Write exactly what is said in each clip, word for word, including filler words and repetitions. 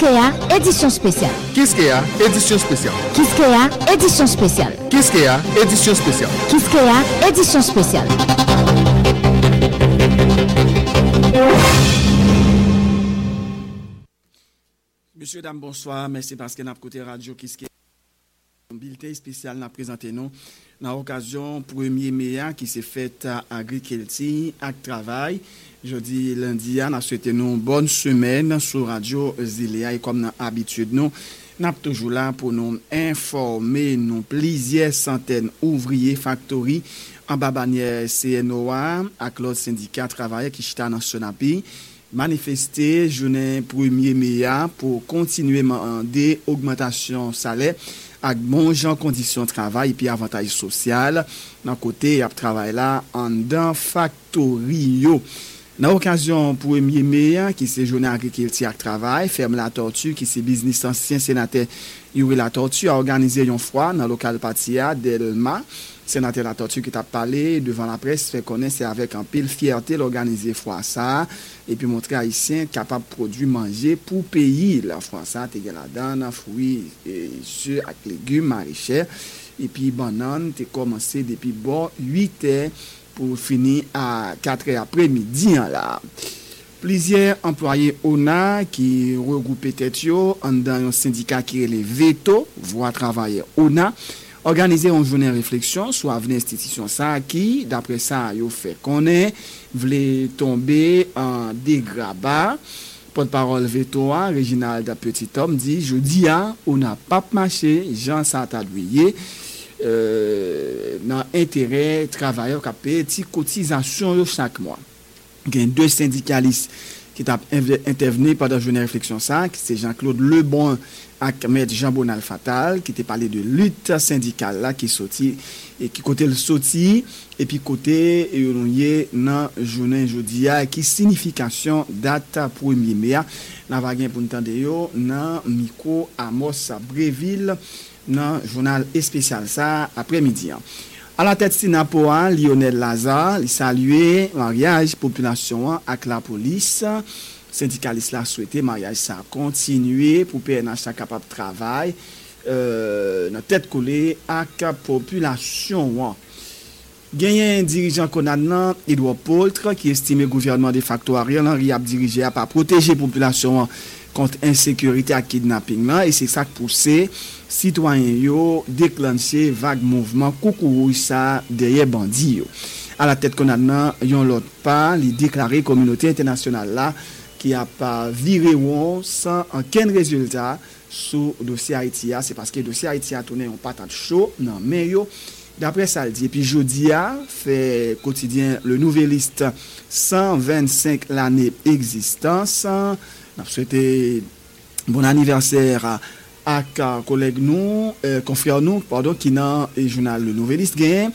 Kiskeya, édition spéciale. Kiskeya, édition spéciale. Kiskeya, édition spéciale. Kiskeya, édition spéciale. Kiskeya, édition spéciale. Monsieur, dame, bonsoir. Merci parce que nous avons côté radio Kiskeya. Bulletin spécial nous présenté nous dans l'occasion premier mai qui s'est fait à agriculture à travail jeudi lundi nous souhaité nous bonne semaine sur radio Zilea et comme dans habitude nous nous toujours là pour nous informer nous plusieurs centaines ouvriers factory en babanière C N O A avec l'autre syndicat travailleurs qui chita dans Sonapi manifester journée premier mai pour continuer demander augmentation salaire avec bon genre conditions de travail et puis avantages sociaux dans côté y a travail là en dans factory yo dans occasion premier mai qui c'est journée agriculture avec travail ferme la tortue qui c'est business ancien sénateur Yuri la Tortue a organisé une fois dans local partia Delma sénateur la Tortue qui t'a parlé devant la presse fait connaître c'est avec un pile fierté l'organiser fois ça et puis montrer haïtien capable produire manger pour pays la France ça t'es là-dedans fruits et jeux avec légumes maraîchers et puis banane t'es commencé depuis bon huit heures pour finir à quatre heures après-midi là. Plusieurs employés O N A qui regroupent tête yo dans un syndicat qui est les Veto voix travailleurs O N A organiser une journée de réflexion sur avenir institution ça qui d'après ça yo fait connaît voulait tomber en dégrabat porte-parole Veto Reginald Petit Homme dit jeudi a on a pas marché Jean Satadouyer euh dans intérêt travailleurs qui paye petite cotisation chaque mois. Il y a deux syndicalistes qui t'a intervenu pendant la journée réflexion ça c'est Jean-Claude Lebrun et Jean Bonal Fatal qui t'a parlé de lutte syndicale là qui sorti et qui côté le sorti et puis côté lié dans journée jeudi a qui signification date premier mai n'a va gain pour entendre yo dans micro Amos Bréville dans journal spécial ça après-midi. À la tête Sinapoa, Lionel Laza, il saluait mariage population avec la police. Syndicaliste la souhaité mariage ça continuer pour P N H ça capable travail euh dans tête collée avec population. Gagné dirigeant Konan Edouard Poultre qui estime gouvernement de facto Ariel Henry a dirigé à pas protéger population contre insécurité et kidnapping là et c'est ça qui poussé citoyens yo déclencher vague mouvement coucou ça derrière bandi yo à la tête qu'on a nan yon l'autre pas li déclarer communauté internationale là qui a pas viré on sans aucun résultat sur dossier Haïti c'est parce que dossier Haïti a tourné en patate chaud non mais yo d'après ça dit et puis jodi a fait quotidien le nouveliste cent vingt-cinq l'année existence n'a souhaité bon anniversaire à collègue nous euh, confrère nous pardon qui dans le journal le nouveliste gain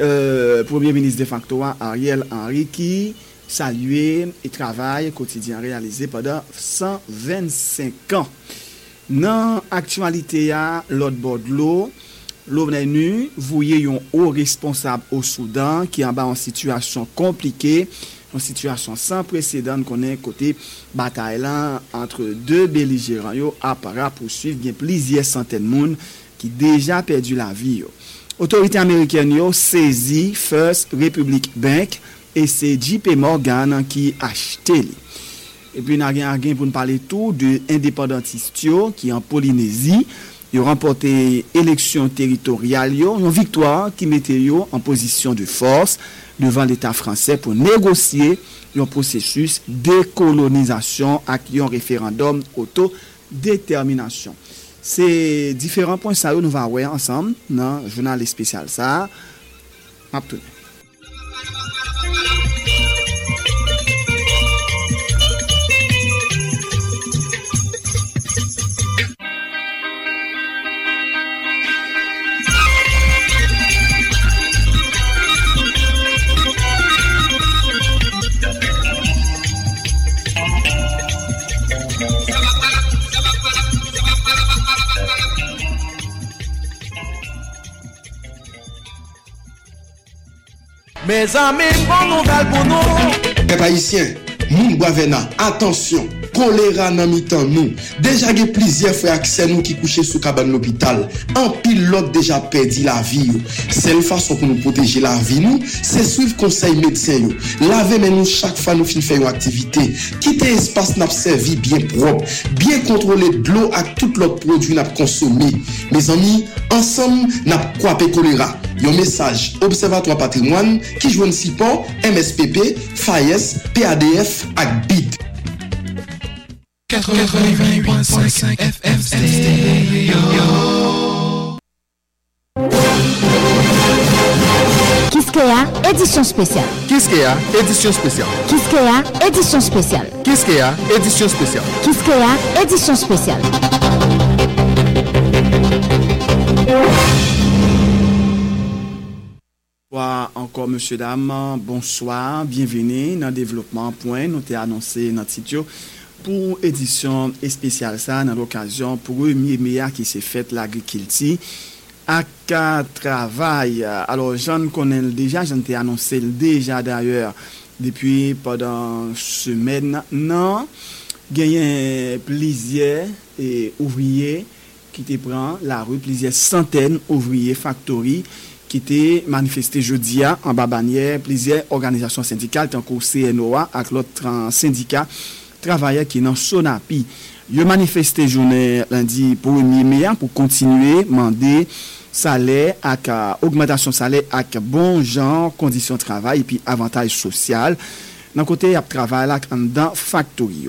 euh, premier ministre de facto Ariel Henry qui salué et travail quotidien réalisé pendant cent vingt-cinq ans dans actualité à l'autre bord de l'eau l'ONU voyez un haut responsable au Soudan qui en bas en situation compliquée une situation sans précédent qu'on est côté bataille là entre deux belligérants yo appara poursuivre bien plusieurs centaines monde qui déjà perdu la vie yo. Autorité américaine yo saisi First Republic Bank et c'est J P Morgan qui acheté li. Et puis n'a rien pour nous parler tout de indépendantiste yo qui en Polynésie yo remporté élection territoriale yo une victoire qui mettait yo en position de force devant l'État français pour négocier un processus de colonisation avec un référendum autodétermination. C'est différents points ça nous va voir ensemble dans le journal spécial ça. M'abtenir. Mes amis, bon nouvelle pour nous. Les Haïtiens, Moun Guavena, attention. choléra dans mi-temps nous. Déjà il y a plusieurs frères nous qui couchaient sous cabane l'hôpital. Un pilote déjà perdu la vie. C'est une façon pour nous protéger la vie nous, c'est suivre conseil médecin yo. Laver mais nous chaque fois nous fin faire une activité. Quitter espace n'a servi bien propre, bien contrôler de l'eau avec tout l'autre produit n'a consommé. Mes amis, ensemble n'a croiper choléra. Yon message Observatoire patrimoine qui joint Sipon, M S P P, Faïès, P A D F ak B I D. Kiskeya, édition spéciale. Kiskeya, édition spéciale. Kiskeya, édition spéciale. Kiskeya, édition spéciale. Kiskeya, édition spéciale. Bonsoir encore monsieur dames, bonsoir, bienvenue dans développement point nous t'ai annoncé dans titre pour édition spéciale ça dans l'occasion pour premier mai qui s'est faite l'agriculture à travail. Alors j'en connais déjà, j'en t'ai annoncé déjà d'ailleurs depuis pendant semaine non gagne plusieurs et ouvriers qui te prend la rue, plusieurs centaines ouvriers factory qui était manifesté jeudi en Babanière, plusieurs organisations syndicales tant qu'au C N O A avec l'autre syndicat travailleurs qui dans Sonapi. Ils ont manifesté journée lundi premier mai pour continuer demander salaire avec augmentation salaire avec bon genre, conditions de travail et puis avantages sociaux. D'un côté, il y a travail là dans factory.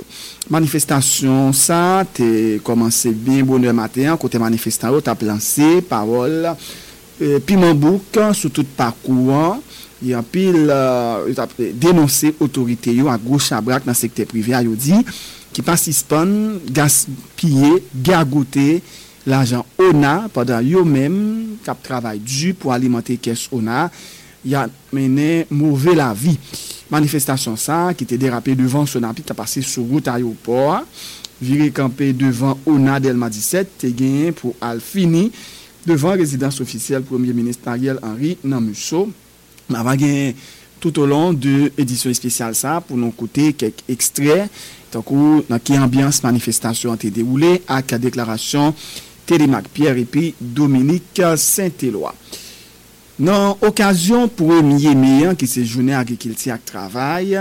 Manifestation ça t'est commencé bien bonheur matin côté manifestant tu as lancé parole Piment Bouk, sur tout parcours, il y a pile dénoncé autorité à gauche à braque dans le secteur privé, il dit qui participent gaspiller, gargoter l'argent O N A pendant eux-mêmes qui travaillent dur pour alimenter caisse O N A, il a mené mauvais la vie. Manifestation ça qui était dérapé devant Sonapi qui a passé sur route aéroport, viré camper devant O N A Delma dix-sept, t'es gagné pour al fini devant résidence officielle Premier ministre Ariel Henry dans Musso. On va gagner tout au long de édition spéciale ça pour nous côté quelques extraits tant que dans qui ambiance manifestation été déroulée à la déclaration Télémac Pierre et puis Dominique Saint-Éloi. Dans occasion premier mai qui c'est journée agriculture et travail,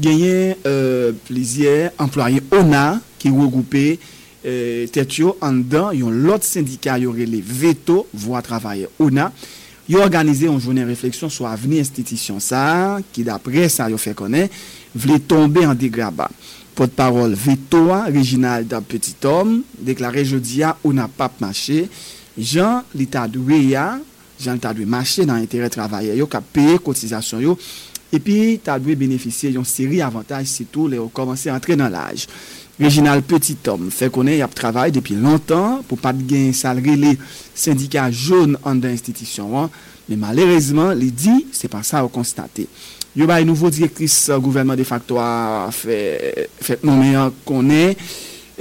gagner euh, plusieurs employés O N A qui regroupés Euh, tête yo en dedans yon l'autre syndicat yo relé veto voix travailleurs O N A yo organisé une journée réflexion sur avenir institution ça qui d'après ça yo fait connaît vle tomber en dégraba. Porte-parole veto Réginald Petit Homme déclaré jeudi a on n'a pas marché Jean l'état de Weya Jean l'état de marché dans intérêt travailleurs yo ka payer cotisation yo et puis t'as dû bénéficier d'une série avantages surtout les ont commencé à entrer dans l'âge. Réginald Petit Homme fait connaître y a travail depuis longtemps pour pas de gain salarié les syndicats jaunes en dans institution mais malheureusement il dit c'est pas ça au constater. Yo ba nouveau directrice gouvernement de facto a fait fait nommer connaît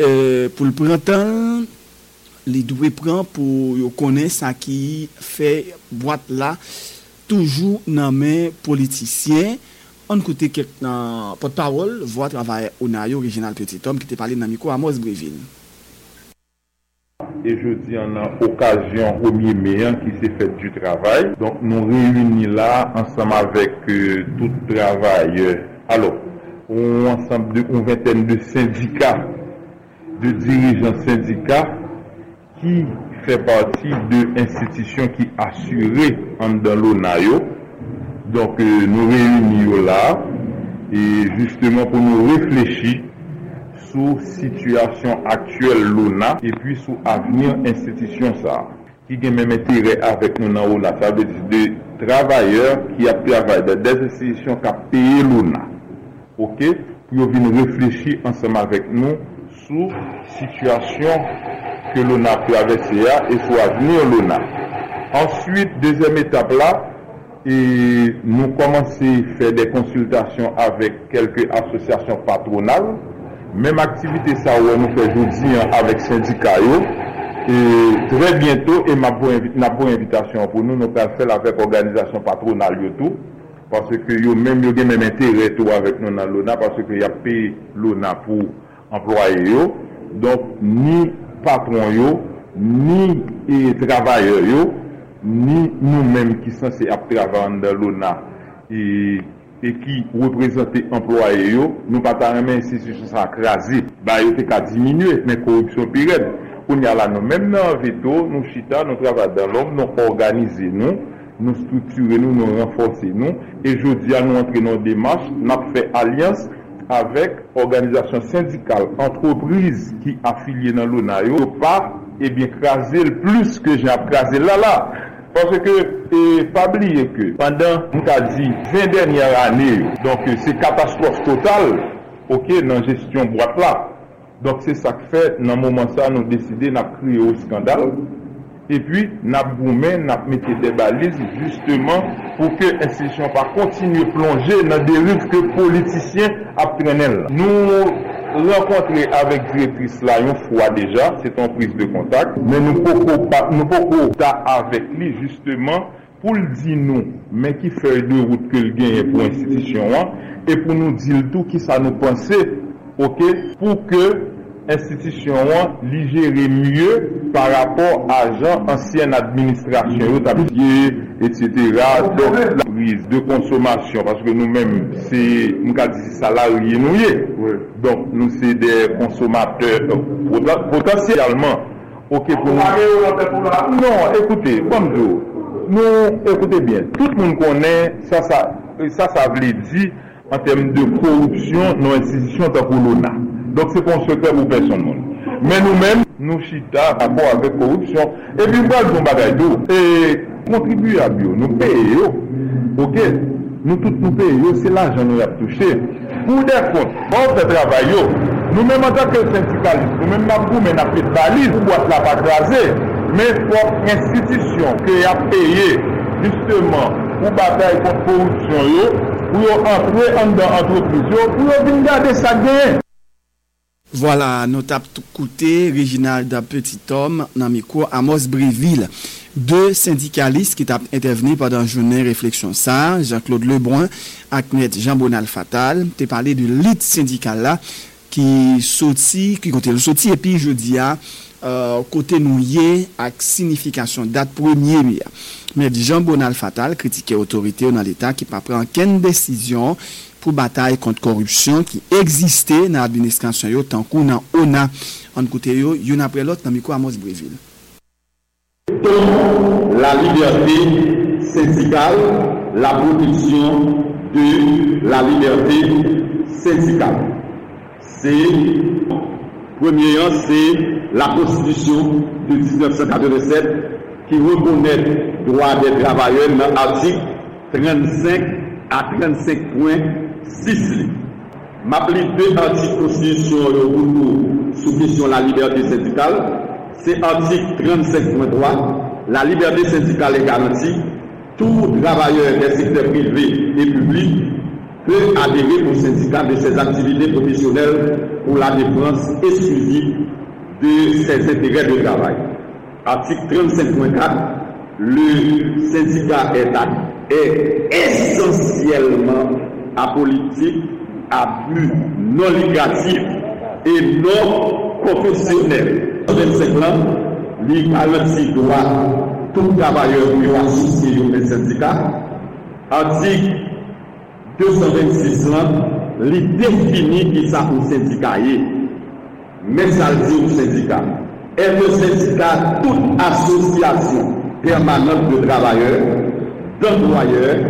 euh, pour le printemps les doué prend pour yo connaît ça qui fait boîte là toujours dans main politicien. On côté quelques porte-parole voix travail Onayo Réginald Petit Homme qui t'a parlé dans micro Amos Breville. Et jeudi en occasion premier mai qui s'est fait du travail. Donc nous réunis là ensemble avec euh, tout travail. Alors, on ensemble de une vingtaine de syndicats de dirigeants syndicats qui fait partie de institutions qui assurées en dans l'Onayo. Donc euh, nous réunissons là et justement pour nous réfléchir sur situation actuelle l'O N A et puis sur avenir institution ça qui a même intérêt avec nous dans l'O N A, ça veut dire des travailleurs qui a travaillé dans des institutions qui a payé l'O N A. OK, pour venir réfléchir ensemble avec nous sur situation que l'O N A traverse et sur avenir l'O N A. Ensuite, deuxième étape là, et nous commençons à faire des consultations avec quelques associations patronales. Même activité ça nous fait jeudi avec syndicats. Et très bientôt, et ma bonne invitation pour nous, nous allons faire avec l'organisation patronale tout. Parce que nous avons même intérêt avec nous dans l'O N A, parce qu'il y a payé l'O N A pour employés, donc ni patrons, ni travailleurs, ni nous-mêmes qui sommes censés travailler dans l'O N A et, et qui représentent employés, nous ne pouvons pas avoir une institution sacrée. Il n'y a qu'à diminuer, mais corruption pérenne. On y a là nous-mêmes dans le veto, nous chita, nous travaillons dans l'homme, nous organisons, nous, nous structurons, nous, nous renforçons, nous. Et je dis à nous entrer dans une démarche, nous avons fait alliance avec organisations syndicales, entreprises qui affiliées dans l'O N A, pas et bien craser le plus que j'ai craser là là. Parce que, et pas oublier que pendant, on a dit, vingt dernières années, donc c'est catastrophe totale, ok, dans la gestion boîte là. Donc c'est ça que fait, dans le moment ça, nous décidons de créer un scandale. Et puis, nous avons mis des balises justement pour que l'institution ne pas continuer à plonger dans des dérives que les politiciens apprennent. Nous rencontrons avec la directrice là une fois déjà, c'est en prise de contact, mais nous ne pouvons pas avec lui justement pour le dire non, mais qui fait de route que le gagne pour l'institution et pour nous dire tout qui ça nous pensait. Ok, pour que l'institution l'igérer mieux par rapport à gens ancienne administration, et cetera. Donc la prise de consommation, parce que nous-mêmes, c'est nous qui salariés nous oui. Donc nous c'est des consommateurs potent, potentiellement. Ok pour nous. Non, écoutez, bonjour. Nous écoutez bien. Tout le monde connaît ça, ça, ça, ça veut dire. En termes de corruption, nos institutions dans l'O N A. Donc c'est pour secret pour personne. Mais nous-mêmes, nous chita par rapport avec corruption. Et puis nous parlons de bagaille d'eau. Et contribuables, nous payons. Ok? Nous tous nous payons, c'est l'argent nous a touché. Pour des comptes, on fait travail. Nous-mêmes en tant que syndicalistes, nous-mêmes nous mais n'a fait valise pour boîte la pas craser. Mais pour institution qui a payé justement pour bataille contre corruption, pour entrer dans l'entreprise, pour venir garder ça gagné. Voilà, nous avons écouté Reginald Petit Homme dans le micro Amos Bréville. Deux syndicalistes qui ont intervenu pendant une journée de réflexion, ça, Jean-Claude Lebrun et Jean Bonal Fatal. Tu as parlé de l'élite syndicale là qui sorti, qui comptait le sorti et puis je dis à euh, côté noué avec signification date première. Mais Jean Bonal Fatal critiquait l'autorité dans l'État qui n'a pas pris aucune décision pour bataille contre corruption qui existait dans l'administration, tant qu'on dans O N A. On écoute l'un après l'autre dans le micro Amos Bréville. La liberté syndicale, la protection de la liberté syndicale. C'est, premièrement, c'est la Constitution de dix-neuf cent quatre-vingt-sept qui reconnaît le droit des travailleurs dans l'article trente-cinq à trente-cinq point six. M'applique deux articles constitutionnels sous question de la liberté syndicale. C'est l'article trente-cinq point trois. La liberté syndicale est garantie. Tout travailleur des secteurs privés et publics peut adhérer au syndicat de ses activités professionnelles pour la défense exclusive de ses intérêts de travail. Article trente-cinq point quatre, le syndicat est, est essentiellement apolitique, à but non lucratif et non professionnel. Dans ce plan, il garantit droit tout travailleur qui est associé au syndicat. Article deux cent vingt-six, il définit qui ça pour syndicat, mais ça le dit au syndicat. Et le syndicat, toute association permanente de travailleurs, d'employeurs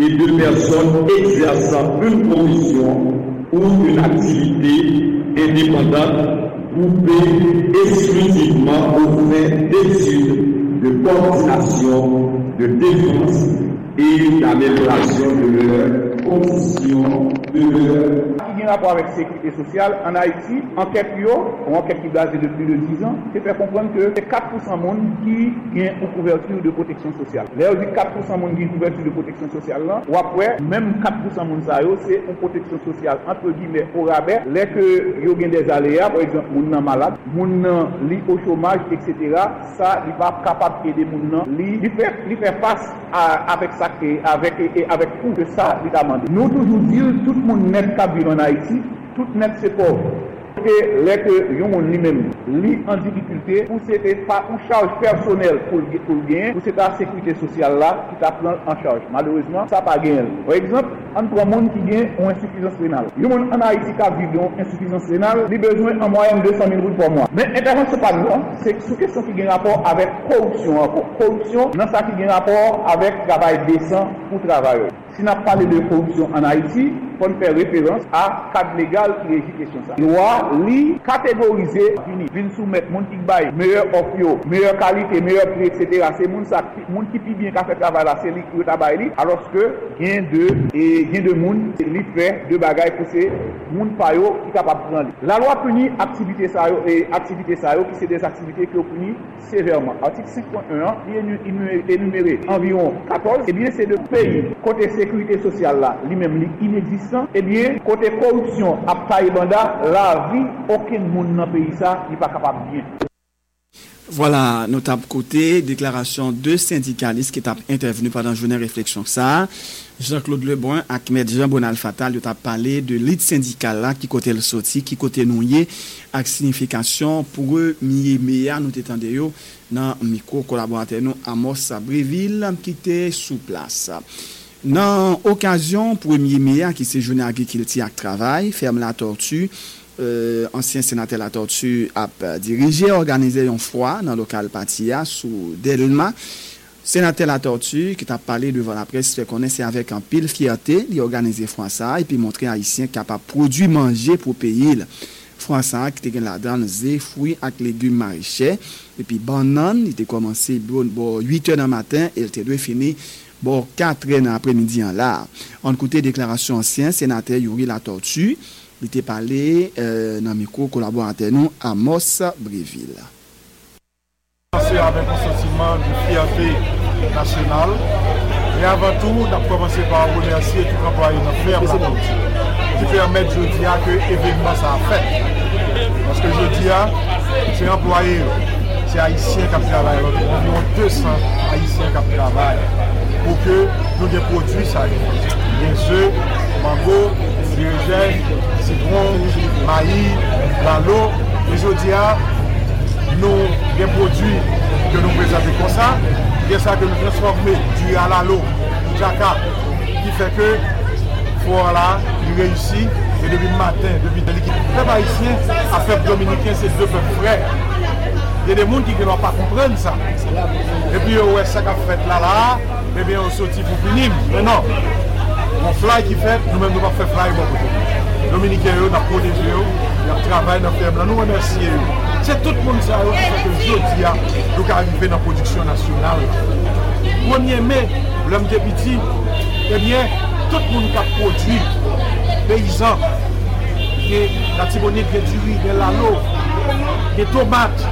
et de personnes exerçant une profession ou une activité indépendante groupée exclusivement aux fins d'études, de coordination, de défense et d'amélioration de leurs conditions de leur. Il y a un rapport avec la sécurité sociale en Haïti, enquête ou enquête qui basée depuis plus de dix ans, c'est faire comprendre que c'est quatre pour cent de monde qui gagne une couverture de protection sociale. Là, on dit quatre pour cent de monde qui a une couverture de protection sociale, là, ou après, même quatre pour cent de monde, c'est une protection sociale, entre guillemets, au rabais. Là, que vous avez des aléas, par exemple, les gens sont malades, les gens sont au chômage, et cetera, ça, il n'est pas capable d'aider les gens. Il fait face à, avec ça, avec, avec tout que ça, il a demandé. Nous, toujours dire, tout le monde n'est pas capable en Haïti, tout net c'est pauvre. que les que yon lui-même lui en difficulté pour c'était pas une charge personnelle pour pour gain pour c'est la sécurité sociale là qui t'a prend en charge malheureusement ça pas gain par exemple on prend monde qui gagne une insuffisance rénale le monde en Haïti qui a vivre une insuffisance rénale il besoin en moyenne deux cent mille dollars par mois mais intervention pas non c'est sous question qui gagne rapport avec corruption encore corruption dans ça qui gagne rapport avec travail décent pour travailleurs. Si on a parlé de corruption en Haïti, pour faire référence à cadre légal qui régit question ça. Loi li catégoriser vini, vini soumettre moun qui bail, meilleur offre, meilleure qualité, meilleur prix et cetera. C'est moun ça moun qui pi bien qu'a fait travail là, c'est lui qui travail li alors que gain de et gain de moun li fait de bagaille pour ces moun pa yo qui capable prendre. La loi punit activité ça et activité ça qui c'est des activités qui punit sévèrement. Article cinq point un il énuméré environ quatorze et bien c'est de pays côté sécurité sociale là, lui-même li inexistant. Eh bien, côté corruption, après banda, la vie, aucun monde dans le pays ça n'est pas capable bien. Voilà, nous avons côté déclaration de syndicalistes qui sont intervenus pendant une journée de réflexion. Ça, Jean-Claude Lebrun, Ahmed Jean Bonal Fatal, nous avons parlé de l'élite syndicale là, qui côté le sorti, qui côté nous yé, avec signification pour eux, mieux meilleur, nous t'étendons dans le micro collaborateur, nous, Amos Sabreville, qui était sous place. Dans occasion premier mai qui c'est journée agriculture à travail ferme la tortue euh, ancien sénateur la tortue a dirigé organisé un foire dans local Patia sous Delma sénateur la tortue qui t'a parlé devant la presse fait connaître avec un pile fierté il organiser foire ça et puis montrer haïtien capable produire manger pour payer foire ça qui te la dans les fruits avec légumes maraîchers et puis banane il était commencé bon huit heures du matin et il était dû finir bon quatre heures dans l'après-midi en là en côté déclaration ancien sénateur Yuri la Tortue il était parlé euh, dans micro collaborateur nous Amos Breville c'est avec un sentiment de fierté nationale mais avant tout on a commencé par remercier tout employé dans ferme la Tortue qui permettent jeudi à que événement ça a fait parce que jeudi à c'est employé c'est haïtien qui travaille environ deux cents haïtiens qui travaillent pour que nous des produits ça bien sûr mango virgène citron maïs lalo et aujourd'hui nous des produits que nous présentons comme ça bien ça que nous transformer du à lalo jaka qui fait que voilà il réussit et depuis le matin depuis l'équipe les haïtiens à faire dominicain c'est deux peuples frères il y a des gens qui ne doivent pas comprendre ça et puis ouais ça qu'a fait là là eh bien, on sortit pour finir. Mais non, on fly qui fait, nous-mêmes, nous ne faisons pas fly. Dominicains, nous avons protégé, nous avons travaillé dans la ferme, nous remercions. C'est tout le monde qui fait que aujourd'hui, nous sommes arrivés dans la production nationale. premier mai, l'homme de petit, eh bien, tout le monde qui a produit, paysans, la tibonite, des riz, des lalo, des tomates,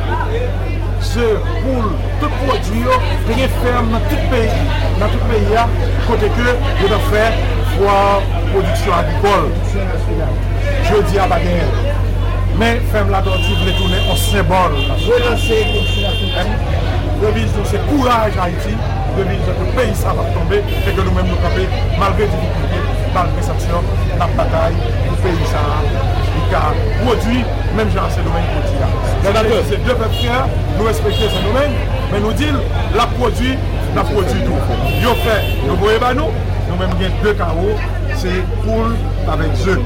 sœurs, poules, tout produit, il y a ferme dans tout pays, dans tout pays, côté que nous devons faire pour production agricole. Je dis à Baguel, mais ferme la tortue, vous les tournez en symbole. Relancer la devise, c'est courage Haïti, devise que le pays ça va tomber et que nous-mêmes nous camper, malgré les difficultés, malgré les sanctions, la bataille, le pays ça produit, même genre ces domaines produits. C'est deux peuples frères, nous respectons ce domaine, mais nous disons, la produit, la produit tout. Ils ont fait, nous voyons pas nous, nous même bien deux carreaux, c'est poule avec œufs.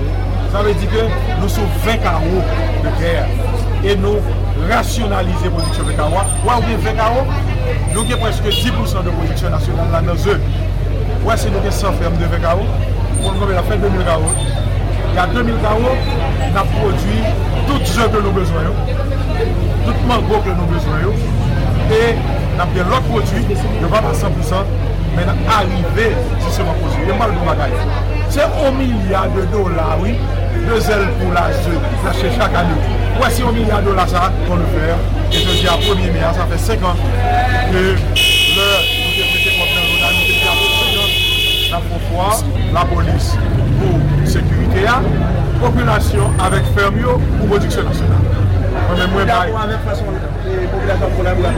Ça veut dire que nous sommes vingt carreaux de guerre et nous rationalisons la production de carreaux. Ou bien vingt carreaux, nous avons presque dix pour cent de production nationale là dans les œufs. Ou si nous avons cent fermes de vingt carreaux, on va faire deux mille carreaux. Il y a deux mille carreaux, on a produit toutes les œufs que nous besoin, tout le mango que nous besoin, et on a bien l'autre produit, on va pas à cent pour cent, mais on arrivé sur ce produit. Il y a mal de bagaille. C'est un milliard de dollars, oui, deux ailes pour la chercher chaque année. Voici un milliard de dollars, ça qu'on le faire. Et je dis à premier mai, ça fait cinq ans que le député contre nous depuis à peu près cinq ans, la pouvoir, la police, pour sécurité, population avec fermio ou production nationale. Moi-même, moi-même,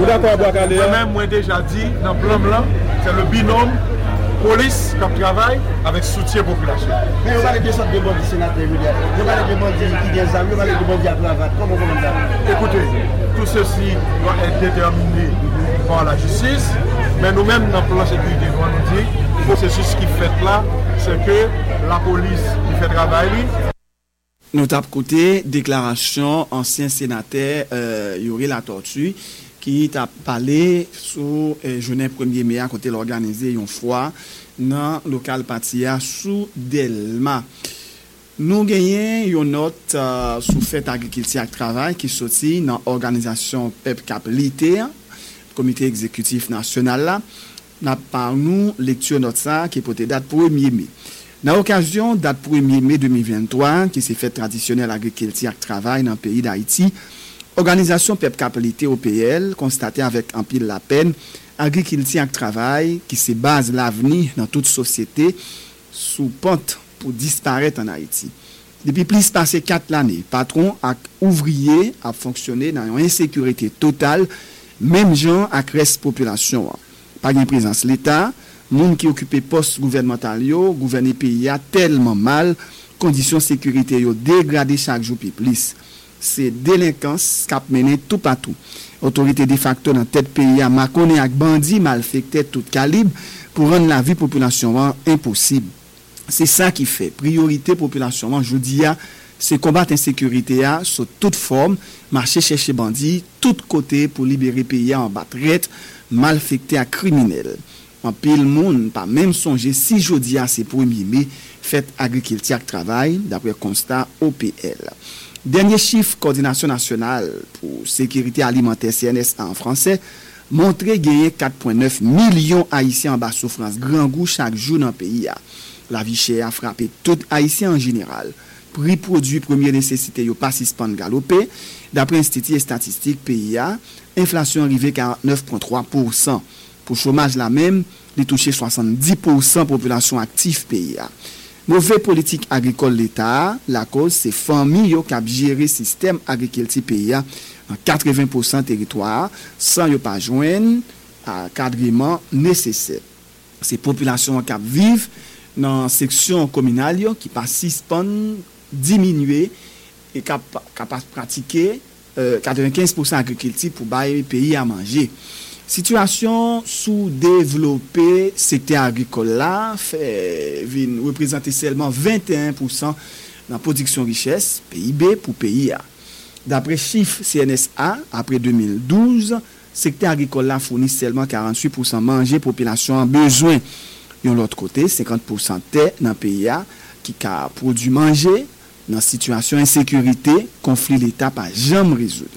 moi-même, moi-même, déjà dit, dans le plan blanc, c'est le binôme police qui travaille avec soutien population. Mais on va les descendre des bandits sénateurs, on va les demander qui des amis, on va les demander à la vente. Comment on va faire ? Écoutez, tout ceci doit être déterminé par la justice, mais nous-mêmes, dans le plan sécurité, on nous dit le processus qui fait là, c'est que la police qui fait travailler. Nous avons écouté déclaration ancien sénateur euh, Yuri la Tortue qui t'a parlé sur euh, journée premier mai à côté l'organiser une fois dans local Patia sous Delma. Nous gagnons une note euh, sur fête agriculture et travail qui sorti dans organisation P E P Capilité, comité exécutif national là. N'a par nous lecture note ça qui porte date premier mai. Dans l'occasion date premier mai deux mille vingt-trois qui s'est fait traditionnelle agriculture et travail dans le pays d'Haïti, organisation P E P Capilité O P L constaté avec en pile la peine agriculture et travail qui se base l'avenir dans toute société sous pente pour disparaître en Haïti. Depuis plus passé quatre années, patron et ouvrier a fonctionné dans une insécurité totale, même gens avec reste population. Par une présence l'État, monde qui occupait poste gouvernemental yo, gouverner pays a tellement mal, conditions sécurité yo dégradées chaque jour plus. C'est délinquance qui a mené tout partout. Autorité de facto dans tête pays a maconné avec bandits malfaiteurs tout calibre pour rendre la vie population impossible. C'est ça qui fait priorité population jodi a c'est combattre insécurité a sous toute forme, marcher chercher bandits tout côté pour libérer pays en battraite. Malfecté à criminel. En pile monde, pas même songer si jodi à ces premier mai, fête agriculture et travail, d'après constat O P L. Dernier chiffre, coordination nationale pour sécurité alimentaire C N S en français, montrait gagner quatre virgule neuf millions Haïtiens en basse souffrance, grand goût chaque jour dans le pays. La vie chère a frappé tout Haïtien en général. Prix produits première nécessité yo pas suspendre galoper d'après institut statistique P I A inflation arrivée quarante-neuf virgule trois pour cent pour chômage la même les toucher soixante-dix pour cent population active P I A mauvais politique agricole l'État la cause c'est famille yo k'ap gérer système agriculture P I A en quatre-vingts pour cent territoire sans yo pas joindre à cadrement nécessaire ces populations k'ap vivent dans section communale yo qui pas suspendre diminuer et capable pratiquer euh, quatre-vingt-quinze pour cent agriculture pour bailler pays à manger. Situation sous-développée secteur agricole là fait représenter seulement vingt et un pour cent dans production richesse P I B pour pays A. D'après chiffres C N S A après deux mille douze, secteur agricole là fournit seulement quarante-huit pour cent manger population en besoin. Yon l'autre côté cinquante pour cent terre dans pays a qui ka produit manger dans situation insécurité conflit l'état pas jamais résoudre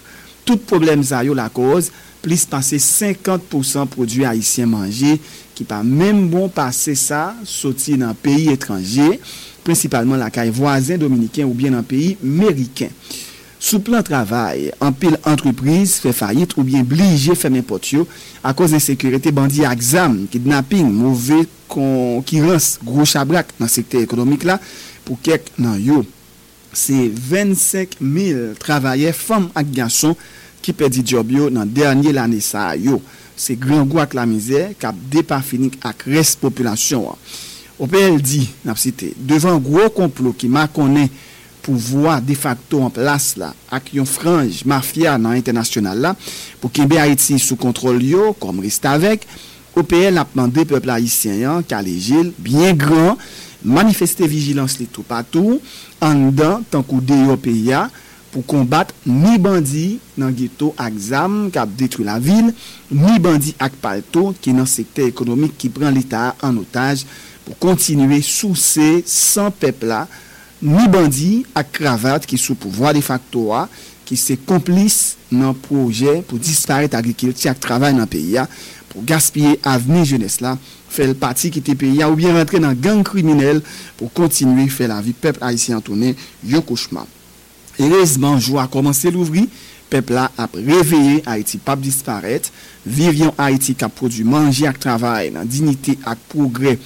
tout problème ça yo la cause plus passer cinquante pour cent produit haïtien manger qui pas même bon passer ça sorti dans pays étranger principalement la caille voisin dominicain ou bien dans pays américain sous plan travail en pile entreprise fait faillite ou bien obligé fermer porte yo à cause d'insécurité bandit exam kidnapping mauvais qui lance gros chabrak dans secteur économique là pour quelques nan yo c'est vingt-cinq mille travailleurs femmes et garçons qui perdit job yo dans dernière année ça yo c'est grand goût avec la misère qui a dépa fini avec reste population O P L dit n'a cité devant gros complot qui m'a connait pour voir de facto en place là avec une frange mafia dans international là pour qu'embé Haïti sous contrôle yo comme reste avec O P L a demandé peuple haïtien qui allégil bien grand manifester vigilance li tout partout en dedans tant qu'au dehors pays pour combattre ni bandits dans ghetto exam qui a détruit la ville ni bandits ak palto qui dans secteur économique qui prend l'état en otage pour continuer sousser sans peuple là ni bandits ak cravate qui sous pouvoir de facto qui se complice dans projet pour disparaître agriculture et travail dans pays pour gaspiller avenir jeunesse là fait le parti qui était pays ou bien rentrer dans gang criminel pour continuer faire la vie peuple haïtien tourner yo cauchemar heureusement joie commencer l'ouvrir peuple là a réveiller Haïti pas disparaître vivre Haïti qui produit manger et travail dans dignité et progrès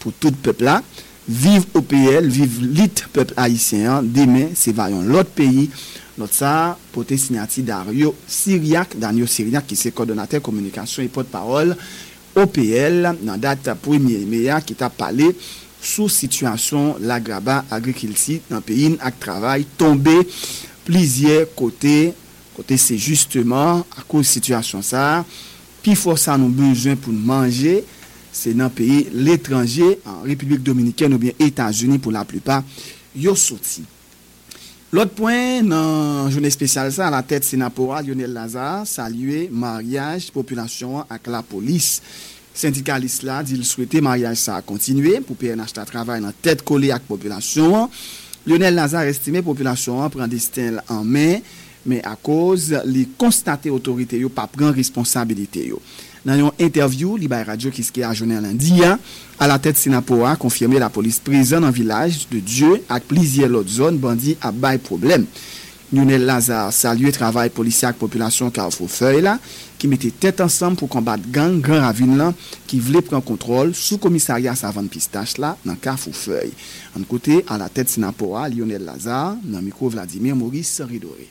pour tout peuple là vive O P L vive l'élite peuple haïtien demain c'est vaillant l'autre pays notre ça porté signati Dario Syriac Dario Syriac qui c'est coordonnateur communication et porte-parole O P L dans date premier mai qui t'a parlé sous situation l'agraba agriculture dans pays avec travail tombé plusieurs côtés côté c'est justement à cause situation ça puis faut ça nous besoin pour manger c'est dans pays l'étranger en République dominicaine ou bien États-Unis pour la plupart yo sorti. L'autre point dans journée spéciale ça à la tête sénatora Lionel Laza saluer mariage population avec la police syndicaliste là dit souhaiter mariage ça continuer pour P N H ta travail dans tête collée avec population. Lionel Laza estimé population prend destin en main mais à cause les constater autorité yo pas prendre responsabilité yo. Dans une interview li bay radio qui a journée lundi à la tête Sinapoa confirmé la police présente dans village de Dieu avec plusieurs autres zones bandits à bay problème. Lionel Laza salué travail policier avec population Carrefour Feuille là qui mettait tête ensemble pour combattre gang Grand Ravine là qui voulait prendre contrôle sous commissariat Savane Pistache là dans Carrefour Feuille. En côté à la tête Sinapoa Lionel Laza dans micro Vladimir Maurice Sari Doré.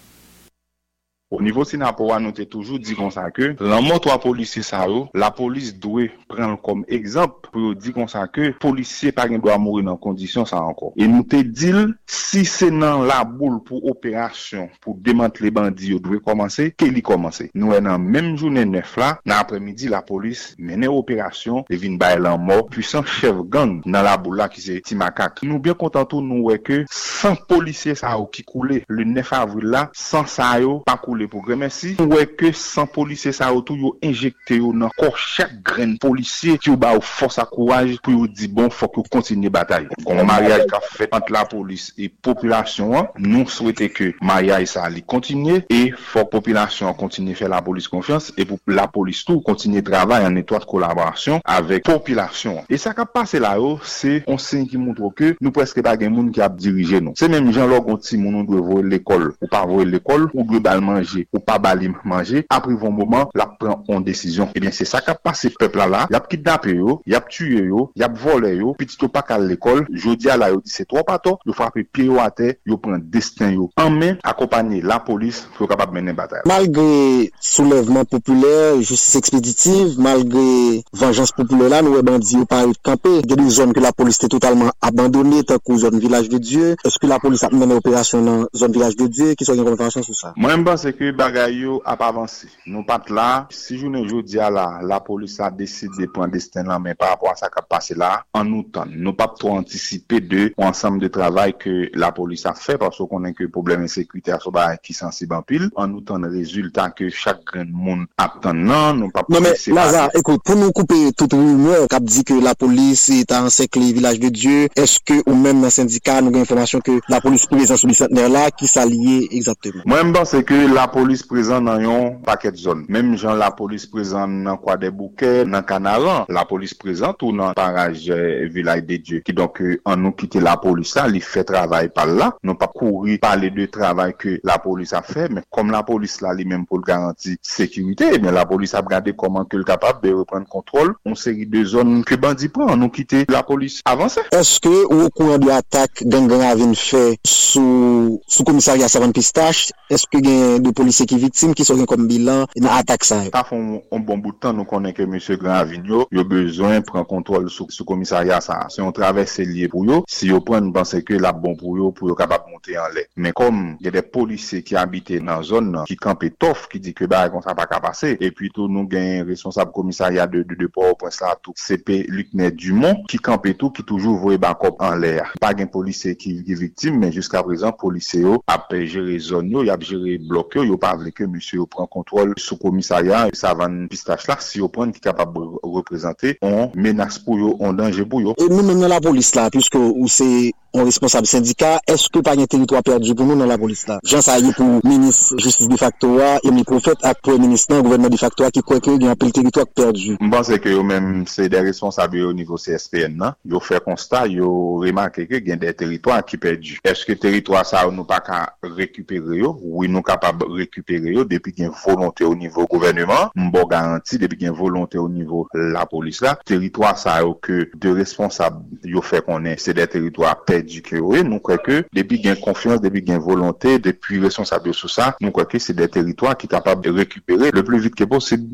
Au niveau Sinapoa, nous t'ai toujours dit comme ça que l'amour trois policiers ça yo, la police doit prendre comme exemple pour dire comme ça que policier pas doit mourir dans condition ça encore. Et nous t'ai dit si c'est dans la boule pour opération pour démanteler bandits, yo doit commencer, qu'elle y commencer. Nous en dans même journée neuf là, dans après-midi la police mener opération et vinn bay la mort puissant chef gang dans la boule là qui c'est Timakak. Nous bien content tout nous ouais que sans policiers ça yo qui couler le neuf avril là, sans ça yo pas couler pour remercier ouais que sans policiers ça autour yo injecté yo dans corps chaque graine policier qui ba force à courage pour dire bon faut que continue bataille comme mariage qu'a fait entre la police et population nous souhaiter que mariage ça li continue et faut population continue faire la police confiance et pour la police tout continue travail en étroite collaboration avec population et ça qu'a passé là haut c'est on signe qui montre que nous presque pas gain monde qui a dirigé nous c'est même gens logon ti moun nous doit voir l'école ou pas voir l'école ou doit manger ou pas balim manger après un moment la prend en décision et bien c'est ça qu'a passé peuple là y a kidnappé yo y a tué yo y a volé yo petit to pas à l'école jodi à la yo c'est trois pato yo frappe pied à terre yo prend destin yo en main accompagner la police pour capable mener bataille malgré soulèvement populaire justice expéditive malgré vengeance populaire là nous bandi yo pas camper des zones que la police était totalement abandonnée tant que zone village de Dieu est-ce que la police a mené opération dans zone village de Dieu qui soit une convention sur ça moi c'est que bagay yo a pas avancé. Nous pas là, si journée jodi à la, la police a décidé de prendre destin là mais par rapport à ça qui a passé là, en nous temps, nous pas trop anticiper de ensemble de travail que la police a fait parce qu'on a que problème insécurité à soba qui sensible en pile. En nous temps résultat que chaque grand monde attend non, nous pas Non mais Laza, écoute, pour nous couper tout rumeur qui dit que la police est en encercler village de Dieu, est-ce que ou même dans syndicat nous avons information que la police présente sur le centenaire là qui s'allie exactement. Moi même c'est que la police présente dans yon paquet de zones. Même genre la police présente dans Croix des Bouquets, dans Canaran, la police présente ou dans Parage euh, Village des Dieux. Qui donc, euh, en nous quitter la police là, il fait travail par là. Non pas courir par les deux travail que la police a fait, mais comme la police là, lui même pour garantir sécurité, eh bien, la police a regardé comment qu'elle est capable de reprendre contrôle. On série de zones que bandit prend, nous quitter la police avancer. Est-ce que, au courant de l'attaque, gang gang a fait sous, sous commissariat Savane Pistache, est-ce que gen de policiers qui victimes qui sont comme bilan dans attaque ça. Ça fait un bon bout de temps nous connaît que monsieur Grand Avignon, il a besoin prendre contrôle sous sous commissariat ça. Si on traverse lié pour eux, si on prend penser que la bon pour eux pour capable monter en l'air. Mais comme il y a des policiers qui habitaient dans zone qui campaient tof qui dit que bah comme ça pas capable passer et puis tout nous gain responsable commissariat de de, de Port-au-Prince là tout C P Lucnet Dumont qui campait tout qui toujours voyait bah comme en l'air. Pas gain policier qui est victime mais jusqu'à présent policiers yo a gérer zone yo, y a gérer bloqué, yo pas vle que monsieur prend contrôle sous commissariat et Savane Pistache là si yo prend qui capable représenter on menace pour yo, on danger pour yo. Et nous même dans la police là puisque ou c'est on responsable syndicat, est-ce que pas un territoire perdu pour nous dans la police là? Jean Saïe pour ministre justice de facto et les prophètes à premier ministre gouvernement de facto qui croit qu'il y a un territoire perdu. Je pense que eux même c'est des responsables au niveau C S P N là, yo fait constat, yo remarqué que il y a des territoires qui perdus. Est-ce que territoire ça nous pas qu'à récupérer yo? Oui, nous capable récupérer yo depuis qu'il y a volonté au niveau gouvernement, bon garantie depuis qu'il y a volonté au niveau la police là, territoire ça que de responsables yo fait qu'on est, c'est des territoires perdus. Du que oui, nous croyons que depuis gain confiance, depuis gain volonté, depuis responsable sur ça, nous croyons que c'est des territoires qui sont capables de récupérer le plus vite que possible.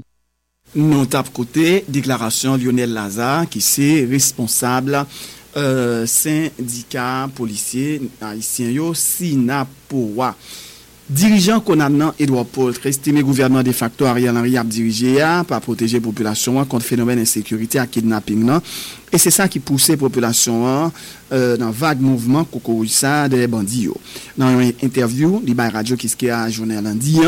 Nous avons côté déclaration Lionel Laza, qui est responsable euh, syndicat policier haïtien yo Sinapoa. Dirigeant Konamnan Edouard Poultre estimé gouvernement de facto Ariel Henry a dirigé pour protéger population contre phénomène insécurité à kidnapping là et c'est ça qui poussait population euh, dans vague mouvement kokoïsa des bandits. Dans une interview de radio qui à journal lundi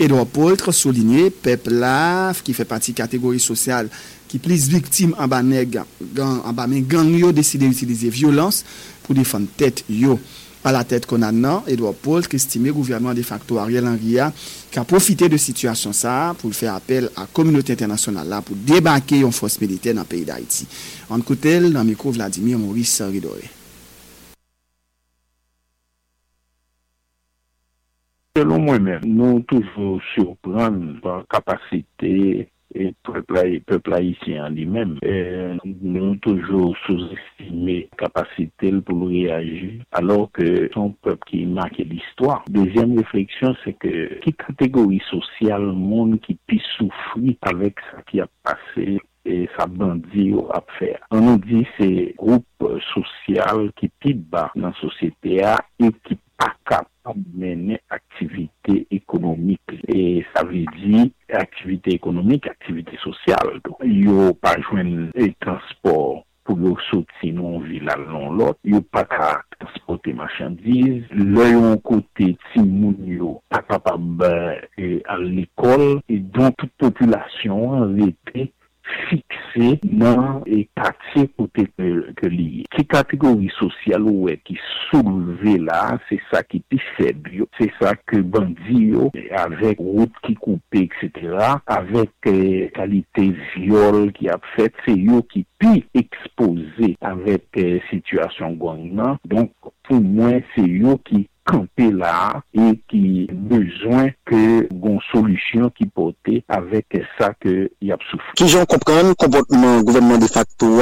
Edouard Poultre souligné peuple là qui fait partie catégorie sociale qui plus victime en bas nèg en bas men gang yo décider utiliser violence pour défendre tête yo. À la tête qu'on a non, Edouard Poultre, qui estime le gouvernement de facto Ariel Henry, qui a profité de situation ça pour faire appel à la communauté internationale là pour débarquer en force militaire dans le pays d'Haïti. En coutel, dans le micro Vladimir Maurice Sari Doré. Selon moi-même, nous toujours surprendre par capacité et peuple, peuple haïtien lui-même, et nous toujours sous-estimé capacité pour réagir, alors que son peuple qui marque l'histoire. Deuxième réflexion, c'est que, qui catégorie sociale, monde qui puisse souffrir avec ça qui a passé et ça bandit ou à faire. On nous dit c'est groupe social qui plus bas dans la société et qui pas capable de mener activité économique. Et ça veut dire activité économique, activité sociale. Donc, il n'y a pas de transport pour le sortir dans une ville à l'autre. Il n'y a pas de transporter marchandises. L'œil en côté, Timounio, pas capable à l'école. Et donc, toute population en été fixé dans les quartiers côté que, que lié. Qui catégorie sociale ou est qui soulevé là, c'est ça qui est faible, c'est ça que bandit avec route qui coupée, et cetera, avec euh, qualité viol qui a fait, c'est eux qui plus exposé avec euh, situation gang. Donc, pour moi, c'est eux qui campé là et qui besoin que une solution qui portait avec ça que y a souffert. Qui j'en comprends comportement gouvernement de facto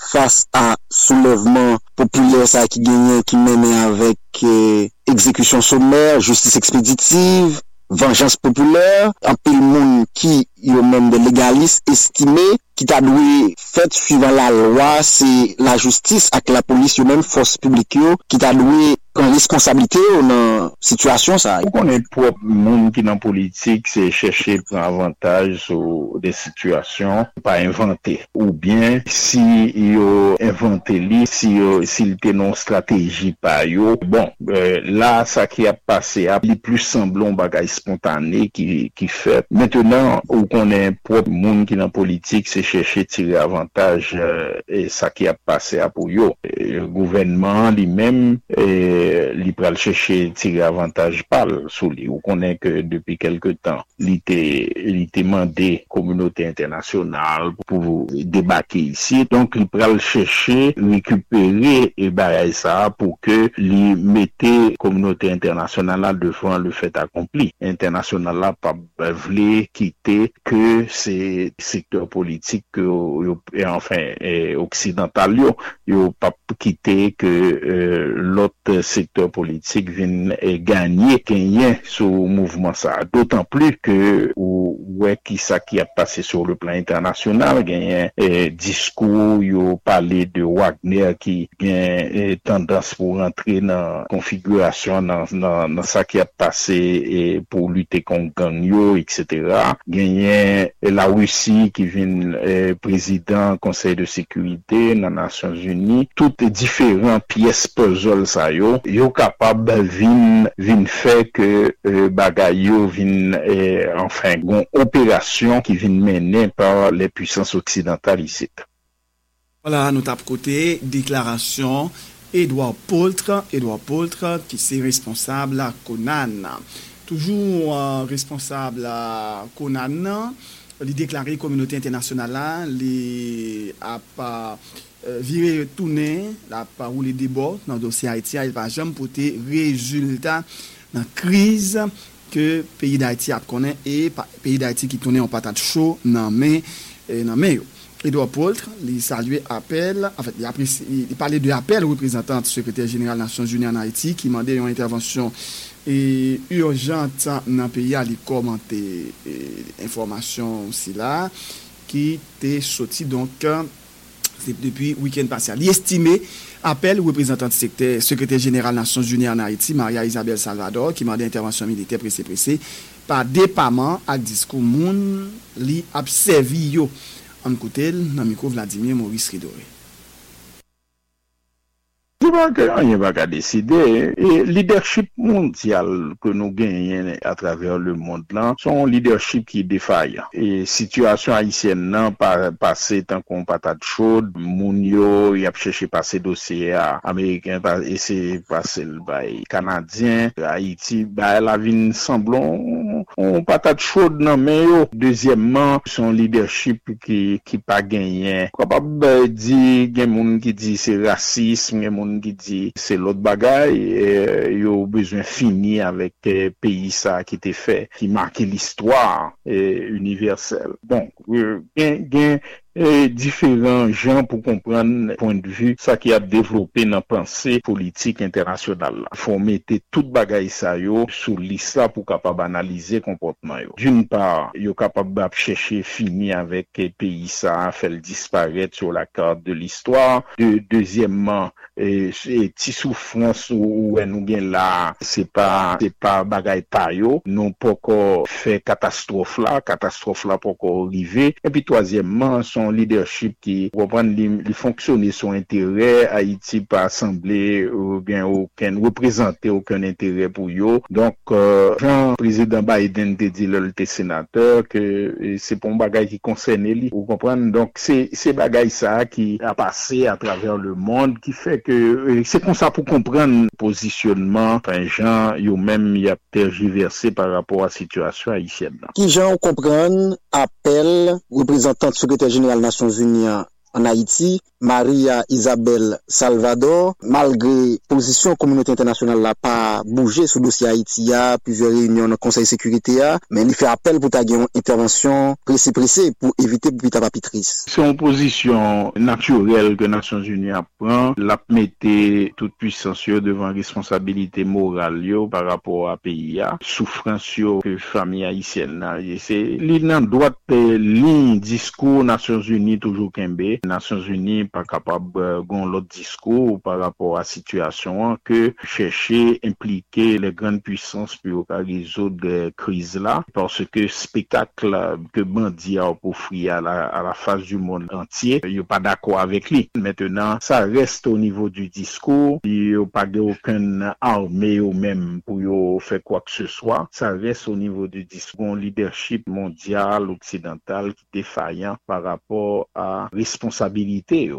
face à soulèvement populaire ça qui gagnait qui menait avec euh, exécution sommaire, justice expéditive, vengeance populaire, un peu le monde qui yo même des légalistes estimés qui t'a doué fait suivant la loi, c'est la justice avec la police yo même force publique yo qui t'a doué en responsabilité ou dans situation ça. On est propre monde qui dans politique c'est chercher prendre avantage sur des situations pas inventer ou bien si yo inventer li si yo s'il te non stratégie pas yo bon euh, là ça qui a passé a plus semblant bagage spontané qui qui fait maintenant ou qu'on est propre monde qui dans politique c'est chercher tirer avantage euh, et ça qui a passé à pour yo le gouvernement lui-même et li pral chercher tirer avantage par sous li ou connaît que depuis quelque temps li té li té mandé communauté internationale pour débarquer ici donc li pral chercher récupérer et bagaille ça pour que li mette communauté internationale là devant le fait accompli international là pas vle quitter que c'est secteur politique et enfin occidental yo yo pas quitter que euh, l'autre secteur politique vient gagner gagner ce mouvement ça d'autant plus que ouais qui ça qui a passé sur le plan international gagner eh, discours yo parler de Wagner qui gagne eh, tendance pour rentrer dans configuration dans dans ça qui a passé eh, pour lutter contre gang yo etc. gagner eh, la Russie qui vient eh, président Conseil de sécurité des Nations Unies toutes différentes pièces puzzle ça yo yo capable vin vin fait que euh, bagay yo vin eh, enfin gon opération qui vient menée par les puissances occidentales ici. Voilà, nous tape côté déclaration Edouard Poultre, Edouard Poultre qui c'est responsable à Conan. Toujours euh, responsable à Conan, il déclaré communauté internationale là, il a pas virer tourner la parole les débats dans dossier Haïti, il va jamais porter résultat dans crise que pays d'Haïti a connaît et pays d'Haïti qui tourner en patate chaud dans main dans main. Edouard Poultre, il saluait appel, en fait, il, apprécie, il parlait de appel représentant du secrétaire général des Nations Unies en Haïti qui demandait une intervention et urgente dans le pays à lui commenter information aussi là qui était sorti donc depuis week-end passé. Il estimait appel représentant du secteur secrétaire général des Nations Unies en Haïti Maria Isabel Salvador qui demandait intervention militaire pressé pressé par dépament à discours moun li observi yo. En côté, dans le micro Vladimir Maurice Sari Doré. Je ne sais pas si on va décider. Le leadership mondial que nous gagnons à travers le monde, son leadership qui défaille. Et situation haïtienne, non, par passé tant qu'on patate chaude, Mounio, il a cherché passer dossier américain, essayer de passer le bail canadien, Haïti, bah, la vie semblons, on patate chaude, non, mais deuxièmement, son leadership qui qui pas gagné. Capable dit, il y a des gens qui disent c'est racisme, qui dit c'est l'autre bagaille et il y a besoin fini avec le pays ça qui était fait qui marque l'histoire universelle. Donc euh, gain, gain et différents gens pour comprendre point de vue ça qui a développé dans pensée politique internationale. Il faut mettre toute bagaille ça yo sous liste là pour capable analyser comportement yo. D'une part, yo capable chercher finir avec pays ça faire disparaître sur la carte de l'histoire. De, deuxièmement, et ti souffrance ou nous gain là, c'est pas c'est pas bagaille pa yo, non pas encore fait catastrophe là, catastrophe là pas encore arriver. Et puis troisièmement, son leadership qui reprend les fonctionner son intérêt Haïti pas assemblé ou bien aucun représenter aucun intérêt pour yo donc euh, Jean président Biden te dit le sénateur que c'est pour un bagage qui concerne lui vous comprenez donc c'est c'est bagage ça qui a passé à travers le monde qui fait que c'est comme ça pour comprendre positionnement enfin Jean yo même il a tergiversé par rapport à la situation haïtienne qui Jean comprendre appel représentant secrétaire général Nations Unies en Haïti, Maria Isabel Salvador, malgré position communauté internationale n'a pas bougé sur dossier Haïti, a plusieurs réunions dans Conseil de sécurité a, mais il fait appel pour ta une intervention pressée pressée pour éviter pita papitrice. C'est une position naturelle que Nations Unies prend, la mettait toute puissance devant responsabilité morale yo par rapport à pays a, souffrance yo que famille haïtienne et c'est l'in droite ligne discours Nations Unies toujours kembe Nations Unies pas capable gon l'autre discours par rapport à situation que chercher impliquer les grandes puissances pour résoudre crise là parce que spectacle que bandit a offrir à la à la face du monde entier yo pas d'accord avec lui maintenant ça reste au niveau du discours yo pas aucune armée ou même pour yo faire quoi que ce soit ça reste au niveau du discours leadership mondial occidental qui défaillant par rapport à responsabilité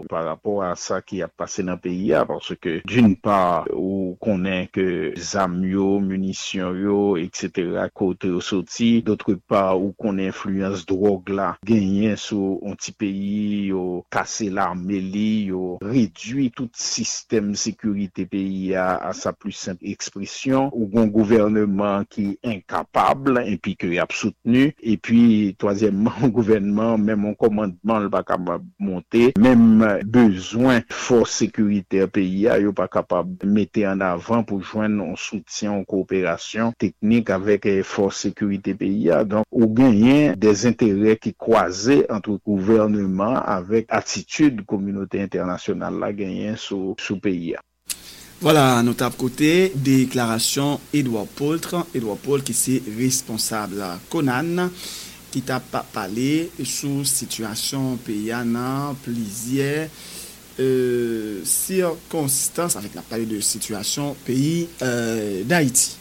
par rapport à ça qui a passé dans le pays parce que d'une part on connaît que zam yo munitions yo etc côté au sorti d'autre part on connaît influence drogue là gagner sur un petit pays au casser l'armée li au réduit tout système sécurité pays à sa plus simple expression ou un gouvernement qui est incapable et puis qui a soutenu et puis troisièmement un gouvernement même un commandement le pas capable monter même besoin force sécuritaire pays a yo pas capable mettre en avant pour joindre un soutien en coopération technique avec force sécurité pays a donc ou gagner des intérêts qui croisés entre gouvernement avec attitude communauté internationale la gagner sous sous pays a. Voilà, notre côté déclaration Edouard Poultre, Edouard Poultre qui c'est responsable Conan qui t'a parlé sur situation paysanne plusieurs euh, circonstances avec la parler de situation pays euh, d'Haïti.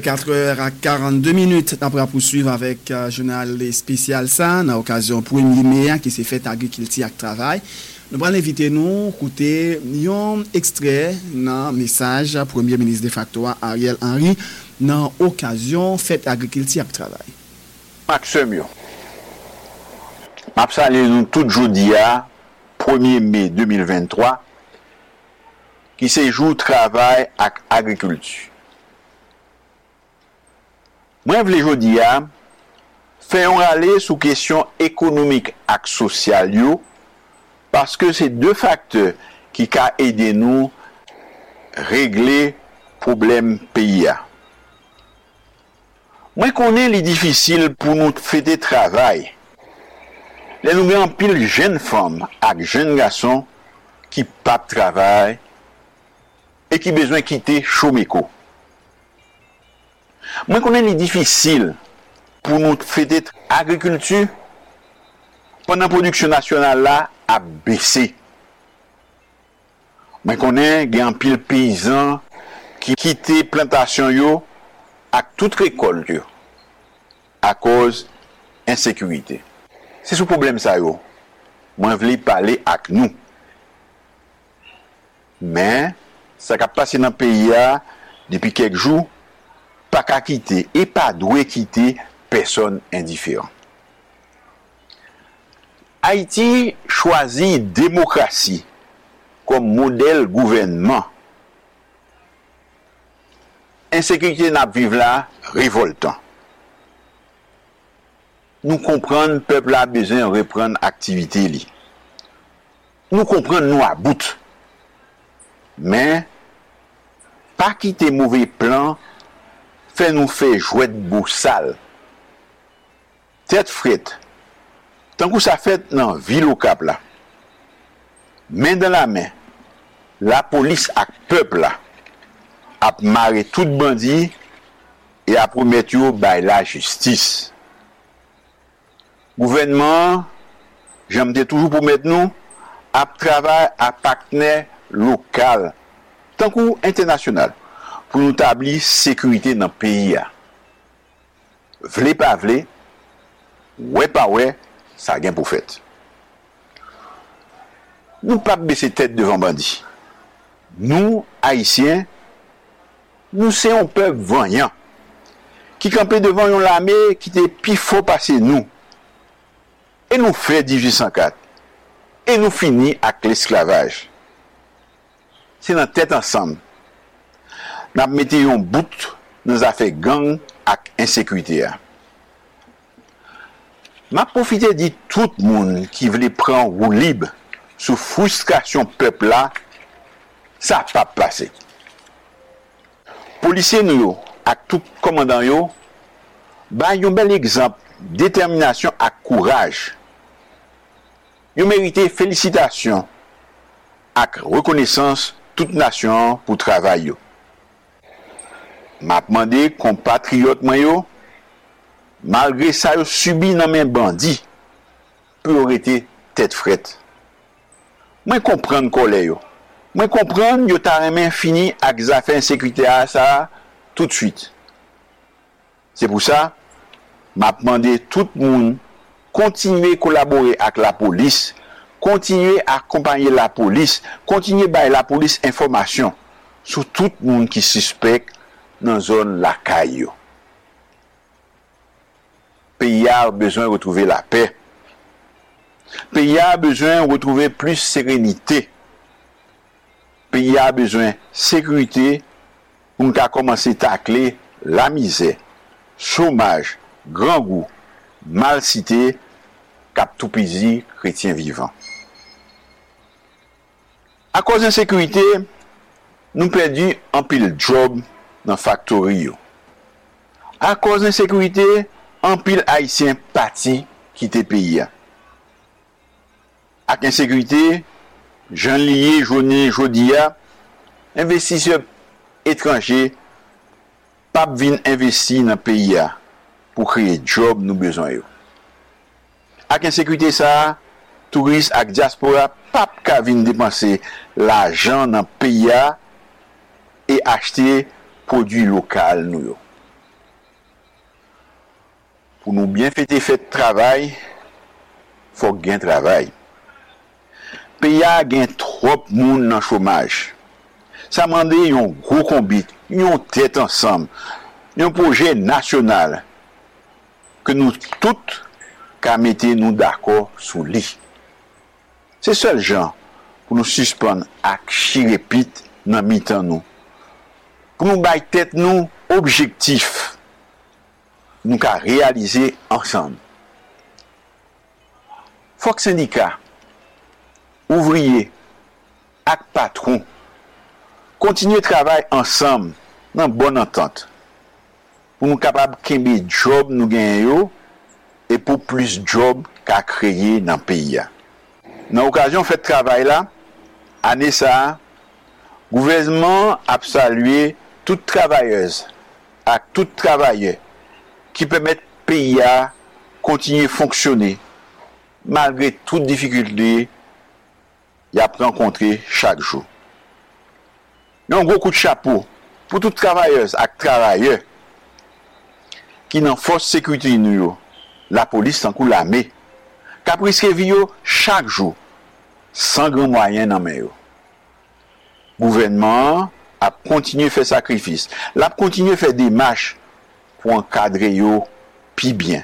quatre heures quarante-deux minutes, après poursuivre avec euh, journal spécial ça, dans l'occasion pour une linéa qui s'est fait agriculture et travail. Nous allons inviter nous écouter un extrait d'un message Premier ministre de facto Ariel Henry dans l'occasion fête agriculture et travail. Maxime, je salue nous tout jeudi à premier mai deux mille vingt-trois qui se joue travail et agriculture. Moi, je veux dire, faisons aller sous question économique et sociale, parce que c'est deux facteurs qui ca aider nous régler problème pays. Moi, connais les difficiles pour nous fêter travail. Les nous en pile jeunes femmes et jeunes garçons qui pas de travail et qui besoin quitter chômeko. Moi, je connais les difficiles pour nous fêter agriculture pendant la production nationale là a baissé. Moi, je connais un pile paysan qui quittent plantation yo à toute récolte yo à cause insécurité. C'est ce problème ça yo. Moi, je veux parler avec nous. Mais ça qui a passé dans le pays depuis quelques jours pas qu'à quitter et pas doué quitter personne indifférent. Haïti choisit démocratie comme modèle gouvernement. Insécurité n'a vive là révoltant. Nous comprenons peuple a besoin reprendre activité li. Nous comprenons nous à bout. Mais pas quitter mauvais plan fait nous fait jouer de boussal. Tête frette. Tant que ça fait dans ville au cap là. Main dans la main. La police ak peuple là a marré tout bandit et a promettre yo bail la justice. Gouvernement, j'aime toujours promettre nous a travail à partenaire local tant que international. Pour nous établir sécurité dans le pays. Vle pas vle, ouais pas ouais, ça gagne pour fait. Nous pas baisser tête devant bandit. Nous, Haïtiens, nous sommes un peuple vaillant qui campait devant une armée qui était plus fort passé nous. Et nous fait dix-huit cent quatre. Et nous finit avec l'esclavage. C'est dans tête ensemble. N'a mette yon bout nous a fait gang ak insécurité. M'a profité dit tout moun qui vle prendre roue libre sous frustration peuple là ça pas passé. Policiers nous ak tout commandant yo ba yon bel exemple détermination ak courage. Yo mérité félicitations ak reconnaissance toute nation pour travail yo. M'a demandé compatriote man yo malgré ça yo subi nan men bandi pour rester tête frette. Moi comprendre colère yo. Moi comprendre yo ta remen fini ak affaire insécurité ça tout de suite. C'est pour ça m'a demandé tout moun continuer collaborer avec la police, continuer à accompagner la police, continuer bay la police information sur tout moun qui suspecte dans zone la caille. Pays a besoin de retrouver la paix. Pays a besoin de retrouver plus sérénité. Pays a besoin de sécurité pour nous commencer à tacler la misère, chômage, grand goût, mal cité, cap tout pays chrétien vivant. À cause de l'insécurité, nous perdons un pile job dans factory yo. À cause d'insécurité, en pile haïtien parti quitter pays. Avec insécurité, j'en lié journée jodia investisseur étranger pas vinn investir dans pays pour créer job nous besoin yo. Avec insécurité ça, touristes ak diaspora pas ka vinn dépenser l'argent dans pays et acheter produits locaux nous. pour nous bien fêter fête travail, faut gain travail. Pays a gain trop monde dans chômage. Ça mande un gros combi, une tête ensemble, un projet national que nous toutes qu'à mettre nous d'accord sur lui. C'est seul gens pour nous suspendre à chirépite dans mi-temps nous. Pour nous bailler tête nous objectif nous qu'à réaliser ensemble. Faut que syndicat, ouvriers et patrons continuent à travailler ensemble dans bonne entente pour nous capables de job nous gagner et pour plus de job qu'à créer dans le pays. Dans l'occasion de ce travail là, année ça, le gouvernement a salué toutes travailleuses et tous travailleurs qui permettent au pays de continuer à fonctionner malgré toutes les difficultés qu'il a rencontrées chaque jour. Nous avons un gros coup de chapeau pour toutes travailleuses et travailleurs qui n'ont force sécurité nous, la police en coup l'armée, qui risquent de vivre chaque jour sans grand moyen dans main. Le gouvernement a continué à faire sacrifice, l'a continué à faire des marches pour encadrer yo plus bien.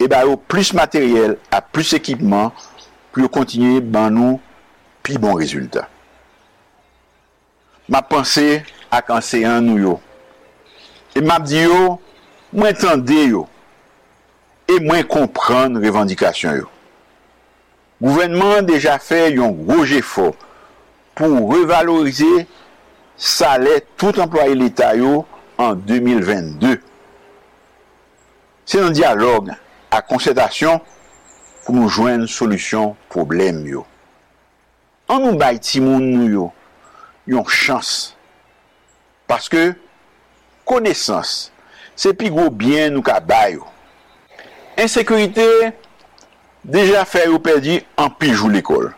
Et ben yo plus matériel, à plus équipement pour continuer ban nous plus bon résultat. Ma pensée à enseignant nous yo. Et m'a dit yo, moi tendez yo et moi comprendre revendication yo. Gouvernement déjà fait un gros effort pour revaloriser salaire tout employé l'État yo en deux mille vingt-deux. C'est un dialogue à concertation pour nous joindre solution problème yo. On nous bail ti moun nou yo yon chance parce que connaissance c'est plus gros bien nous ka bail yo. Insécurité déjà fait ou perdu en pile jou l'école.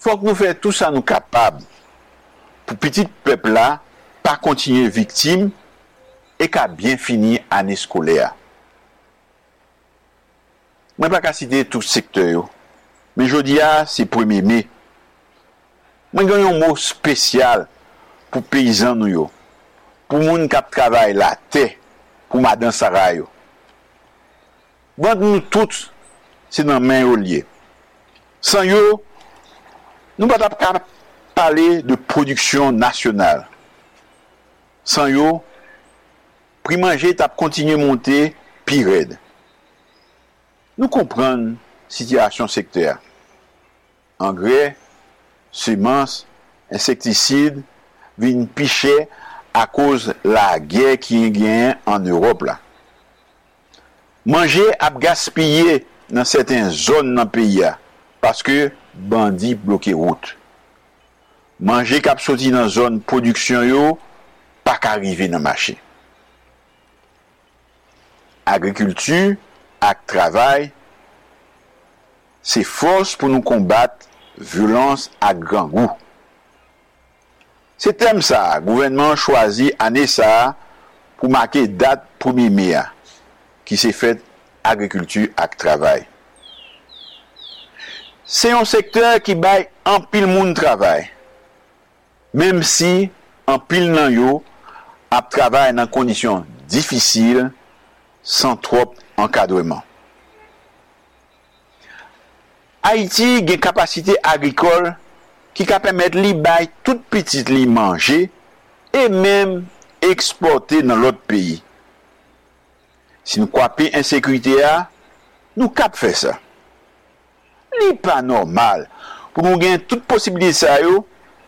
Faut que nous fait tout ça nous capable pour petit peuple là pas continuer victime et qu'a bien fini année scolaire. Moi pas qu'à citer tout secteur yo. Mais jodi a c'est premier mai. Moi gagne un mot spécial pour paysan nou yo. Pour moun k'ap travaille la terre, pour madame Sarah yo. Bon nous toutes c'est dans main yo lié. Sans yo nous pas capable parler de production nationale. Sans yo prix manger t'a continuer monter puis raide. Nous comprenons situation secteur. Engrais, semences, insecticides viennent picher à cause la guerre qui gagne en Europe là. Manger a gaspillé dans certaines zones dans pays parce que bandits bloquent route. Manger qui a sorti dans zone production yo pas qu'arriver dans marché. Agriculture ak travail, c'est force pour nous combattre violence à grand goût. C'est thème ça, gouvernement choisi année ça pour marquer date premier mai qui s'est fait agriculture ak travail. C'est un secteur qui baille en pile monde travail. Même si en pile nan yo ap travail dans conditions difficiles sans trop encadrement. Haïti gen capacité agricole qui ka permettre li bay toute petite li manger et même exporter dans l'autre pays. Si nous kwape insécurité a, nous kap faire ça. Li pas normal pour nous gen toute possibilité ça yo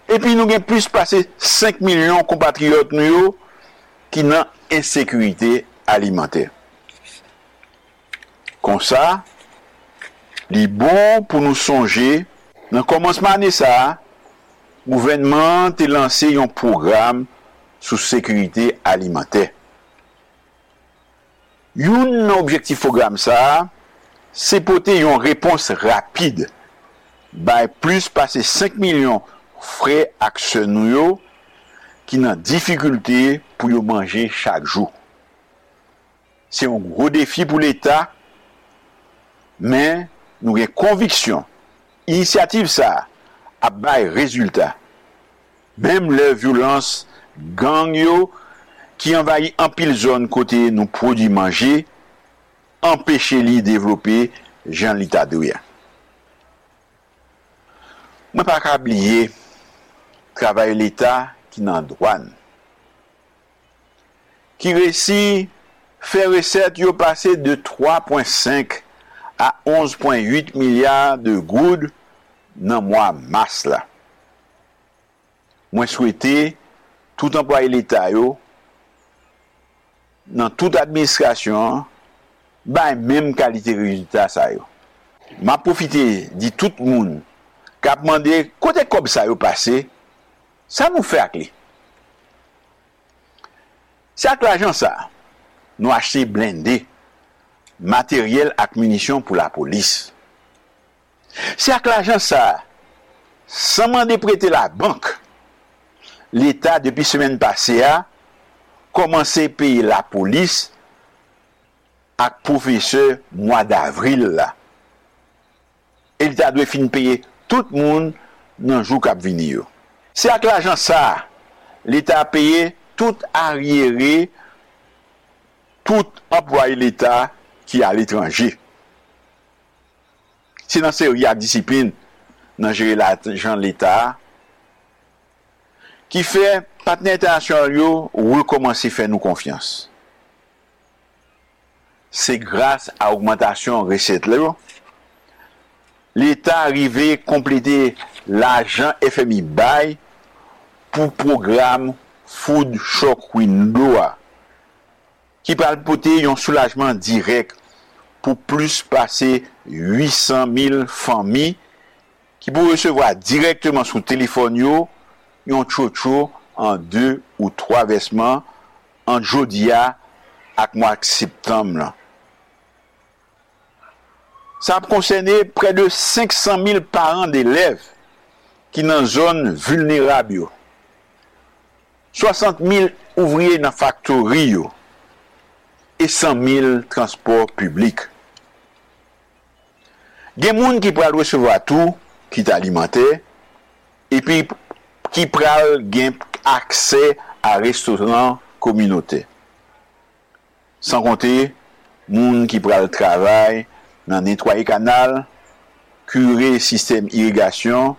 et puis nous gen plus passer cinq millions compatriotes nou yo qui nan insécurité alimentaire. Comme ça, li bon pour nous songer dans commencement année ça, gouvernement a lancé un programme sur sécurité alimentaire. Yon objectif programme ça, c'est porter une réponse rapide bay plus passer cinq millions frères ak sœurs nou yo qui nan difficulté pour yo manger chaque jour. c'est un gros défi pour l'État, mais nous avons conviction. Initiative ça a bail résultat. Même les violences gang yo qui envahit en pile zone côté nous produit manger empêcher li développer Jean l'état douya. Moi pas ka oublier travail l'état qui nan douane. Qui réussit faire recette yo passer de trois virgule cinq à onze virgule huit milliards de goud dans mois mars là. Moi souhaiter tout employé l'état yo dans toute administration ba même qualité résultat ça yo. M'a profiter dit tout monde qui a demandé côté comme ça yo passé ça nous fait clé. C'est avec l'argent ça nous acheter blindé matériel ak munitions pour la police. C'est avec l'argent ça sans demander prêter la banque. L'état depuis semaine passée a commencé payer la police ak professeur mois d'avril là. L'état doit fin payer tout monde dans jour qui va venir. C'est avec l'argent ça l'état a payé tout arriéré tout employé l'état qui à l'étranger. C'est dans série à discipline dans gérer l'argent l'état qui fait partenaire international yo recommencer faire nous confiance. C'est grâce à augmentation recette là l'état arrivé compléter l'argent F M I bail pour programme Food Shock Window qui parle porter un soulagement direct pour plus passer huit cent mille familles qui pour recevoir directement sur téléphone yo un chocho en deux ou trois versements en jodia ak mois septembre là. Ça concerne près de cinq cent mille parents d'élèves qui dans zone vulnérable yo. soixante mille ouvriers dans factory yo. Et cent mille transports publics. Gen moun qui pral recevoir tout qui t'alimenter et puis qui pral gen accès à restaurant communauté. Sans compter moun qui pral travail dans nettoyer canal, curer système irrigation,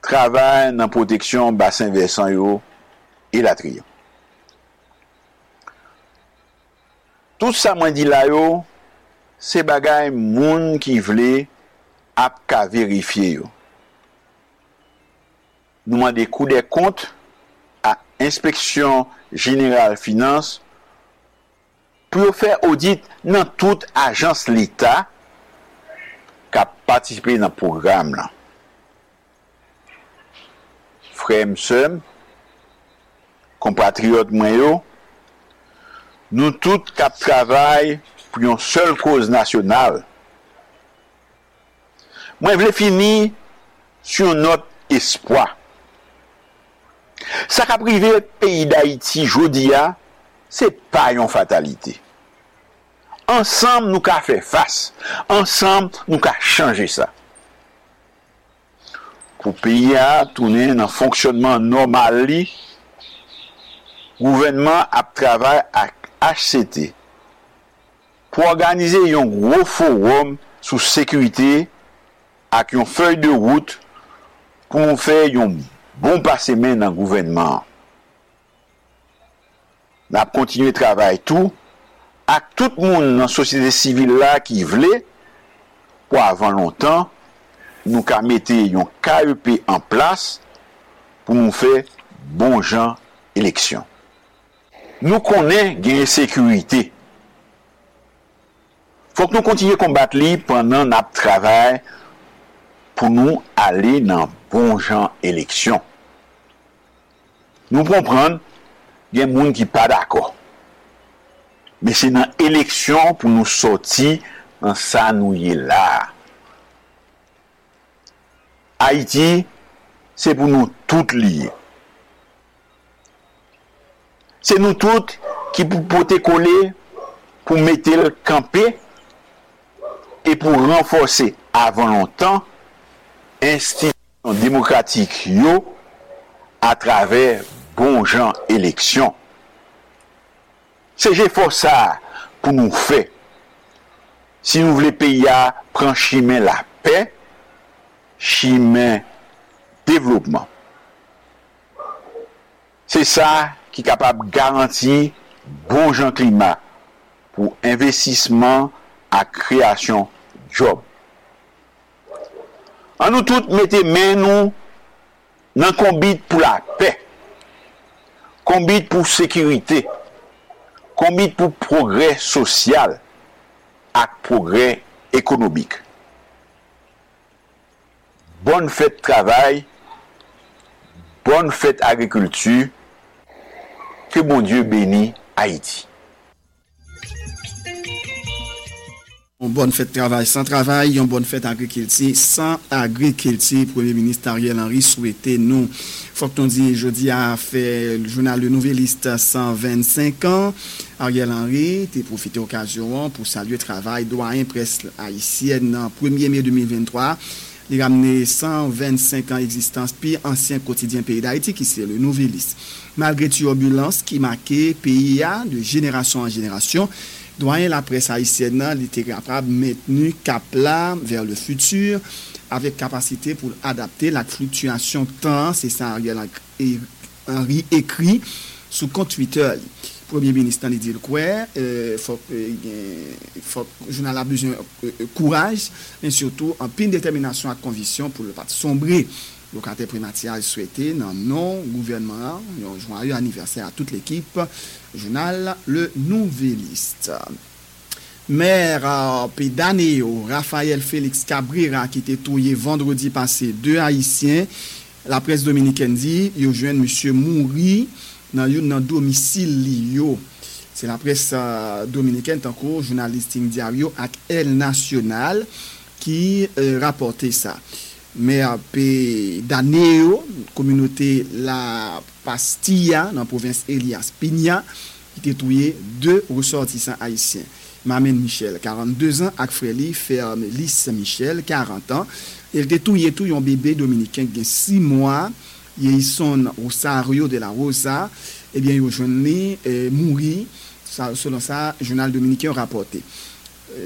travail dans protection bassin versant yo et la tri. Tout ça m'a dit là yo, c'est bagay moun ki vle ap ka vérifier yo. Nous mande kou des comptes à inspection générale finance pour faire audit dans toute agence l'état qui a participé dans programme là. Frères m'sem, compatriotes moi yo, nous tous cap travail pour une seule cause nationale. Moi vle fini sur notre espoir. Ça qu'a privé pays d'Haïti jodia, c'est pas une fatalité. Ensemble nous qu'a fait face, ensemble nous qu'a changer ça. Pour pays a tourner dans fonctionnement normal li, gouvernement a travail à H C T pour organiser un gros forum sur sécurité avec une feuille de route pour faire un bon passement dans le gouvernement. N'a continuer travail tout à tout le monde dans la société civile là qui voulait pour avant longtemps nous ca mettre un K E P en place pour nous faire bon genre élection. Nous connaissons gain sécurité. Faut que nous continuions combattre li pendant notre travail pour nous aller dans bon genre élection. Nous comprendre gain monde qui pas d'accord. Mais c'est dans élection pour nous sortir en ça nous y là. Haïti c'est pour nous toutes liées. C'est nous toutes qui pour porter coller pour mettre le camper et pour renforcer avant longtemps l'institution démocratique yo à travers bon gens élection. C'est j'ai fait ça pour nous faire. Si nous voulons payer prendre chemin la paix, chemin développement. C'est ça qui est capable de garantir bon gens climat pour investissement à création job. En nous toutes mettez main nous dans combat pour la paix, combat pour sécurité, combat pour progrès social et progrès économique. Bonne fête travail, bonne fête agriculture, que bon Dieu bénisse Haïti. Une bonne fête travail sans travail, une bonne fête agriculture sans agriculture. Premier ministre Ariel Henry souhaitait nous. Faut qu'on dit jeudi a fait le journal Le Nouvelliste cent vingt-cinq ans. Ariel Henry a profité occasion pour saluer travail doyen presse haïtienne en premier mai deux mille vingt-trois. Il a ramené cent vingt-cinq ans d'existence puis ancien quotidien pays d'Haïti qui c'est Le Nouvelliste. Malgré turbulence qui marquait pays de génération en génération, doyen la presse haïtienne était capable de maintenir cap là vers le futur avec capacité pour adapter la fluctuation de temps, c'est ça Ariel Henry écrit sous compte Twitter. Premier ministre dit le quoi euh faut faut journal a besoin courage mais surtout en pleine détermination à conviction pour ne pas sombrer. Locataire primatial souhaité dans non gouvernement, un joyeux anniversaire à toute l'équipe. Journal Le Nouvelliste. Maire Pédaneo, Raphaël Félix Cabrera qui était tué vendredi passé deux Haïtiens. La presse dominicaine dit yo joindre monsieur Mouri dans dans domicile lio. C'est la presse dominicaine tanko journaliste Diario ak El Nacional qui euh, rapportait ça. Maire Pédaneo, communauté La Pastilla, dans la province Elias Pina, qui tué deux ressortissants haïtiens. Mamène Michel, quarante-deux ans, et Fréli Ferme Lys Michel, quarante ans. Il tué tout un bébé dominicain qui a six mois. Ils sont au Rosario de la Rosa. Eh bien, ils joignent eh, Mouri, selon ça, journal dominicain rapporté.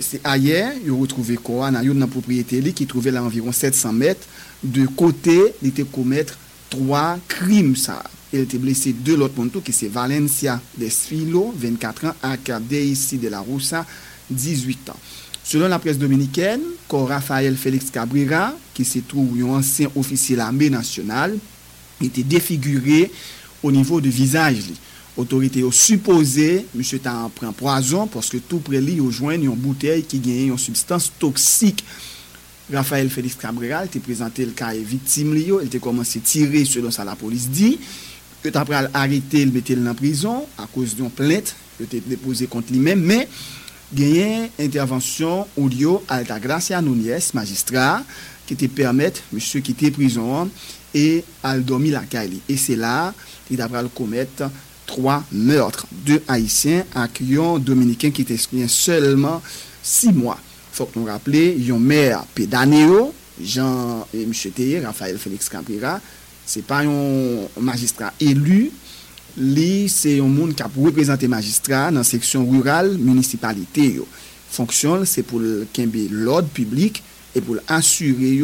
C'est ailleurs, ils ont retrouvé quoi dans une propriété qui trouvait là environ sept cents mètres de côté, il était commettre trois crimes ça. Il était blessé de l'autre monde qui c'est Valencia Desfilo, vingt-quatre ans, Akadé ici de la Rosa, dix-huit ans. Selon la presse dominicaine, quand Raphaël Félix Cabrera, qui se trouve un ancien officier de l'armée nationale, était défiguré au niveau du visage. Autorité au supposé monsieur ta prend poison parce que tout près li yo joindre une bouteille qui gagne une substance toxique. Raphaël Félix Cabrera était présenté le cas victime li yo, il était commencé tirer selon ça la police dit que t'a pral arrêter le mettre en prison à cause d'une plainte qui était déposée contre lui-même mais gagne intervention audio Alta Gracia Nunez magistrat qui te permettre monsieur qui était prison et al dormi la caille et c'est là il a pral commettre trois meurtres, deux Haïtiens et un Dominicain qui était seulement six mois. Il faut que nous rappelions, un maire Pédaneo, Jean et M. Théier, Raphaël Félix Cabrera, ce n'est pas un magistrat élu, lui, c'est un monde qui a représenté magistrat dans la section rurale, municipalité. La fonction, c'est pour qu'il l'ordre public et pour assurer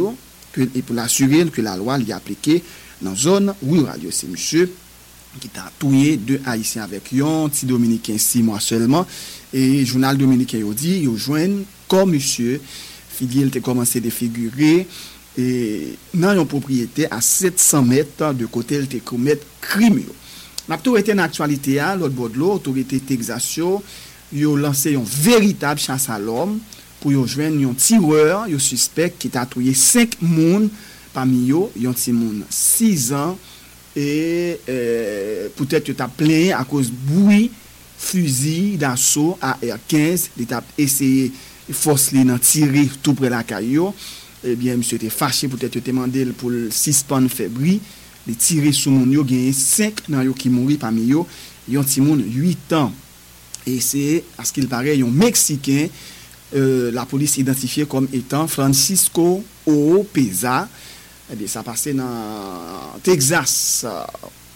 que, et pour assurer que la loi est appliquée dans la zone rurale. C'est M. qui t'a tué deux Haïtiens avec yon petit dominicain six mois seulement et journal dominicain yo dit yo joignent comme monsieur Figuel te commencé défigurer et dans une propriété à sept cents mètres de côté il te commet crime yo n'a tout été en actualité à l'autre bord de l'eau autorité Texasio yo lancé une véritable chasse à l'homme pour yo joindre un tireur yo suspect qui t'a tué cinq moun parmi yo yon petit moun six ans et euh, peut-être que tu as plaigné à cause bruit fusil d'assaut A R quinze l'étape essayer force les n'en tirer tout près la caillou et eh bien monsieur était fâché peut-être que tu demandé pour suspendre fait bruit les tirer sur mon yo gagné cinq dans yo qui mourir parmi yo yon ti moun huit ans Et c'est, à ce qu'il paraît, un Mexicain, euh, la police identifiée comme étant Francisco Oropeza. Eh bien, ça passait dans Texas, euh,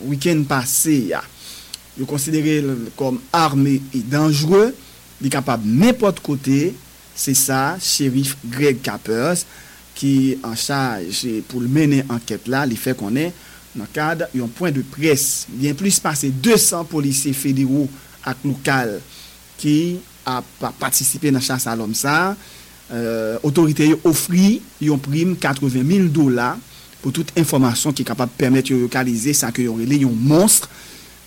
week-end passé. Il est considéré comme armé et dangereux. Il est capable n'importe côté. C'est ça, shérif Greg Capers, qui en charge pour mener enquête là, les faits qu'on est, dans le cadre d'un point de presse. Bien plus passé deux cents policiers fédéraux et locaux qui a participé dans la chasse à l'homme. Ça, euh, autorité offrit une prime quatre-vingt mille dollars pour toute information qui est capable de permettre de localiser ça que aurait un monstre.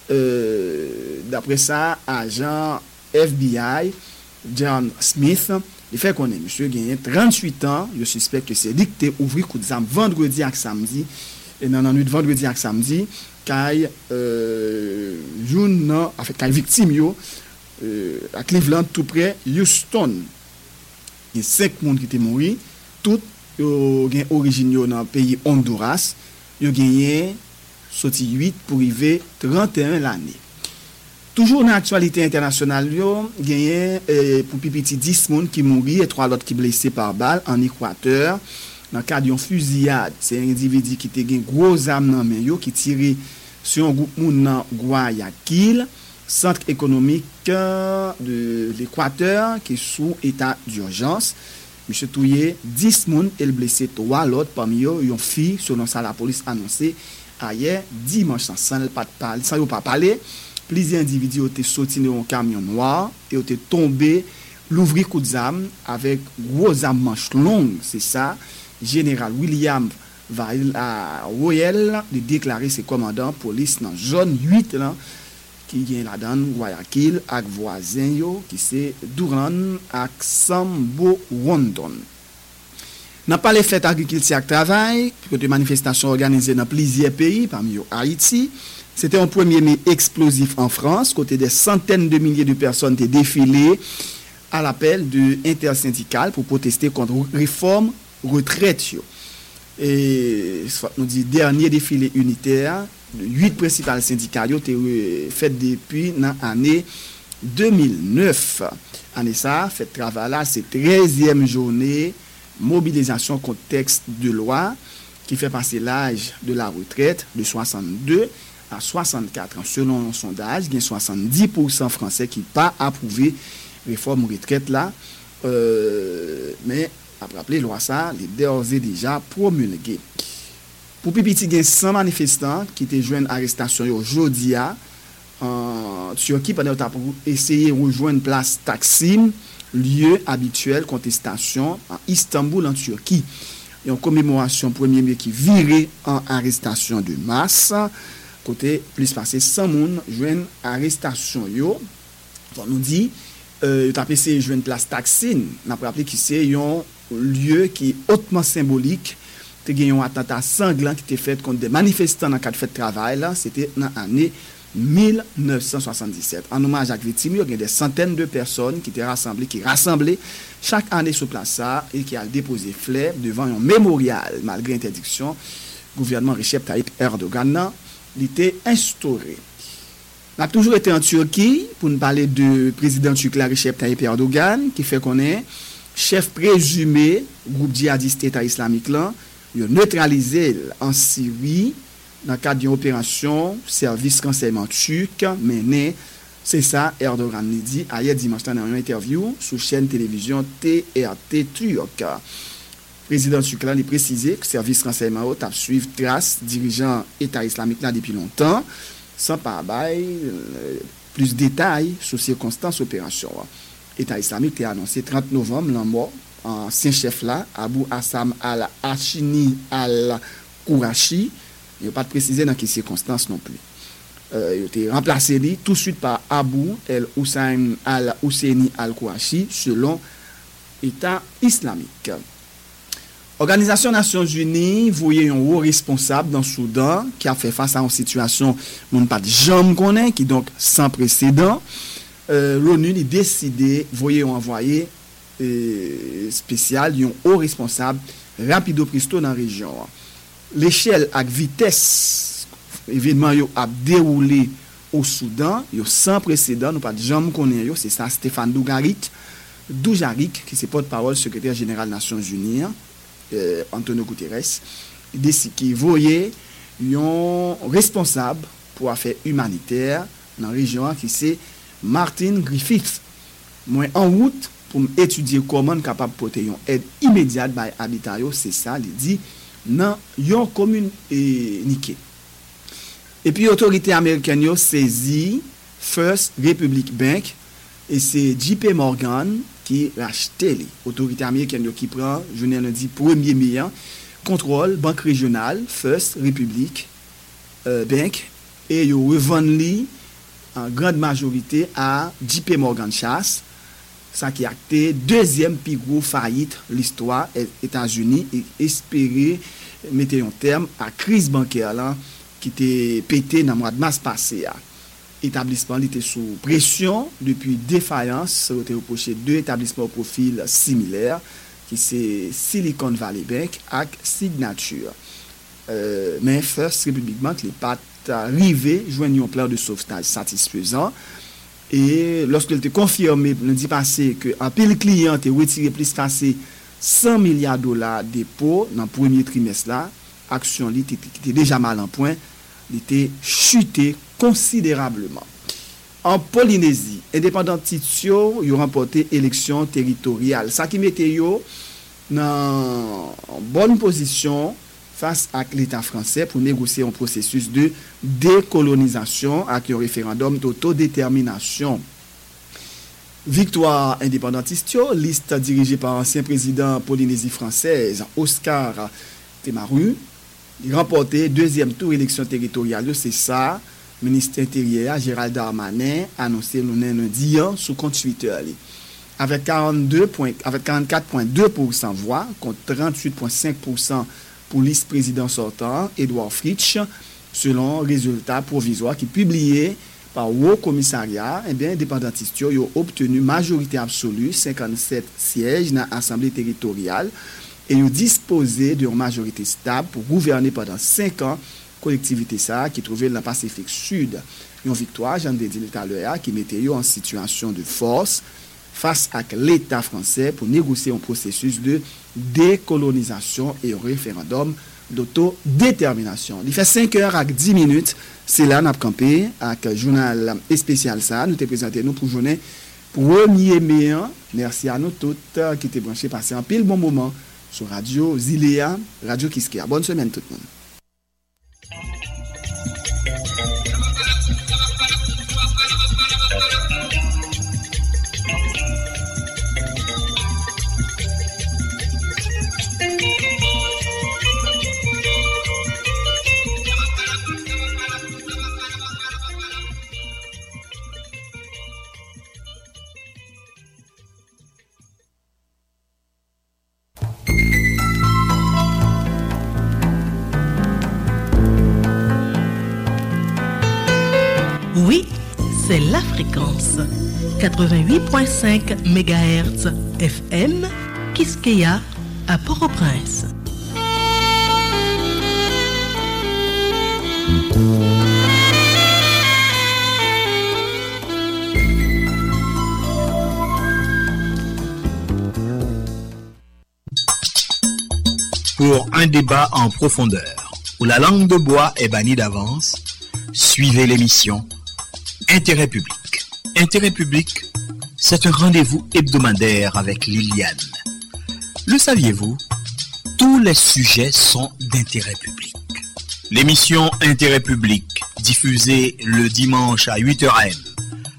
Euh, d'après ça, agent F B I John Smith, il fait qu'on est monsieur gagné trente-huit ans, je suspecte que c'est dicté ouvrir coup de zam vendredi à samedi et dans la nuit de vendredi à samedi caille euh joune non en fait caille victime yo euh, à Cleveland tout près Houston. Il y a cinq monde qui étaient morts, tout yo gen origine dans pays Honduras, yo gagné sorti huit pour arriver trente et un l'année. Toujours dans l'actualité internationale, il y a eh, pour pipiti dix personnes qui mourir et trois autres qui blessés par balle en Équateur dans le cadre d'une fusillade. C'est un individu qui était un gros arme dans main yo qui tirait sur un groupe moun dans Guayaquil, centre économique de l'Équateur qui est sous état d'urgence. Monsieur Touye, dix personnes et blessés trois autres parmi eux, une fille selon ça la police annoncé hier dimanche sans le pas parler, ça yo pas parler. Plusieurs individus ont été sortis d'un camion noir et ont été tombés, l'ouvrir coup d'armes avec gros armes manches longues, c'est ça. Général William Royal de déclarer ses commandants police dans zone huit là qui vient la dans Guayaquil avec voisin yo qui c'est Duran ak Sambo Wondon. N'a pas les fêtes agriculture et travail, que des manifestations organisées dans plusieurs pays parmi eux Haïti. C'était un premier mai explosif en France, côté des centaines de milliers de personnes étaient défilées à l'appel de l'intersyndicale pour protester contre la réforme retraite. Et nous dit dernier défilé unitaire, huit principales syndicats étaient faites depuis l'année deux mille neuf. Année ça, fait travail là, c'est treizième journée mobilisation contre texte de loi qui fait passer l'âge de la retraite de soixante-deux à soixante-quatre ans. Selon un sondage, il y a soixante-dix pour cent Français qui pas approuvé réforme retraite là. Euh, mais après rappeler loi ça, les d'ores et déjà promulgué. Pour pipiti il y a cent manifestants qui étaient joints arrestation aujourd'hui à en Turquie pendant t'a essayer rejoindre place Taksim, lieu habituel contestation à Istanbul en Turquie. Et en commémoration premier mai qui virait en arrestation de masse. Côté plus passé cent moun joine arrestation yo on nous dit euh t'a passé joine place Taksim n'a rappelé qui c'est un lieu qui est hautement symbolique te gagne un attentat sanglant qui était fait contre des manifestants dans cadre fête travail là c'était dans année mille neuf cent soixante-dix-sept en hommage à victime yo il y a des centaines de personnes qui étaient rassemblées qui rassemblées chaque année sur place ça et qui a déposé fleurs devant un mémorial malgré interdiction gouvernement Recep Tayyip Erdogan il était instauré. On a toujours été en Turquie pour nous parler de président turc Recep Tayyip Erdogan qui fait qu'on est chef présumé groupe djihadiste État islamique là, il neutralisé en Syrie dans le cadre d'une opération service renseignement turc mené c'est ça Erdogan l'a dit hier dimanche dans une interview sur chaîne télévision T R T turque. Président turc là, il précisait que service renseignement a suivi trace dirigeant État islamique là depuis longtemps, sans par bail plus détails sur circonstances opération. État islamique a annoncé trente novembre la mort ancien chef là, Abu Assam al-Hashimi al-Qurashi, il n'a pas précisé dans quelles circonstances non plus. Euh, il a été remplacé lui, tout de suite par Abu el-Hussein al-Husseini al-Qurashi selon État islamique. Organisation Nations Unies voyait un haut responsable dans Soudan qui a fait face à une situation mon pas de jambe qu'on est qui donc sans précédent. Euh, l'ONU a décidé voyait envoyer euh, spécial un haut responsable rapido presto dans région. L'échelle avec vitesse événement yo a déroulé au Soudan, yo sans précédent, nous pas jamais connaît yo, c'est ça Stéphane Dougarit, Doujaric qui se porte-parole secrétaire général Nations Unies, euh, Antonio Guterres, qui voyait yon responsable pour affaires humanitaires dans la région qui c'est Martin Griffiths. Moi en route pour étudier comment capable porter une aide immédiate par habitat yo, c'est ça, il dit dans yon commune et niqué. Et puis autorité américaine yo saisi First Republic Bank et c'est J P Morgan qui racheté les autorité américaine yo qui prend jeudi lundi premier mai contrôle banque régionale First Republic euh, Bank et yo revend li en grande majorité à J P Morgan Chase, ça qui a été deuxième plus gros faillite l'histoire des États-Unis et espérer mettre un terme à crise bancaire là qui était pété dans le mois de mars passé. Établissement était sous pression depuis défaillance, était reproché deux établissements au profil similaire qui c'est Silicon Valley Bank et Signature. Euh, mais First Republic Bank les pas arrivé joignant un plan de sauvetage satisfaisant et lorsque il était confirmé lundi passé que un pile client était retiré plus passé cent milliards de dollars dépôt dans premier trimestre là, action li qui était déjà mal en point, il était chuté considérablement. En Polynésie, indépendantistes yo yo remporté élection territoriale, ça qui mettait yo dans bonne position face à l'État français pour négocier un processus de décolonisation avec un référendum d'autodétermination. Victoire indépendantiste, liste dirigée par ancien président Polynésie française Oscar Temaru, il remporté deuxième tour élection territoriale, c'est ça. Ministère intérieur Gérald Darmanin annoncé lundi sous compte Twitter avec quarante-deux point, avec quarante-quatre virgule deux pour cent voix contre trente-huit virgule cinq pour cent pour liste président sortant Edouard Fritsch, selon résultat provisoire qui publié par Haut Commissariat, eh bien indépendantiste yo obtenu majorité absolue cinquante-sept sièges dans assemblée territoriale et yo disposé d'une majorité stable pour gouverner pendant cinq ans collectivité ça qui trouvait dans Pacifique Sud. Une victoire j'en ai dit tout à l'heure qui mettait yo en situation de force face à l'État français pour négocier un processus de décolonisation et un référendum d'autodétermination. Il fait cinq heures avec dix minutes, c'est là n'a campé avec journal spécial ça, nous te présenter nous pour journée premier mai. Merci à nous toutes qui étaient branchés, passer un pile bon moment sur Radio Zilea, Radio Kiskia. Bonne semaine tout le monde. C'est la fréquence quatre-vingt-huit virgule cinq mégahertz F M, Kiskeya à Port-au-Prince. Pour un débat en profondeur, où la langue de bois est bannie d'avance, suivez l'émission Intérêt public. Intérêt public, c'est un rendez-vous hebdomadaire avec Liliane. Le saviez-vous? Tous les sujets sont d'intérêt public. L'émission Intérêt public, diffusée le dimanche à huit heures a m,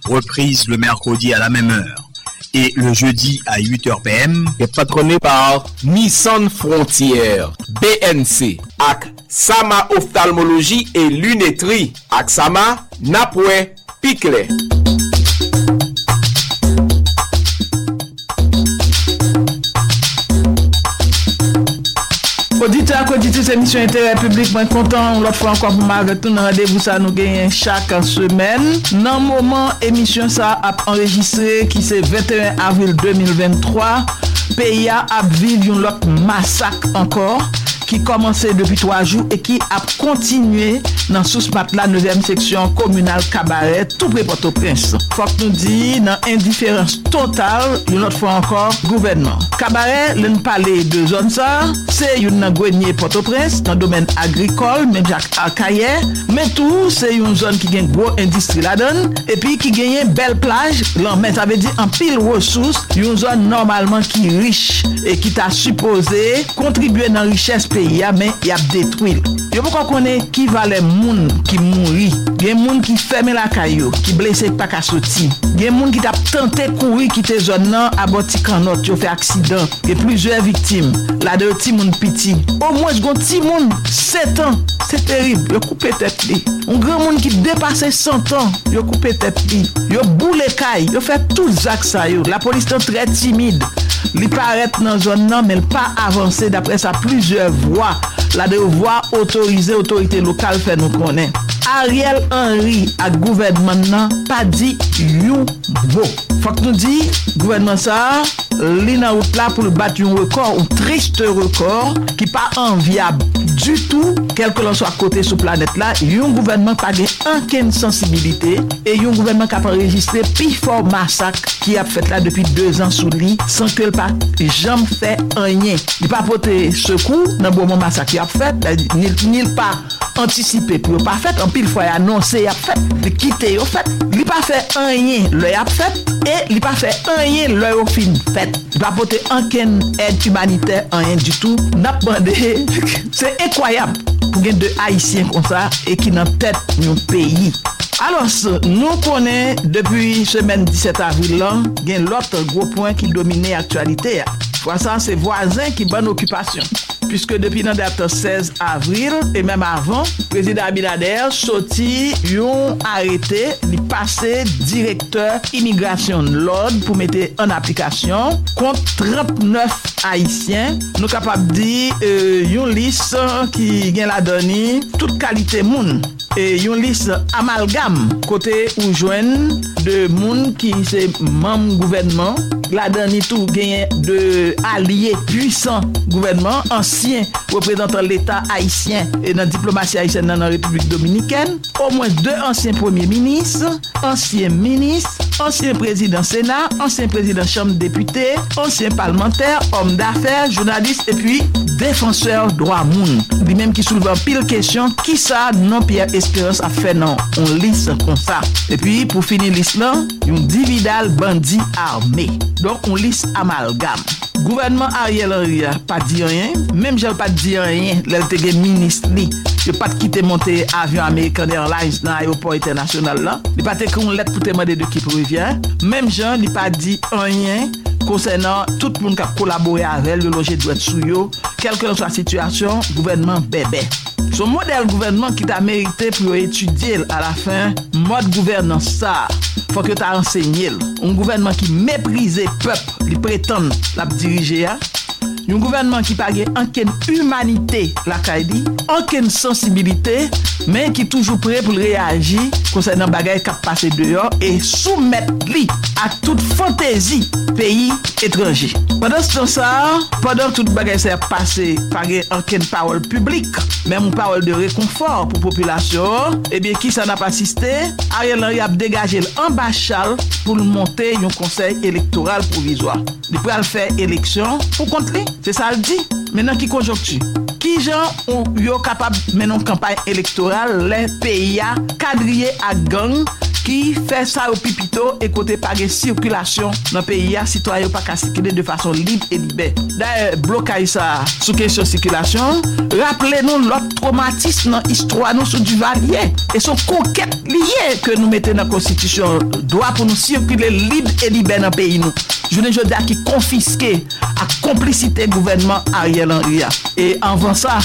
reprise le mercredi à la même heure et le jeudi à huit heures p m, est patronnée par Nissan Frontières, B N C, A C, Sama Ophthalmologie et Lunetterie, A C Sama, Napoué, Picle. Auditeur, auditrice, émission Intérêt Public, moi content, l'autre fois encore pour ma retourne rendez-vous ça nous gagne chaque semaine. Dans le moment, émission ça a enregistré qui c'est vingt et un avril deux mille vingt-trois, P I A a vécu un autre massacre encore. qui commençait depuis trois jours et qui a continué dans sous-mat la neuvième section communale Cabaret, tout près Port-au-Prince. Faut que nous dit dans indifférence totale, une autre fois encore, gouvernement. Cabaret, l'on parlait de zone ça, c'est une grenier Port-au-Prince, dans le domaine agricole, même Jacques Arcaillé, mais tout, c'est une zone qui gagne gros industrie là-dedans, et puis qui gagne belle plage, l'en met, ça veut dire en pile ressources, une zone normalement qui est riche et qui t'a supposé contribuer dans la richesse pays, mais il y a détruit. Je vous connais qui va les moun qui mourit, il y a des moun qui ferme la caillou, qui blessé pas qu'à sortir, il y a des moun qui t'a tenté courir quitter zone là, aboti canot, qui ont fait accident, il y a plusieurs victimes. La de petit moun petit, au moins un petit moun sept ans, c'est terrible, je coupe tête li. Un grand moun qui dépassait cent ans, je coupe tête li. Yo boule caille, yo fait tout zac ça yo. La police est très timide. Li paraît dans zone non mais pas avancé d'après ça plusieurs voix. La de voix autorisée autorité locale fait nous connaît. Ariel Henry à gouvernement nan pas dit you bo. Faut que nous dit gouvernement ça Lina Outla pour battre un record, un triste record qui pas enviable du tout, quel que l'on soit côté sur planète là, un gouvernement pas gain aucune sensibilité et un gouvernement qui a enregistré plus fort massacre qui a fait là depuis deux ans sous lui sans que le pas jamais fait rien. Il pas porté secours dans bon moment massacre qui a fait, ni il pas anticipé pour pas fait en pile fois annoncé il a fait, il quitté au fait, il pas fait rien, le a fait et il pas fait rien le au fin fait. Il va porter aucune aide humanitaire, rien du tout. N'a pas demandé. C'est incroyable pour qu'il y ait deux Haïtiens comme ça et qui n'ont tête nos pays. Alors, nous connaissons depuis semaine dix-sept avril là, il y a l'autre gros point qui domine l'actualité. Pour ça, c'est voisin qui bonne occupation. Puisque depuis la date seize avril et même avant, le président Abinader sorti yon arrêté, li passé directeur immigration l'ordre pour mettre en application contre trente-neuf Haïtiens. Nous capable dire euh, yon liste qui gen la donné toute qualité moun et yon liste amalgame côté ou joine de moun qui c'est membre gouvernement, la donné tout gen de alliés puissants gouvernement ancien représentant l'État haïtien et dans la diplomatie haïtienne dans la République dominicaine, au moins deux anciens premiers ministres, anciens ministres, anciens présidents Sénat, anciens présidents Chambre des députés, anciens parlementaires, hommes d'affaires, journalistes et puis défenseurs droits moun. Lui-même qui soulevait pile question, qui ça non Pierre L'Espérance a fait non, on liste comme ça. Et puis pour finir liste là, yon dividal bandit armé. Donc on liste amalgame. Gouvernement Ariel Henry pas dit rien, même j'ai pas dit rien, l'Eltegé ministre li, j'ai pas quitté monter avion américain Airlines dans l'aéroport international là, il pas t'écrit une lettre pour te demander de qui provient, même Jean il pas dit rien concernant tout le monde qui a collaboré avec le loger doit sous yo, quelle que soit la situation, gouvernement bébé. Son modèle gouvernement qui t'a mérité pour étudier à la fin, mode gouvernance ça, faut que t'as enseigné. Un gouvernement qui méprise le peuple, il prétend la diriger. Un gouvernement qui pague aucune humanité, la Kaidi, aucune sensibilité, mais qui toujours prêt pour réagir concernant bagaille qui a passé dehors et soumettre lui à toute fantaisie pays étranger. Pendant ce temps ça, pendant toute bagaille s'est passé, pague aucune parole publique, même une parole de réconfort pour population, eh bien qui s'en a pas assisté, Ariel Henry a dégagé l'ambassade pour monter un conseil électoral provisoire. Il pourra faire élection pour contre lui. C'est ça le dit. Maintenant, qui conjoncture? Qui gens ont capable maintenant campagne électorale, les pays à quadriller à gang qui fait ça au pipito et côté par circulation dans le pays à citoyens pas qu'à circuler de façon libre et libre. D'ailleurs, bloquer ça sous question circulation, rappelez-nous l'autre traumatisme dans l'histoire nous sous Duvalier et son conquête liée que nous mettons dans la constitution droit pour nous circuler libre et libre dans le pays nous. Je ne veux dire qui confisqué à complicité gouvernement Ariel Henry et avant ça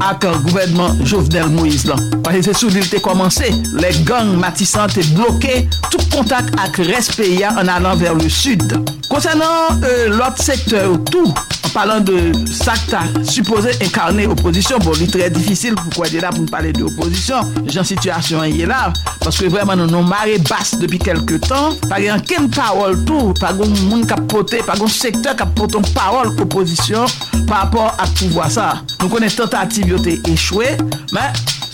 avec le gouvernement Jovenel Moïse là. Parce que c'est sous l'île commencé les gangs matissants étaient bloqués tout contact avec l'Est pays en allant vers le sud. Concernant euh, l'autre secteur tout parlant de ça que t'as supposé incarner opposition, bon, c'est très difficile pourquoi dire là pour parler de opposition. J'en situation y est là parce que vraiment nous nous marée basse depuis quelques temps. Pas qu'une parole tout, pas qu'on monde capoté, pas qu'on secteur capote une parole opposition par rapport à pouvoir ça. Nous connaissons tentative échoué, mais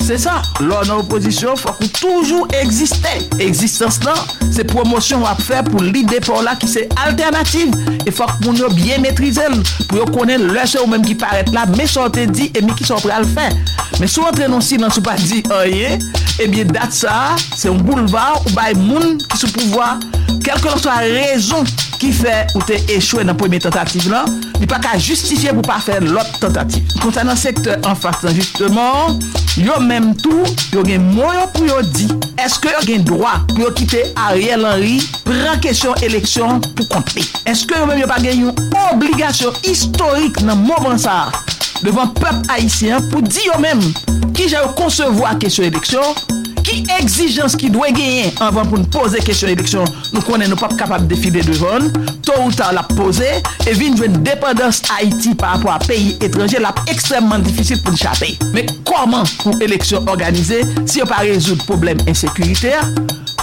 c'est ça, l'on a opposition, faut qu'on toujours exister. Existence là, c'est promotion à faire pour l'idée pour là qui c'est alternative. Et faut qu'on nous bien maîtriser pour connaître le seul même qui paraît là, mais sortez dit et mais qui sont prêts à le faire. Mais si on traîne aussi dans ce pas dit rien, eh bien date ça, c'est un boulevard où bay monde qui sous pouvoir, quelle que soit la raison qui fait ou t'es échoué dans la première tentative là, il pas qu'à justifier pour pas faire l'autre tentative. Concernant le secteur en face justement, yo même tout, yo gen moyen pour yo di, est-ce que yo gen droit pour yo quitter Ariel Henry, prend question élection pour compter. Est-ce que yo même yo pas gen une obligation historique dans moment ça devant peuple haïtien pour dire yo même qui j'ai concevoir question élection? Qui exigence qui doit gagner avant pour nous poser question élection, nous connaissons pas capable de défiler devant, tôt ou tard la poser et vient une dépendance Haïti par rapport à pays étrangers, là extrêmement difficile pour échapper. Mais comment pour élection organisée si on pas résoudre problème insécuritaire?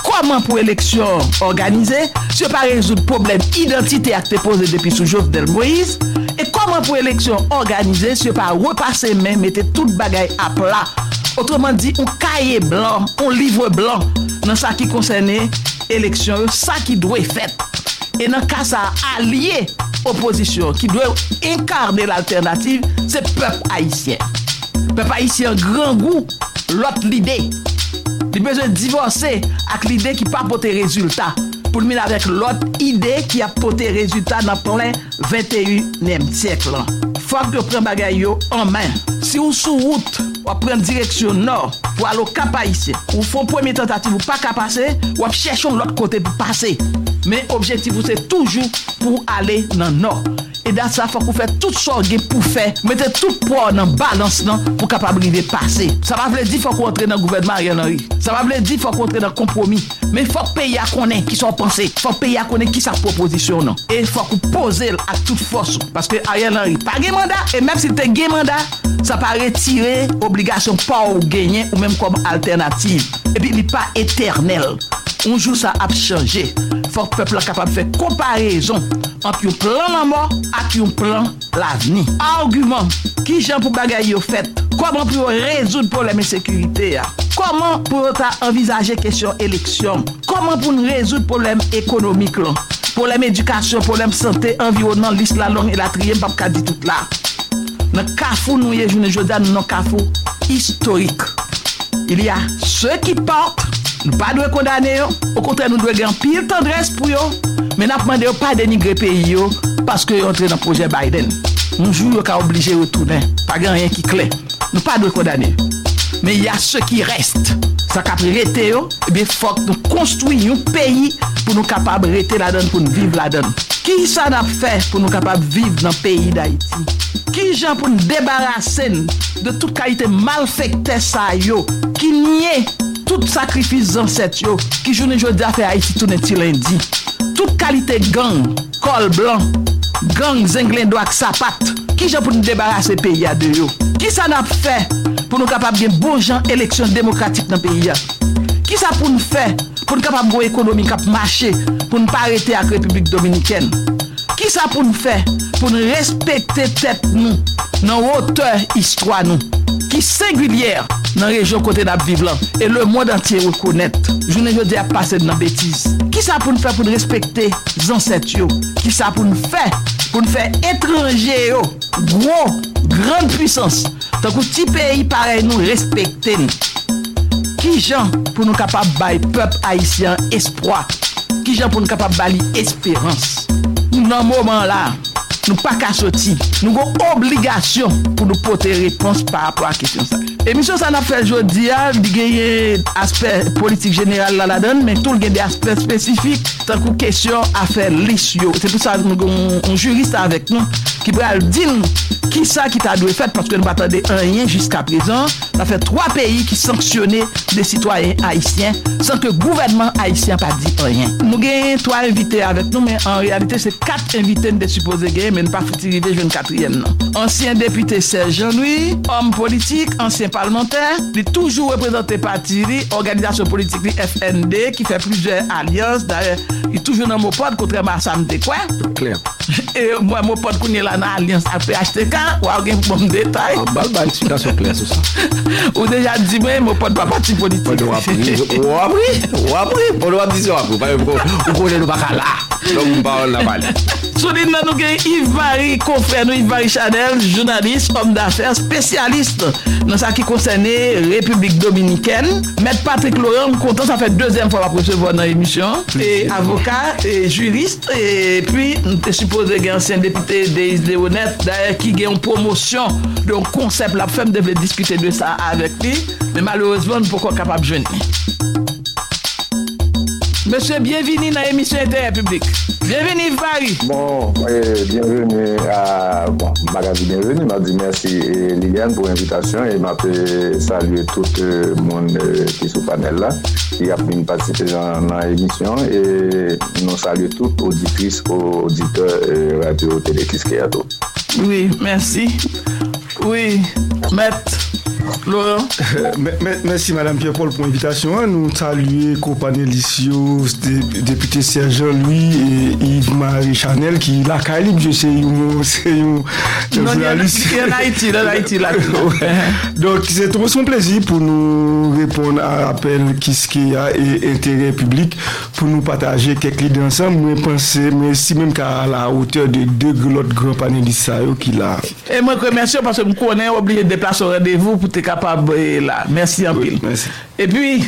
Comment pour élection organisée si on pas résoudre problème identité qui est posé depuis sous Jovenel Moïse? Et comment pour élection organisée si on pas repasser même mettre toute bagaille à plat? Autrement dit, un cahier blanc, un livre blanc dans ça qui concernait l'élection, ça qui doit être fait. Et dans le cas ça allié opposition qui doit incarner l'alternative, c'est le peuple haïtien. Le peuple haïtien grand goût, l'autre l'idée. Il besoin de divorcer avec l'idée qui pas porter résultat. Pour le mettre avec l'autre idée qui a porté résultat dans plein vingt et unième siècle. Faut que vous preniez bagaille en main. Si vous sous route, vous prenez direction nord pour aller au Cap Haïtien. Vous faites une première tentative, vous pas qu'à passer, vous cherchez l'autre côté pour passer. Mais l'objectif, c'est toujours pour aller dans le nord. Et dans ça, il faut que vous faites tout sorte pour faire, mettez tout poids dans la balance pour capable de passer. Ça va veut dire qu'il faut qu'on entre dans le gouvernement Ariel Henry. Ça va veut dire qu'il faut qu'on entre dans le compromis. Mais il faut que les pays connaissent qui sont pensés. Il faut que les pays connaissent qui sont proposition. Non. Et il faut qu'on pose à toute force. Parce que Ariel Henry n'a pas de mandat. Et même si tu as un mandat, ça ne peut pas retirer l'obligation de gagner ou même comme alternative. Et puis, il n'est pas éternel. Un jour, ça a changé. Faut que le peuple est capable de faire comparaison entre un plan la mort et un plan l'avenir. Argument, qui j'en pour bagaille au fait? Comment pour résoudre le problème de sécurité? Comment pour envisager la question élection? Comment pour résoudre le problème économique? Le problème éducation, le problème santé, environnement, liste la longue et la trième, pas qu'à dire tout là. Dans le cafou, nous y sommes aujourd'hui dans le cafou historique. Il y a ceux qui portent. Nous ne devons pas condamner, au contraire, nous devons gagner pile tendresse pour eux. Mais nous ne devons pas dénigrer le pays parce qu'ils sont entrés dans le projet Biden. Nous sommes obligés de retourner. Pas grand rien qui clé. Nous ne devons pas condamner. Mais il y a ceux qui restent. Ça cap rester, il faut que nous construisions un pays pour nous capables de rester là-dedans, pour nous vivre là-dedans. Qui ça n'a fait pour nous capables de vivre dans le pays d'Haïti? Qui gens pour nous débarrasser de toute qualité malfaitée ça yo? Qui nier tout sacrifice d'ancêtre yo qui journée aujourd'hui a fait Haïti tout neti lundi. Toute qualité gang, col blanc, gang zenglin doak sapat, qui gens pour nous débarrasser pays à de yo? Qui ça n'a fait pour nous capables de bon gens élection démocratique dans pays? Qui ça pour nous faire pour nous capables de économie cap marché pour nous pas arrêter avec République dominicaine? Qui ça pour nous faire pour nous respecter tête nous dans hauteur histoire nous qui singulière dans la région côté de la vivre et le monde entier reconnaît. Je ne veux dire passer dans la bêtise. Qui ça pour nous faire pour nous respecter les ancêtres? Qui ça pour nous faire pour nous faire étrangers, gros, grande puissance? Tant que petit pays pareil nous respecter. Qui gens pour nous capables bailler peuple haïtien espoir? Qui gens pour nous capables bailler espérance? Nous dans moment là, nous pas qu'à sortir. Nous avons obligation pour nous porter réponse par rapport à la question ça. Émission ça n'a fait aujourd'hui, il y a aspect politique général là la donne, mais tout le des aspects spécifiques tant que question à faire l'issue. C'est pour ça que nous avons un juriste avec nous qui pral dire qui ça qui t'a dû faire parce que nous n'attendons rien jusqu'à présent. Ça fait trois pays qui sanctionnaient des citoyens haïtiens sans que le gouvernement haïtien pas dit rien. Nous avons trois invités avec nous, mais en réalité c'est quatre invités de supposés gagner, mais nous pas foutu de jeune quatrième. Ancien député Serge Jean-Louis, homme politique, ancien parlementaire, il est toujours représenté par Thierry, organisation politique F N D qui fait plusieurs alliances. D'ailleurs, il est toujours dans mon pote, contrairement à Sam Dekwa. Claire. Et moi, mon pote, qu'on est là dans l'alliance à P H T K, ou à un bon détail. En bas, bah, tu as sur clair sur ça. Ou déjà dit, mais mon pote, pas parti politique. On a pris, on a pris, on a pris, on a pris, on a pris, on a pris, on a pris, Solide nan nou gen Yves-Marie confrère nou Yves-Marie Chanel, journaliste, homme d'affaires, spécialiste dans ça qui concerne République Dominicaine. Maître Patrick Laurent, content, ça fait deuxième fois qu'on recevoir dans l'émission. Et avocat, et juriste, et puis nous te supposé gen ancien député des Îles Léonettes, d'ailleurs qui gen une promotion de un concept la femme devait discuter de ça avec lui, mais malheureusement nous pas capable de joindre. Monsieur, bienvenue dans l'émission Intérêt Public. Bienvenue Paris. Bon, eh, bienvenue à... Bon, Magali, bienvenue. M'a dit merci et Liliane pour l'invitation et m'a fait saluer tout le monde euh, qui est sur le panel là. Il a pu participer dans, dans l'émission et nous saluons toutes auditrices, auditeurs, euh, radio, télé, qui est à tout. Oui, merci. Oui, maître. Laurent. Merci Madame Pierre-Paul pour l'invitation. Nous saluons co-panélistes, député Serge Jean-Louis et Yves-Marie Chanel qui la calibre, je sais, c'est une journaliste. En Haïti, en Haïti là. Donc c'est trop son plaisir pour nous répondre à l'appel qui ce qu'il y a et intérêt public pour nous partager quelques idées ensemble. Moi penser, mais si même qu'à la hauteur de deux l'autre grand panélistes qui l'a. Et moi remercie parce que nous connaissons obligé de déplacer au rendez-vous pour capable là. Merci en pile. Oui, et puis,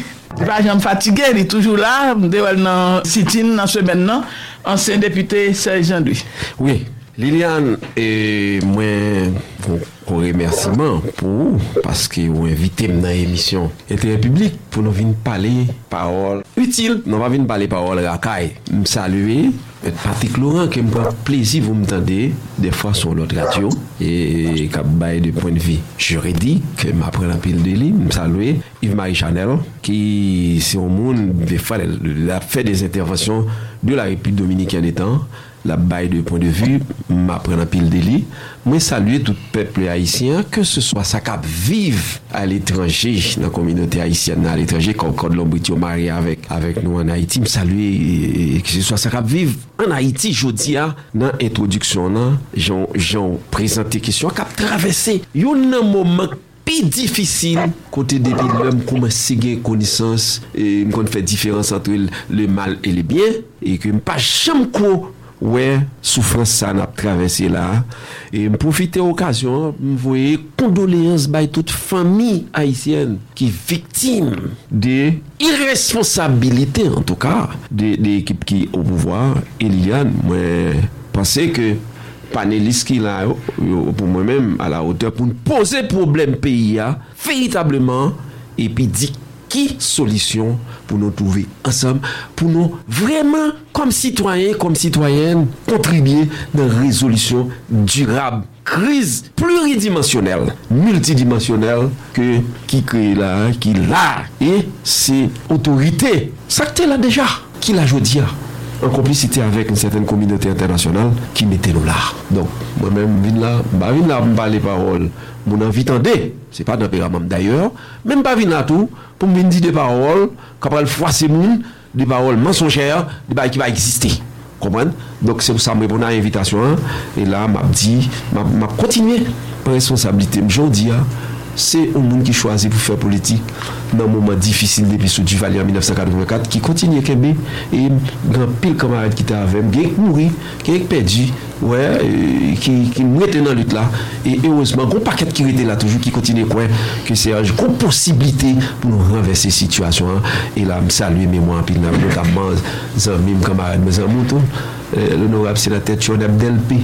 bah, j'en fatigué, il est toujours là, dans Sitine, dans ce maintenant, ancien député Serge Jean-Louis. Oui, Liliane, et moi, un remerciement pour vous, parce que vous invitez dans l'émission Intérêt Public pour nous venir parler parole utile. Nous va venir parler parole racaille. Me saluer. Et Patrick Laurent, qui me prend plaisir, vous m'entendez, des fois sur l'autre radio, et qui a baillé de point de vue juridique, qui m'apprend la pile de l'île, me salue, Yves-Marie Chanel, qui, c'est au monde, des fois, a fait des interventions de la République dominicaine des temps, la baille de point de vue, m'apprend la pile de l'île. Moi, saluer tout peuple haïtien, que ce soit ça qui vive à l'étranger, dans la communauté haïtienne, à l'étranger, quand l'homme est marié avec, avec nous en Haïti, me saluer, que ce soit ça qui vive. En Haïti, je dis, dans l'introduction, j'ai présenté question qui a traversé. Il y a un moment plus difficile côté des l'homme commence à gagner connaissance et qu'on fait différence entre le mal et le bien et que pas jamais quoi ouais souffrance ça n'a traversé là et profiter occasion m'voyer condoléances by toute famille haïtienne qui victime de irresponsabilité en tout cas de l'équipe qui est au pouvoir. Et Liliane, moi penser que panéliste qui là pour moi-même à la hauteur pour poser problème pays a véritablement et puis dit qui solution pour nous trouver ensemble, pour nous vraiment, comme citoyens, comme citoyennes, contribuer dans la résolution durable, crise pluridimensionnelle, multidimensionnelle, que, qui crée là, qui là, et c'est autorité. Ça que t'es là déjà, qui l'a jodi en complicité avec une certaine communauté internationale qui mettait nous là. Donc, moi-même, vine là, bah vine là, m'pas les paroles, mon envie tendez, c'est pas d'un pérament d'ailleurs, même pas vine là tout, pour me dire des paroles, qu'après le froid c'est moun, des paroles mensongères, des paroles qui va exister. Comprendre? Donc, c'est pour ça que je réponds à l'invitation, hein? Et là, m'a dit, m'a, m'a continué par responsabilité. Je dis, hein? C'est un monde qui choisit pour faire politique dans un moment difficile depuis ce Duvalier en dix-neuf cent quatre-vingt-quatre qui continue à Kembe et grand pile camarade qui était avec bien qui mourit qui est perdu ouais et, qui qui était dans lutte là et heureusement gros paquet qui était là toujours qui continue quoi que c'est une gros possibilité pour nous renverser situation hein. Et là me saluer mémoire pile notamment amis camarades mes amis tout l'honorable sénateur John Abdelpi.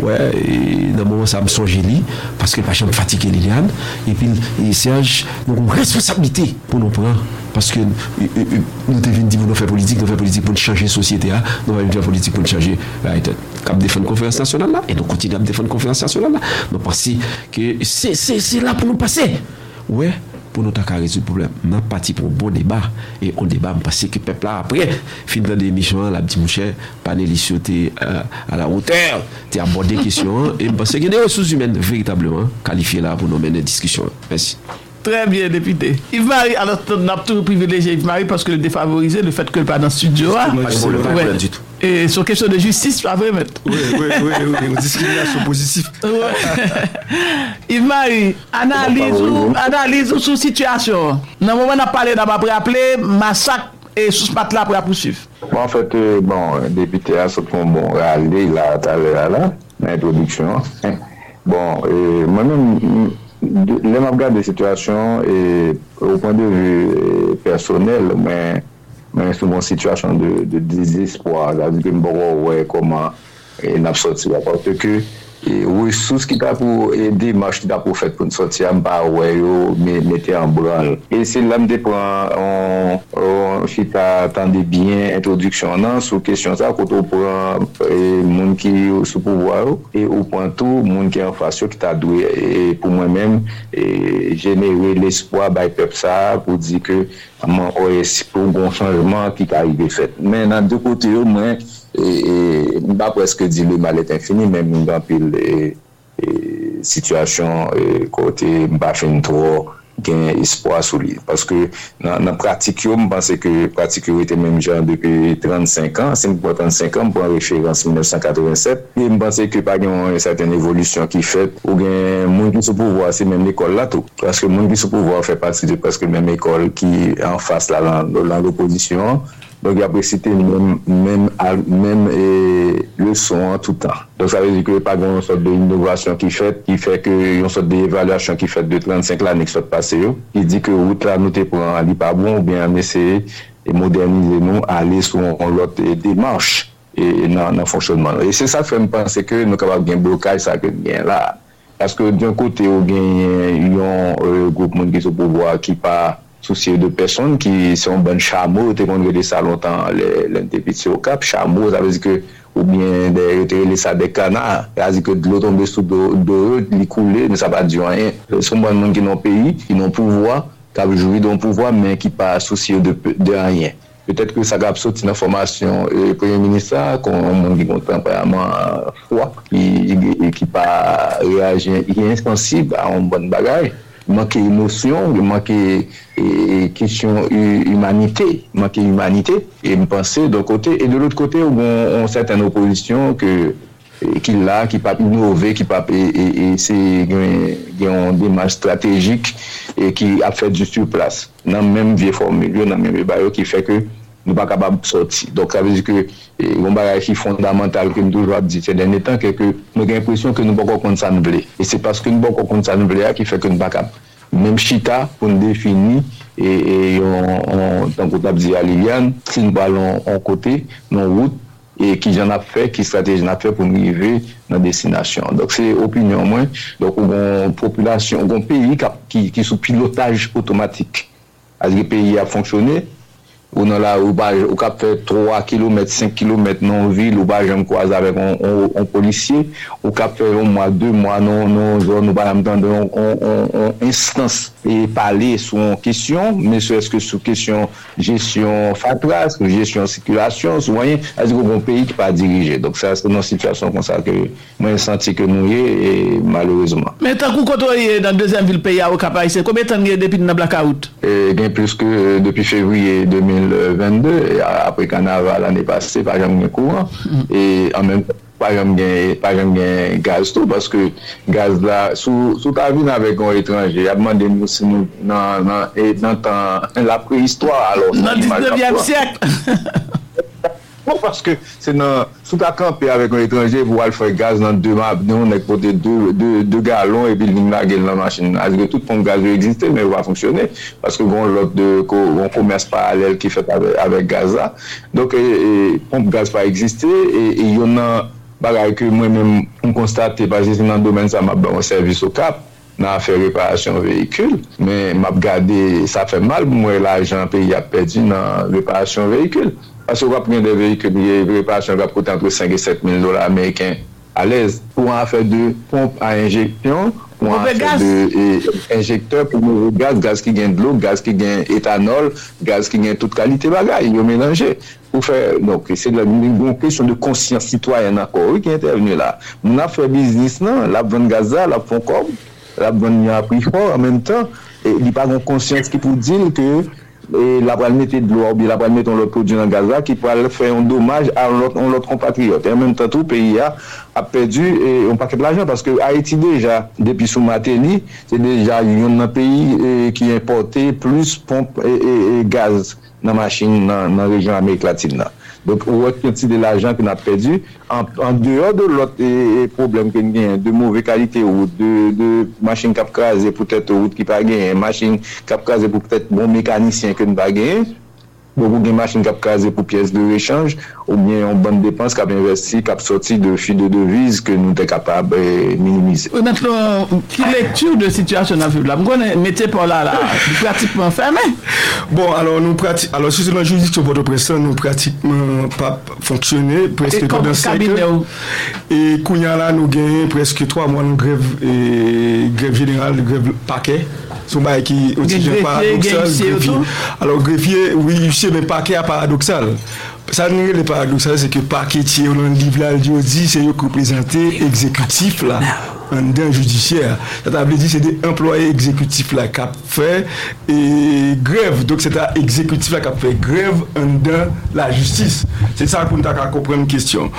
Ouais, et dans le moment, ça me songeait lui, parce que le patient me fatiguait Liliane, et puis et Serge, nous avons une responsabilité pour nous prendre, parce que nous devons dire que nous faisons politique, nous faisons politique pour changer la société, nous faisons politique pour changer la qui a défendu la conférence nationale là, et nous continuons à défendre la conférence nationale là. Nous pensons que c'est, c'est, c'est là pour nous passer. Ouais, pour nous résoudre le problème. Nous sommes partis pour un bon débat. Et on débat, nous pensons que le peuple là, après, fin de l'émission, la petite mouchère, panéliste, à la hauteur, tu as abordé des questions. Et nous pensons qu'il y a des ressources humaines véritablement qualifiées là pour nous mener à la discussion. Merci. Très bien, député. Yves-Marie, alors on a toujours privilégié Yves-Marie parce que le défavorisé, le fait que le pas dans le studio. Ah, pas de problème, pas de problème du tout. Et sur question de justice, pas vrai, maître. Oui, oui, oui, oui, discrimination positive. Yves-Marie, analyse ou, analyse ou sous situation. Dans le moment où on a parlé d'abord, rappeler massacre et sous ce matelas pour la poursuivre. Bon, en fait, euh, bon, député a sorti un bon râler là, tout à l'heure, là, dans l'introduction. Bon, euh, moi-même, les regarde des situations et au point de vue personnel, mais mais souvent situation de, de désespoir, là du bon ouais comment et n'a sorti parce que et ressources qui t'a pour aider marche qui t'a pour faire pour sortir en bas ouais mais mettez en branle et c'est là me dépend on on si t'attendais bien introduction non sur question ça quand on prend et monde qui sous pouvoir et au point tout monde qui en face qui t'a doué et pour moi-même et générer l'espoir by peuple ça pour dire que mon O S pour bon changement qui arrivé fait mais dans deux côtés au moins et on va presque dire le mal est infini même dans pile et, et situation et côté m'a fait trop gain espoir sur lui parce que dans la pratique on pense que pratique était même genre depuis trente-cinq ans c'est pour trente-cinq ans pour référence dix-neuf cent quatre-vingt-sept et me penser que pas une certaine évolution qui fait ou gain monde qui sous pouvoir c'est même l'école là tout parce que monde qui sous pouvoir fait partie de presque même école qui en face là dans l'opposition. Donc, il a précité même, même, même et leçon tout le temps. Donc, ça veut dire qu'il n'y a pas une sorte d'innovation qui fait, qui fait qu'il y a une sorte d'évaluation qui fait de trente-cinq années qui sont passées. Il dit que route là, nous te prenons, elle n'est pas bon, ou bien essayer de moderniser nous, aller sur l'autre démarche et dans le fonctionnement. Et c'est ça qui fait me penser que nous avons un blocage, ça que bien là. Parce que d'un côté, il y a un groupe qui est au pouvoir qui pas souci de personnes qui sont bonnes chameaux, tu connais de ça longtemps les les députés au Cap chameaux, ça veut dire que ou bien des retirer ça des canards, ça veut dire que de l'eau tomber sous de de les couler, mais ça va dire rien. Ce sont des gens qui n'ont pays, qui n'ont pouvoir, qui ont joué d'un pouvoir mais qui pas soucieux de de rien. Peut-être que ça va sortir dans formation et premier ministre qu'on qui content vraiment froid qui qui pas réagir, insensible à une bonne bagaille. Manquer émotion, manquer question humanité, manquer humanité et me penser d'un côté et de l'autre côté où on, on certaines oppositions que qui là qui pas innover, qui pas et, et c'est une démarche stratégique et qui a fait du sur place dans même vieille formule, dans même bail qui fait que nous pas capable sortir. Donc ça veut dire que on bagage qui fondamental que nous toujours dit ces derniers temps que nous avons l'impression que nous pas comprendre ça nous voulait et c'est parce que nous pas comprendre ça nous voulait qui fait que nous pas capable même chita pour nous définir et et on tant qu'on a dit à Liliane si nous ballons en côté non route et qui j'en a fait qui stratégie n'a fait pour nous arriver dans destination. Donc c'est opinion moins donc on population on pays qui qui sous pilotage automatique. Le pays a fonctionné ou non là ou pas ou cap fait trois kilomètres cinq kilomètres non ville ou pas jamais croise avec un policier ou cap fait un mois deux mois non non zone ou pas entendre on instance et parler sur une question mais est-ce que sur question gestion fatras ou gestion circulation vous voyez est-ce que bon pays qui pas dirigé donc ça c'est une situation comme ça que moi senti que nous et malheureusement mais tant qu'on côtoyer dans deuxième ville pays au cap c'est combien temps depuis dans blackout et bien plus que depuis février deux mille vingt-deux et après carnaval l'année passée par exemple le courant et en même temps par exemple par exemple gaz tout parce que gaz là sous sous ta vie avec un étranger il a demandé nous si nous dans dans et dans la préhistoire alors dans le dix-neuvième siècle parce que c'est dans sous ta camper avec un étranger pour aller faire gaz dans deux map on est porté deux deux deux gallons et puis il la gueule dans la machine parce que tout pompe gaz existe mais va fonctionner parce que bon l'autre de on commerce parallèle qui fait avec, avec gaz là donc et, et, pompe gaz pas exister et il y en a bagaille que moi même on constate parce que dans le domaine ça m'a bon service au Cap dans faire réparation véhicule, mais m'a regardé, ça fait mal pour moi l'argent pays a perdu dans réparation véhicule, parce qu'on va prendre des véhicules de réparation va coûter entre cinq et sept mille dollars américains à l'aise pour en faire de pompes à injection, pour en faire de injecteurs pour nouveau gaz, gaz qui gagne de l'eau, gaz qui gagne éthanol, gaz qui gagne toute qualité bagaille, ils ont mélangé. Pour faire, donc, c'est une question de conscience citoyenne encore qui est intervenue là. On a fait business, non, la bonne Gaza, la bonne com, la bonne appris fort en même temps, et il n'y a pas de conscience qui peut dire que et la va mettre de l'eau, ou bien la va mettre l'autre produit dans Gaza qui peut faire un dommage à l'autre, l'autre compatriote. Et en même temps, tout le pays a, a perdu un paquet de l'argent parce que Haïti, déjà, depuis sous Matéli, c'est déjà un pays et, qui importait plus pompe et, et, et gaz dans la machine dans la région Amérique latine. Donc, on voit de l'argent qu'on a perdu en, en dehors de l'autre et, et problème qu'on a de mauvaise qualité ou de, de machine qui a crasé pour peut-être route qui pas gagné, machine qui a crasé pour peut-être bon mécanicien qui n'a pas gagné, beaucoup de machines qui a crasé pour pièces de réchange ou bien en bonne dépense qui a investi, qui a sorti de fuite de devises que nous sommes capables de minimiser. Maintenant, quelle lecture de situation à vivre là? Vous mettez pour là, là pratiquement fermé. Bon, alors, nous pratiquons, alors, si c'est dans la juridiction de Port-au-Prince, nous pratiquement pas fonctionné, presque pendant cinq ans. Et Kounia là, nous gagnons presque trois mois de grève, et grève générale, grève paquet. Son bail qui est paradoxal. Greffier. Alors, greffier, oui, huissier, mais paquet à paradoxal. Ça n'est pas paradoxal, c'est que paquet tiers dans le livre là, il dit, c'est le représenté exécutif là, en d'un judiciaire. Ça veut dire, c'est des employés exécutifs là qui ont fait et grève. Donc, c'est un exécutif là qui a fait grève en d'un la justice. C'est ça qu'on t'a compris une question.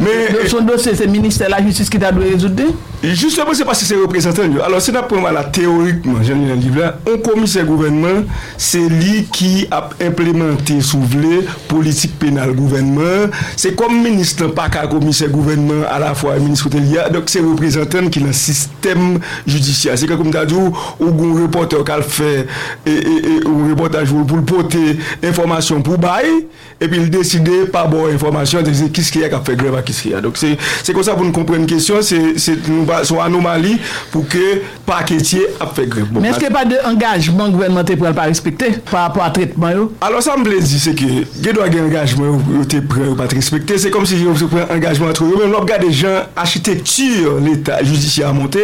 Mais. Son dossier, c'est le ministère de la Justice qui t'a dû résoudre? Justement, c'est parce que c'est représentant. Alors, c'est d'après moi, là, théoriquement, j'ai lu un livre là, un commissaire gouvernement, c'est lui qui a implémenté, soulevé, politique pénale gouvernement. C'est comme ministre, pas qu'un commissaire gouvernement, à la fois ministre hôtelier. Donc, c'est représentant qui est dans le système judiciaire. C'est comme tu as dit, ou un reporter qui a fait un reportage pour porter information pour bail, et puis il décide par bonne information de dire qui ce qu'il y a qui a fait grève à qui ce qu'il y a. Donc, c'est, c'est comme ça pour nous comprendre une question, c'est, c'est nous son anomalie pour que paquetier a fait grève. Bon, mais est-ce qu'il n'y a pas d'engagement gouvernemental pour ne pas respecter par rapport à traitement? Alors ça me plaisir, c'est que il doit avoir un engagement pour ne pas respecter. C'est comme si je prends un engagement entre eux. Mais on regarde des gens, architecture, l'État judiciaire monté,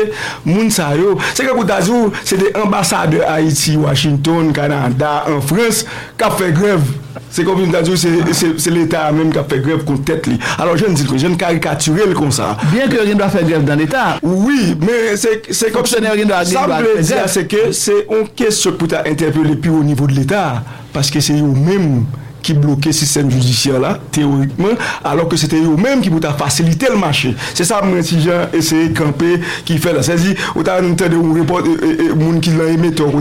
Mounsayo. C'est que Koutazou, c'est des ambassadeurs Haïti, Washington, Canada, en France, qui ont fait grève. C'est comme Koutazou, c'est, c'est, c'est l'État même qui a fait grève contre tête. Alors je ne dis que je ne caricature comme ça. Bien que rien ne doit faire grève dans l'État. Oui, mais c'est, c'est comme ça. Ça me dire, c'est que c'est une question pour interpeller plus au niveau de l'État, parce que c'est eux-mêmes qui bloquaient le système judiciaire là, théoriquement, alors que c'était eux-mêmes qui pouvaient faciliter le marché. C'est ça, mon petit Jean, essayer de camper, qui fait là. C'est-à-dire, on a un report, on qui l'a aimé, on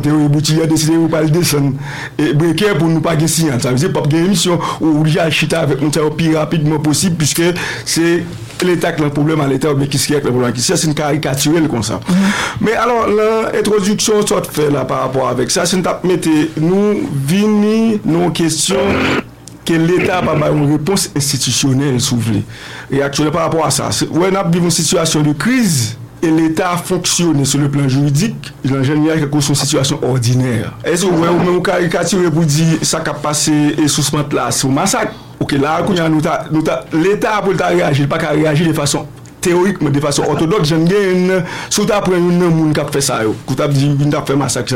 a décidé de ne pas le descendre, et breaker pour ne pas gagner signal. Ça veut dire, pas gagner émission, ou déjà acheter avec un terreau le plus rapidement possible, puisque c'est. L'État qui a un problème à l'État, mais qu'est-ce qu'il y a que le problème qui c'est une caricature comme ça. Mm-hmm. Mais alors, l'introduction, soit fait là par rapport avec ça, c'est une tape, mettez, nous, vini, nos questions, que l'État n'a pas une réponse institutionnelle, souveraine. Réactionner par rapport à ça. On a vécu une situation de crise. Et l'État fonctionne sur le plan juridique, l'ingénieur qui cause une situation ordinaire. Est-ce que vous avez une caricature pour dire ça qui a passé et sous ce là, c'est un massacre? Ok, là, l'État peut réagir, pas qu'à réagir de façon théorique, mais de façon orthodoxe. J'en gagne, si tu apprends une monde qui a fait ça, qui t'a dit qu'il a fait massacre,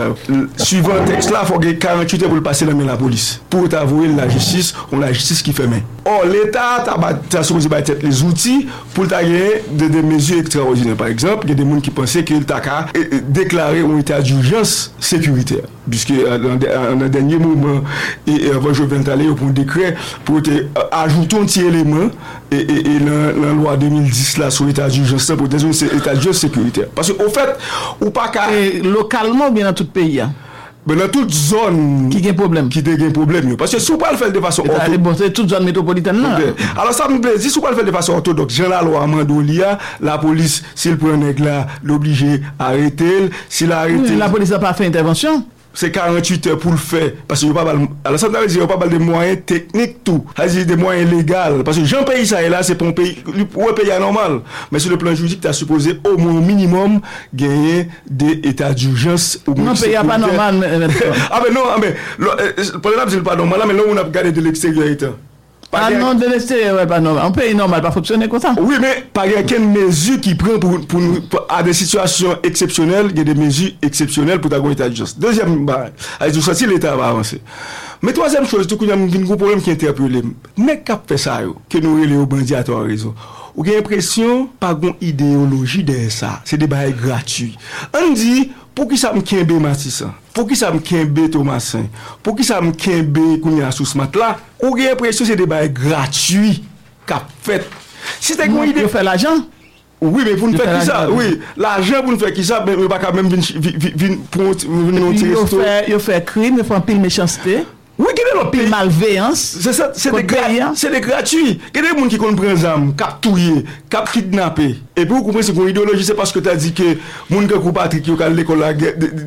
suivant le texte là, il faut que quarante-huit heures pour le passer dans la police. Pour t'avouer la justice, on a la justice qui fait main. Or, l'État a supposé être les outils pour gagner des de mesures extraordinaires. Par exemple, il y a des gens qui pensaient qu'il a déclaré un état d'urgence sécuritaire. Puisque dans le dernier moment, et avant Jovenel Talé, pour un décret, pour ajouter un petit élément, et, et, et la, la loi deux mille dix là, sur l'état d'urgence, pour des états d'urgence sécuritaire. Parce qu'au fait, ou pas qu'à. Localement, bien dans tout le pays. Hein? Mais dans toute zone qui a problème qui a problème parce que si on pas le faire de façon orthodoxe bon, c'est toute zone métropolitaine là. Okay. Alors ça me plaît si on pas le faire de façon orthodoxe j'ai la loi Mandolia la police s'il prend un nègre là l'obligé arrêter s'il arrête oui, la police n'a pas fait intervention c'est quarante-huit heures pour le faire. Parce que je ne pas parler de moyens techniques, tout. C'est-à-dire des moyens légaux. Parce que j'ai un pays, ça et là, c'est pour un pays, pour un pays anormal. Mais sur le plan juridique, tu as supposé au moins minimum gagner des états d'urgence. Non, pays pas normal. Ah, mais non, mais pour le c'est pas normal, mais là, on a regardé de l'extérieur et tout. Ah non, de l'extérieur, ouais, pas normal. Un pays normal, pas fonctionner comme ça. Oui, mais par quelle mesure qui prend pour, pour, pour, pour à des situations exceptionnelles, il y a des mesures exceptionnelles pour d'avoir l'état d'urgence. Deuxième barre, avec tout ça, si l'État va avancer. Mais troisième chose, tout qu'il y a un gros problème qui interpelle. Mais qu'à faire ça, que nous relèvons aux bandits à toi raison. Ou j'ai l'impression, pas une idéologie derrière ça. C'est des barres gratuits. On dit, pour qui ça me kembe Matissan? Pour qui ça me kembe Thomasin? Pour qui ça me kembe Kounia Sousmat là? Ou bien l'impression que c'est des bails gratuits qu'a fait. Si c'est qu'on idée faire l'argent? Oui, mais pour nous faire qui ça? Oui, l'argent pour nous faire qui ça? Mais on pas même venir pour nous tirer. Il fait crime, il fait un pile méchanceté. Oui, quelle est le pile malveillance? C'est ça, c'est des c'est des gratuits. Quel est le monde qui comprend ça? Cap touiller, cap kidnapper. Et puis vous comprenez, c'est une idéologie, c'est parce que tu as dit que les gens qui Patrick, qui ont l'école,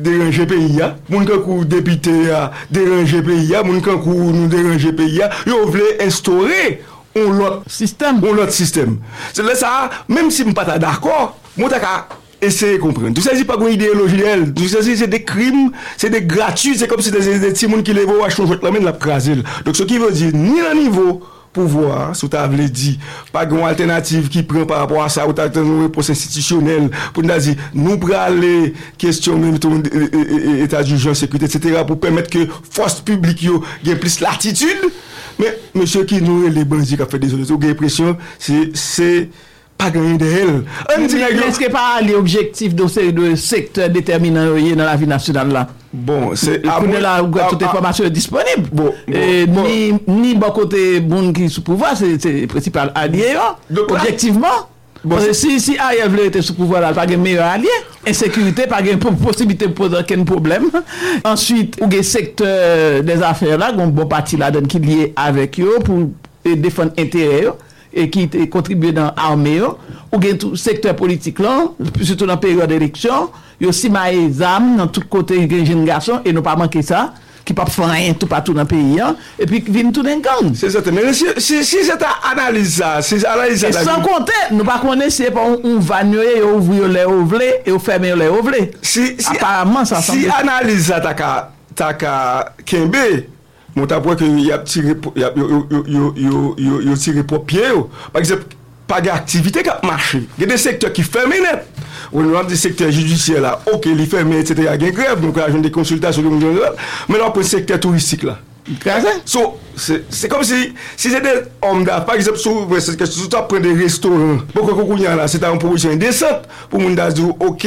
dérangé le pays, les gens qui député, dérangé le pays, les gens qui nous dérangé le pays, ils voulaient instaurer un autre système. Un autre système. C'est là ça, même si je ne suis pas d'accord, je ne suis pas essayer de comprendre. Tout ça, c'est pas une idéologie. Tout ça, c'est des crimes, c'est des gratuits, c'est comme si des petits gens qui les voient à changer la main de la craser. Donc ce qui veut dire, ni le niveau. Pouvoir, sous ta vle dit, pas une alternative qui prend par rapport à ça, ou t'as un processus institutionnel, pour nous dire, nous prenons questionner l'état d'urgence, sécurité, et cetera, pour permettre que force publique ait plus latitude. Mais, monsieur qui nous les bandits qui a fait des autres, vous avez l'impression, c'est, c'est, pas gagner de elle. Est-ce que pas l'objectif de ce secteur déterminant dans la vie nationale là? Bon, c'est à vous de la toute information disponible. Bon, ni ni bon côté bon qui sous pouvoir, c'est c'est principal allié. Objectivement, si si Ariel veut être sous pouvoir, là, pas de meilleur allié. Insécurité, pas de possibilité de poser aucun problème. Ensuite, ou le secteur des affaires là, un bon parti là donne qui lié avec eux pour défendre intérêt. Et qui contribuent dans l'armée, ou bien tout secteur politique, là, surtout dans la période d'élection, il y a aussi des âmes dans tous côtés des jeunes garçons, et nous pas manquer ça, qui ne peuvent pas faire rien tout partout dans le pays, hein, et puis qui viennent tout d'un gang. C'est certain, mais si, si, si c'est à analyser ça, si c'est à analyser ça. Et sans compter, nous ne connaissons pas on va nuer, on ouvre les ovlés, et on ferme les ovlés. Si, si, apparemment, ça semble. Si analyse ça, tu as qu'à Kembe. Mon taboué que y a tiré y a y a tiré pour pied par exemple pas d'activité qui marche il y a des secteurs qui ferment net on a des secteurs judiciaires là OK ils ferment etc il y a des grèves donc là j'ai des consultations mais là pour le secteur touristique là so, c'est, c'est comme si si c'était homme d'affaires par exemple sur c'est que tu prends des restaurants beaucoup beaucoup là c'est une proposition indécente pour monde dire OK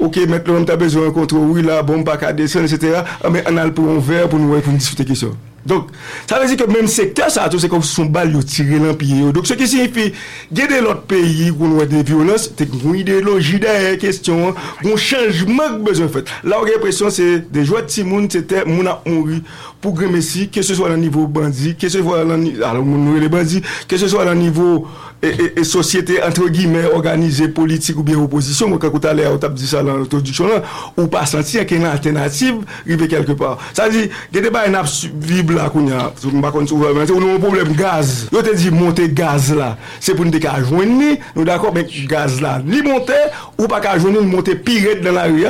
OK maintenant on a besoin de contrôle oui là bon pas qu'à descendre etc mais on a pour un verre pour nous pour discuter question donc ça veut dire que même secteur ça tout c'est comme son balle tiré dans pied donc ce qui signifie guider l'autre pays où on a des violences c'est une idéologie derrière question un changement besoin fait là on a l'impression c'est des joies de timoun c'était mon a honri pour grimper ici que ce soit au niveau bandit que ce soit alors nous les bandits que ce soit au niveau et, et, et société entre guillemets organisée politique ou bien opposition moi quand tu allais on t'a dit ça dans l'introduction là ou pas sentir qu'il y a une alternative arriver quelque part ça dit que débat n'a vibre là qu'on a on a un problème gaz on te dit monter gaz là c'est pour nous qu'à joindre nous d'accord mais gaz là ni monter ou pas qu'à joindre monter pirate dans la rue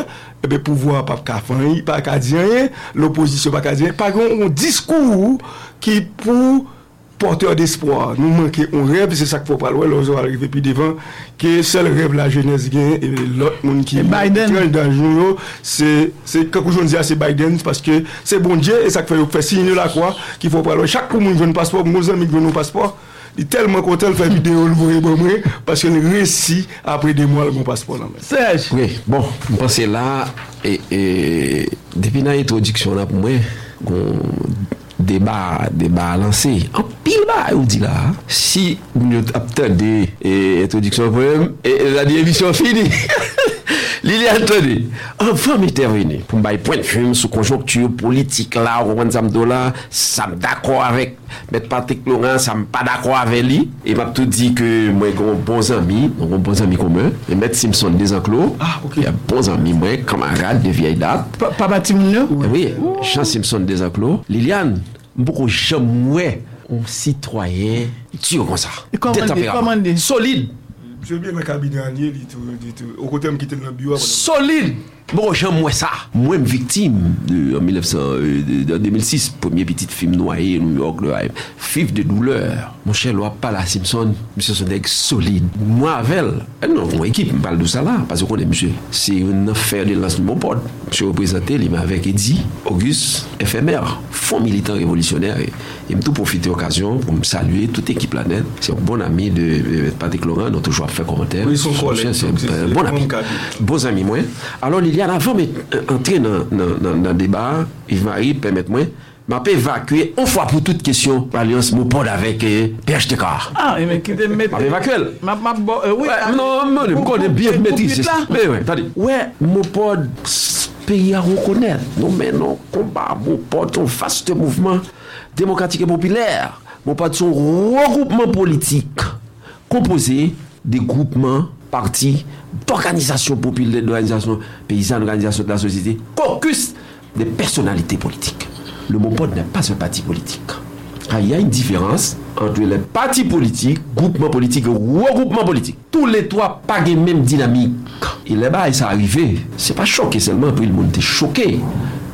et bien pouvoir pas qu'à faire pas qu'à dire rien l'opposition pas qu'à dire pas un discours qui pour porteur d'espoir nous manquer un rêve c'est ça qu'il faut pas loin lorsqu'on arrive puis devant que seul rêve la jeunesse gagne et l'autre monde qui Biden dangereux c'est c'est quand je dis c'est Biden parce que c'est bon Dieu et ça fait faire signe la croix qu'il faut pas loin chaque monde veut un passeport nos amis veut un passeport il tellement content de faire vidéo le voir bon parce que le récit après des mois le bon passeport là Serge oui bon on pensait là et et depuis dans introduction là pour moi débat débat lancé en pile là on dit là si nous attendez et introduction problème et la émission finie Liliane, tenez, avant d'intervenir, pour me faire point de vue sur la conjoncture politique, là, on ça me d'accord avec M. Patrick Laurent, ça me pas d'accord avec lui. Et m'a tout dit que moi, j'ai un bon ami, un bon ami commun, et M. Simpson des Enclos. Ah, ok. Il y a un bon ami, moi, camarade de vieille date. Papa Timno? Oui, Jean Simpson des Enclos. Liliane, beaucoup jamais un citoyen tu comme ça. Commandé. Solide. Je veux bien ma cabinet annuel au côté me quitter dans bureau solide bon j'aime moi ça moi une victime de en deux mille six premier petite film noyé New York le fif de douleur mon cher loi pas la Simpson monsieur Sondeg solide moi avec elle non mon équipe parle de ça là parce qu'on est monsieur c'est une affaire de lance mon pote je représenté lui avec Eddy Auguste éphémère fond militant révolutionnaire et me tout profiter occasion pour me saluer toute équipe la net c'est un bon ami de Patrick Laurent notre toujours fait commentaire oui son collègue bon ami bon ami moi alors Liliane, avant d'entrer dans le débat, Yves-Marie, permettez-moi, je peux évacuer une fois pour toutes question l'alliance Mopod avec P H T K. Ah, mais qui te met. Je évacuer. Oui, non, je connais bien maîtrise. Mais oui, attendez. Oui, Mopod, pays à reconnaître. Non, mais non, combat, Mopod, on fasse ce mouvement démocratique et populaire. Mopod, c'est un regroupement politique composé des groupements, partis, d'organisation populaire, d'organisation paysanne, d'organisation de la société, caucus de personnalités politiques. Le mot pod n'est pas un parti politique. Ah, il y a une différence entre les partis politiques, groupements politiques et regroupements politiques. Tous les trois pas les mêmes dynamiques. Et là-bas, ça arrivé. C'est pas choqué seulement, puis le monde est choqué.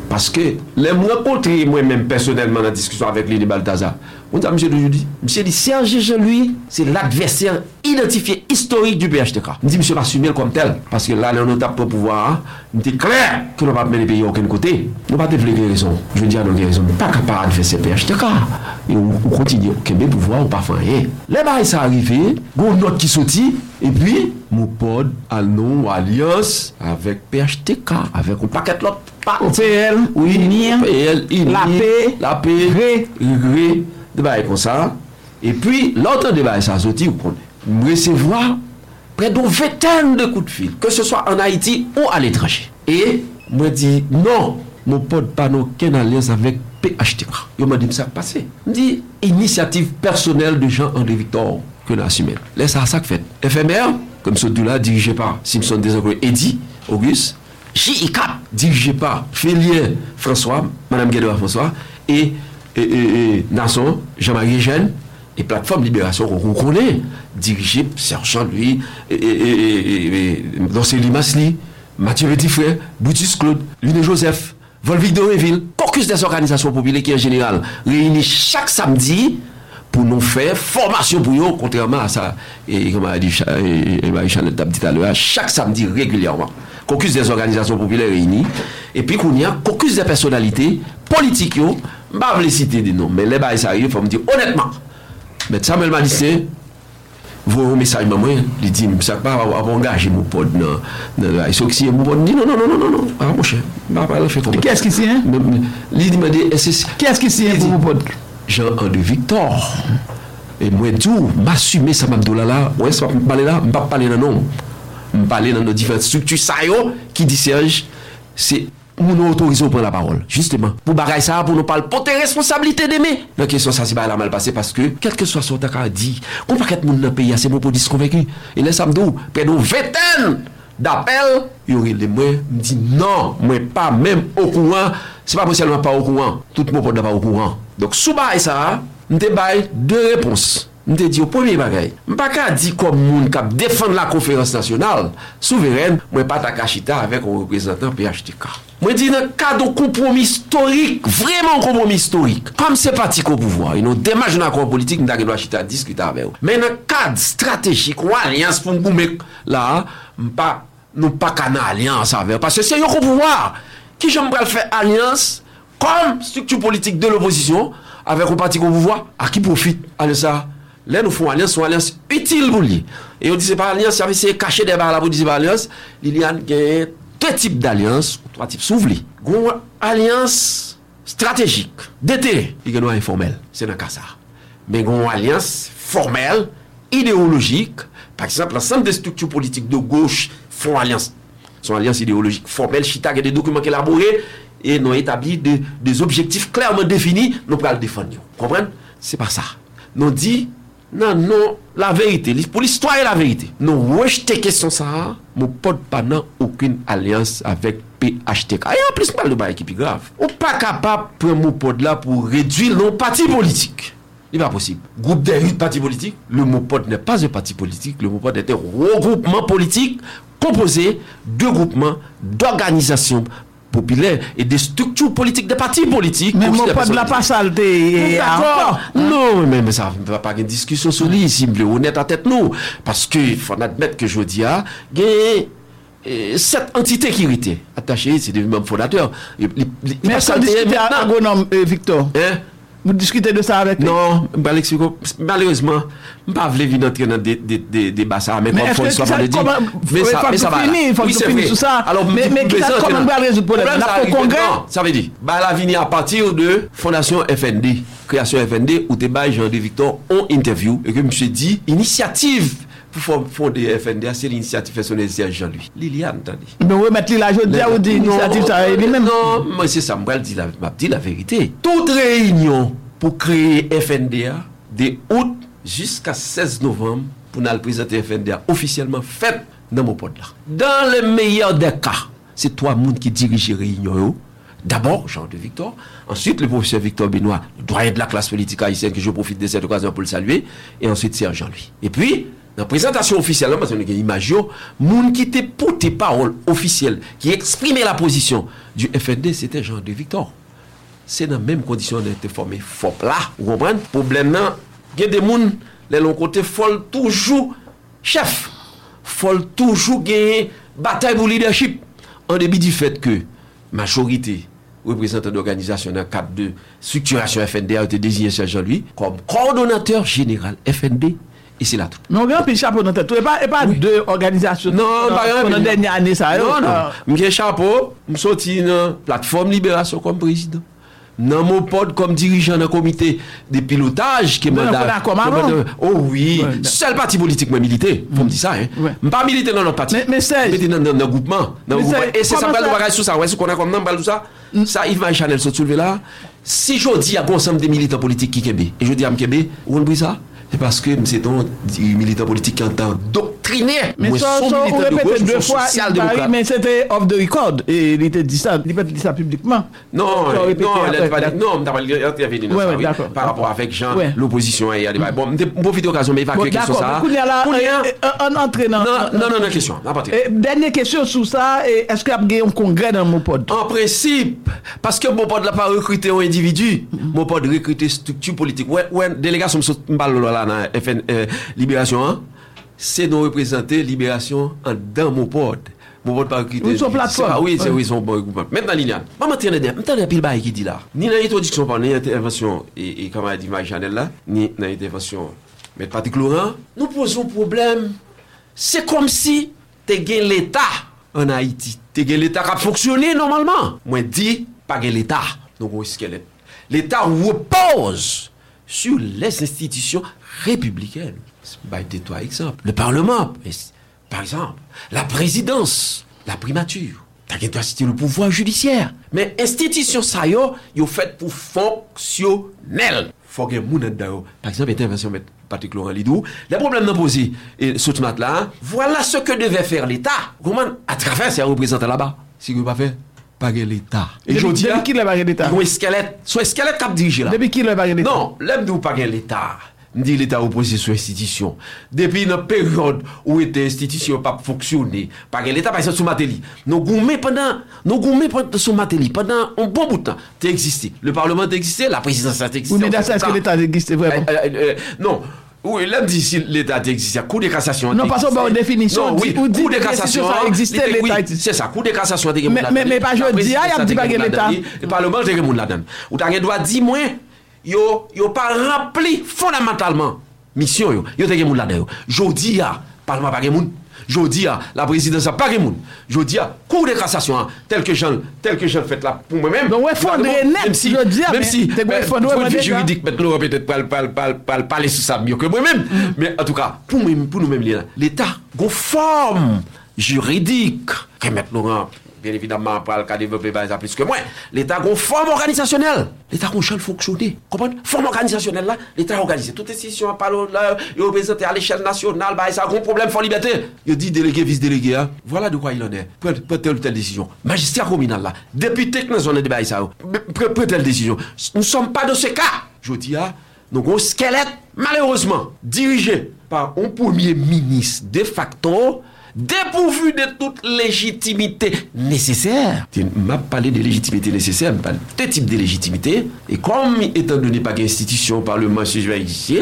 Parce que les rencontrer moi-même personnellement dans la discussion avec Lili Baltazar, on dit à M. Dojoudi, M. dit Serge Jean-Louis, c'est l'adversaire identifié historique du P H T K. On dit M. m'assumer comme tel, parce que là, on n'a pas le pouvoir. On dit clair que l'on va mener les pays aucun côté. On va pas développer les raisons. Je veux dire, non, les raisons, on n'est pas capable de faire ce P H T K. Et on, on continue, on n'a pas pouvoir, on ne peut pas faire rien. Les barres sont arrivées, il y a une note qui sortit, et puis, mon pod a non alliance avec P H T K, avec un paquet de l'autre. P L, Unir, la paix, la paix, Ré, Ré, débat comme ça. Et puis, l'autre débat, ça a sorti, vous recevoir près d'une vingtaine de coups de fil, que ce soit en Haïti ou à l'étranger. Et, moi dit, non, mon pod pas aucune alliance avec P H T K. Il m'a dit, ça passé. Il me dit, initiative personnelle de Jean-André Victor, que nous assumons. Laisse ça, ça fait. F M R, comme ce doux-là, dirigé par Simpson Desenclos, Eddy, Auguste, J I C A P, dirigé par Félien François, Mme Guédouard François, et, et, et, et Nasson, Jean-Marie Jeanne, et Plateforme Libération, qu'on connaît, dirigé par Serge Jean-Louis, et, et, et, et, Donceli Masli, Mathieu Petitfrère, Boutis Claude, Lune Joseph, Volvic Doréville, caucus des organisations populaires qui, en général, réunit chaque samedi pour nous faire formation pour eux, contrairement à ça, et comme a dit Maria Chanel tout à l'heure, chaque samedi régulièrement. Caucus des organisations populaires réunies, et puis qu'on y a caucus des personnalités politiques, yo, bah les citer des noms, mais les bails ça arrive, faut me dire honnêtement. Mais Samuel Malissé, vos messages maman, il dit, ça pas avoir engagé mon pote, non, non, il s'occupe mon pote, dit non, non, non, non, non, ah mon cher, bah pas le fait comme ça. Qu'est-ce qui c'est? Il dit, qu'est-ce qui c'est pour mon pote? Jean-André Victor, et moi tout, m'assumer ça m'abdoula là, ouais, ça m'a parlé là, m'a parlé dans nom. On parle dans nos différentes structures ça yo qui discerge c'est nous autorisons à prendre la parole justement pour bagaille ça pour nous parler porter responsabilité d'aimer la question ça c'est pas la mal passé parce que quel que soit son taca dit qu'on pas qu'être monde dans pays c'est pour dire convaincu et là ça me dit près de vingtaine d'appels Yuri les moi me dit non moi pas même au courant c'est pas possiblement pas au courant tout le monde pas au courant donc sous bagaille ça me débaille deux réponses. Je te dis au premier bagage, je ne peux pas dire comme moun qui défend la conférence nationale souveraine, je ne peux pas t'accacher avec un représentant P H T K. Je dis dans le cadre de compromis historique, vraiment compromis historique, comme c'est parti au pouvoir, ils ont démarché un accord politique, nous avons discuté avec eux. Mais dans le cadre stratégique, ou alliance pour nous mettre là, nous pas qu'une alliance avec eux. Parce que c'est eux au pouvoir qui j'aimerais faire alliance comme structure politique de l'opposition avec un parti au pouvoir, à qui profite de ça? Là, nous faisons alliance, une alliance utile pour lui. Et on dit que ce n'est pas alliance, ça veut dire cacher des barres là pour dire que alliance. Il y a deux types d'alliances, trois types s'ouvrent. Une alliance stratégique, d'intérêt, il y a une informelle, c'est dans le cas ça. Mais une alliance formelle, idéologique, par exemple, l'ensemble des structures politiques de gauche font alliance Son alliance idéologique formelle, chita, des documents qu'elle a élaborés et nous établi des, des objectifs clairement définis, nous pouvons le défendre. Vous comprenez? C'est pas ça. Nous dit, non, non, la vérité, pour l'histoire et la vérité. Nous rejetons la question ça, nous ne portons pas aucune alliance avec P H T K. Et en plus, nous ne sommes pas grave. Nous ne sommes pas capables de prendre mon pod là pour réduire nos partis politiques. Il n'est pas possible. Groupe des huit partis politiques, le mot pod n'est pas un parti politique, le mot pod est un regroupement politique composé de groupements, d'organisations populaires et des structures politiques, des partis politiques. Mais mot pod n'a pas saleté. D'accord. Hein? Non, mais, mais ça ne va pas y avoir une discussion sur lui, si on est honnête à tête nous. Parce qu'il faut admettre que je dis, ah, gay. Cette entité qui était attachée, c'est devenu même fondateur. Il, il, il mais est-ce qu'on discutait avec Victor? Hein? Vous discutez de ça avec lui? Non, malheureusement, je ne vais pas venir entrer dans des débats. Mais ça va le dire. Mais ça va finir, il faut finir sur ça. Mais comment vous allez résoudre le problème? Ça veut dire, la vie à partir de Fondation F N D, création F N D, où Jean-André Victor ont interview, et que je me suis dit, initiative pour fonder F N D A, c'est l'initiative personnelle Serge Jean-Louis. Liliane, attendez. Mais oui, mais là, je dis, on dit l'initiative, ça arrive même. Non, mais c'est ça, je dis la vérité. Toute réunion pour créer F N D A, de août jusqu'à seize novembre, pour nous présenter F N D A officiellement, faite dans mon pod là. Dans le meilleur des cas, c'est trois mondes qui dirigent réunion. D'abord, Jean-André Victor. Ensuite, le professeur Victor Benoît, le doyen de la classe politique haïtienne, que je profite de cette occasion pour le saluer. Et ensuite, Serge Jean-Louis. Et puis, dans la présentation officielle, parce qu'on a une image, moun qui était porté parole officielle, qui exprimait la position du F N D, c'était Jean-André Victor. C'est dans les mêmes conditions d'être formé F O P là. Vous comprenez? Le problème, il y a des gens, les longs côtés, fol toujours chef. Fol toujours gagner bataille pour leadership. En début du fait que majorité représentant d'organisation dans le cadre de structuration F N D a été désigné chez Jean-Louis comme coordonnateur général F N D. Et c'est là tout. Non, mais on a un chapeau dans la tête. Et pas deux organisations. Non, pas dans la dernière année, ça. Non, non. J'ai un chapeau, je suis sorti dans la plateforme Libération comme président. Dans mon pod comme dirigeant d'un comité de pilotage qui est mandat. Oh oui, seul parti politique m'a milité. Vous me dites ça, hein. Je pas milité dans notre parti. Mais c'est. Mais dans le groupement. Et c'est ça, on va le voir sur ça. Est-ce qu'on a comme nom, on ça. Ça, Yves-Marie Chanel, se soulevez là. Si je dis à l'ensemble des militants politiques qui Québec, et je dis à Québec, vous comprenez ça? C'est parce que c'est donc des militants politiques qui entendent doctriner. Mais ça, on répète deux fois, mais c'était off the record. Et il était dit ça, il a dit ça publiquement. Non, non, il n'a pas dit. Non, il n'a pas dit. Par rapport avec Jean, l'opposition. Bon, on profite de l'occasion, mais il va créer question ça. En entraînant. Non, non, non, question. Dernière question sur ça, est-ce qu'il y a un congrès dans Mopod? En principe, parce que Mopod n'a pas recruté un individu, Mopod a recruté structure politique. Ouais, délégation, je ne parle pas. Dans F N, euh, Libération, hein? C'est nous représenter Libération dans mon pod. Mon pod pas quitté. Ils sont plateforme. Ah oui, c'est oui, ils sont bon. Maintenant, Liliane, je m'entendais bien. M'entendais pile bas qui dit là. Ni dans l'introduction, pas ni l'intervention, et, et comme a dit Marie-Chanel là, ni dans l'intervention, mais Patrick Laurent, nous posons problème. C'est comme si tu as l'État en Haïti. Tu as l'État qui a fonctionné normalement. Moi, je dis, pas l'État. Donc, on squelette. L'État repose sur les institutions républicaine. Bah, toi, exemple. Le Parlement, par exemple. La présidence, la primature. T'as cité le pouvoir judiciaire. Mais institution ça yo, yo fait pour fonctionnel. Faut que moun d'ailleurs. Par exemple, intervention de Patrick Laurent Lidou. Les problèmes n'ont posé. Et ce matin là, voilà ce que devait faire l'État. Comment à travers ses représentants là-bas. Si vous ne pouvez pas faire. Pas l'État. Et je dis là, qui l'a pas l'État? Ou squelette, soit squelette cap dirigé là. Depuis qui l'a pas l'État? Non, l'aime d'où pas l'État. Dit l'État opposé sur institution. Depuis une période où était institution pas fonctionné, par l'État par exemple sur Matéli. Nous goumé pendant, nous goumé pendant sur Matéli pendant un bon bout de temps. T'es existé. Le Parlement existait, la présidence existait. Oui, mais dans ça est-ce que l'État existe vraiment? Euh, euh, euh, non. Oui, là, dit si l'État existe, il y a cours de cassation. Non, parce que par définition, oui, cours de cassation existait, l'État existe. C'est ça, cours de cassation. Mais mais mais pas je dis, il y a dit pas l'État. Le Parlement c'est que monde là-dedans. Ou t'as rien droit dire moins. Yo yo pas rempli fondamentalement mission yo yo te gen moun la dedans jodi a parlement pa gen moun jodi a la présidence a pa gen moun jodi a cour de cassation tel que Jean tel que Jean fait là pour moi même donc ouais fondre net si jodi a même si c'est juridique maintenant peut-être pas parler sur ça mieux que moi même mais en tout cas pour moi pour nous même l'État gon forme juridique. Remettre Laurent, bien évidemment, pour le développer ça plus que moi. L'État a une forme organisationnelle. L'État a une chaîne fonctionnelle. Comprenez? Forme organisationnelle là, l'État organisé. Toutes les décisions, il est représenté à l'échelle nationale, ça a un problème pour la liberté. Il dit délégué, vice-délégué. Hein? Voilà de quoi il en est. Pour telle ou telle décision. Magistrat communal là, député que nous avons débat ça. Pour telle décision. Nous ne sommes pas dans ce cas. Je dis, ah, donc un squelette, malheureusement, dirigé par un premier ministre de facto, dépourvu de toute légitimité nécessaire. Je m'a parlé de légitimité nécessaire, je parle de type de légitimité. Et comme, étant donné par l'institution, par le sujet ici,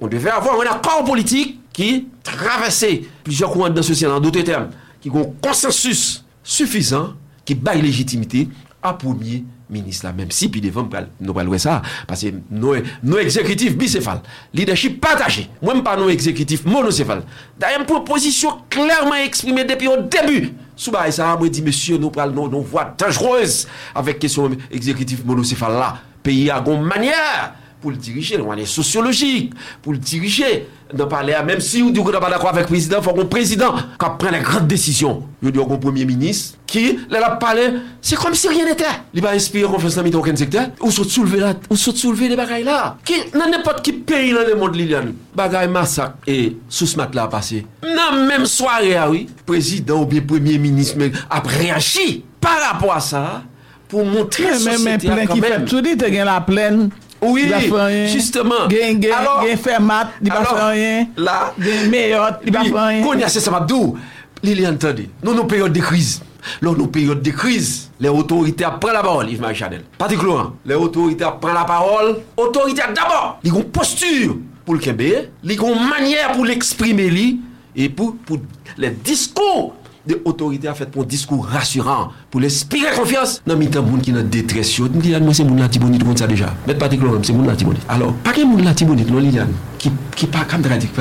on devait avoir un accord politique qui traversait plusieurs courants dans ce sens, en d'autres termes, qui ont un consensus suffisant qui baille légitimité à premier ministre là, même si puis devant nous pas louer ça parce que nos nos exécutifs bicéphales, leadership partagé, même pas nos exécutifs monocéphales. D'ailleurs, une proposition clairement exprimée depuis au début. Sous bail ça, moi dit monsieur, nous pral non non voie dangereuse avec question exécutif monocéphale là, pays à gon manière pour le diriger, on est sociologique pour le diriger dans parler même si on dit qu'on n'a pas d'accord avec le président, faut qu'on président qui prend les grandes décisions. Je dis au premier ministre qui l'a parlé, c'est comme si rien n'était. Il va inspirer confiance dans aucun secteur. On saute soulever là, on saute soulever les bagailles là. Qui dans n'importe qui pays dans le monde Liliane, bagaille massacre et sous ce mat là a passé. Dans même soirée ah oui, président ou bien premier ministre mais a réagi par rapport à ça pour montrer la société même qui fait tout dit tu gagne la plaine. Oui, justement. Gain, gain, gain, fait mat, il va faire rien. Là, gain, meilleur, il va faire rien. Qu'on y a, c'est ça, Mabdou. Liliane, attendez. Nous, nos périodes de crise. Lors nos périodes de crise, les autorités prennent la parole, Yves-Marie Chanel. Particulièrement, les autorités prennent la parole. Autorités d'abord, ils ont une posture pour le Québec, ils ont une manière pour l'exprimer, et pour, pour les discours. De l'autorité a fait pour un discours rassurant, pour l'inspirer confiance. Non, mais il y a des gens qui sont en détresse. Moi, c'est les gens qui sont comme ça déjà. Mais Patrick Laurent, c'est les gens qui sont. Alors, pas que les gens qui sont non, Liliane, qui n'ont pas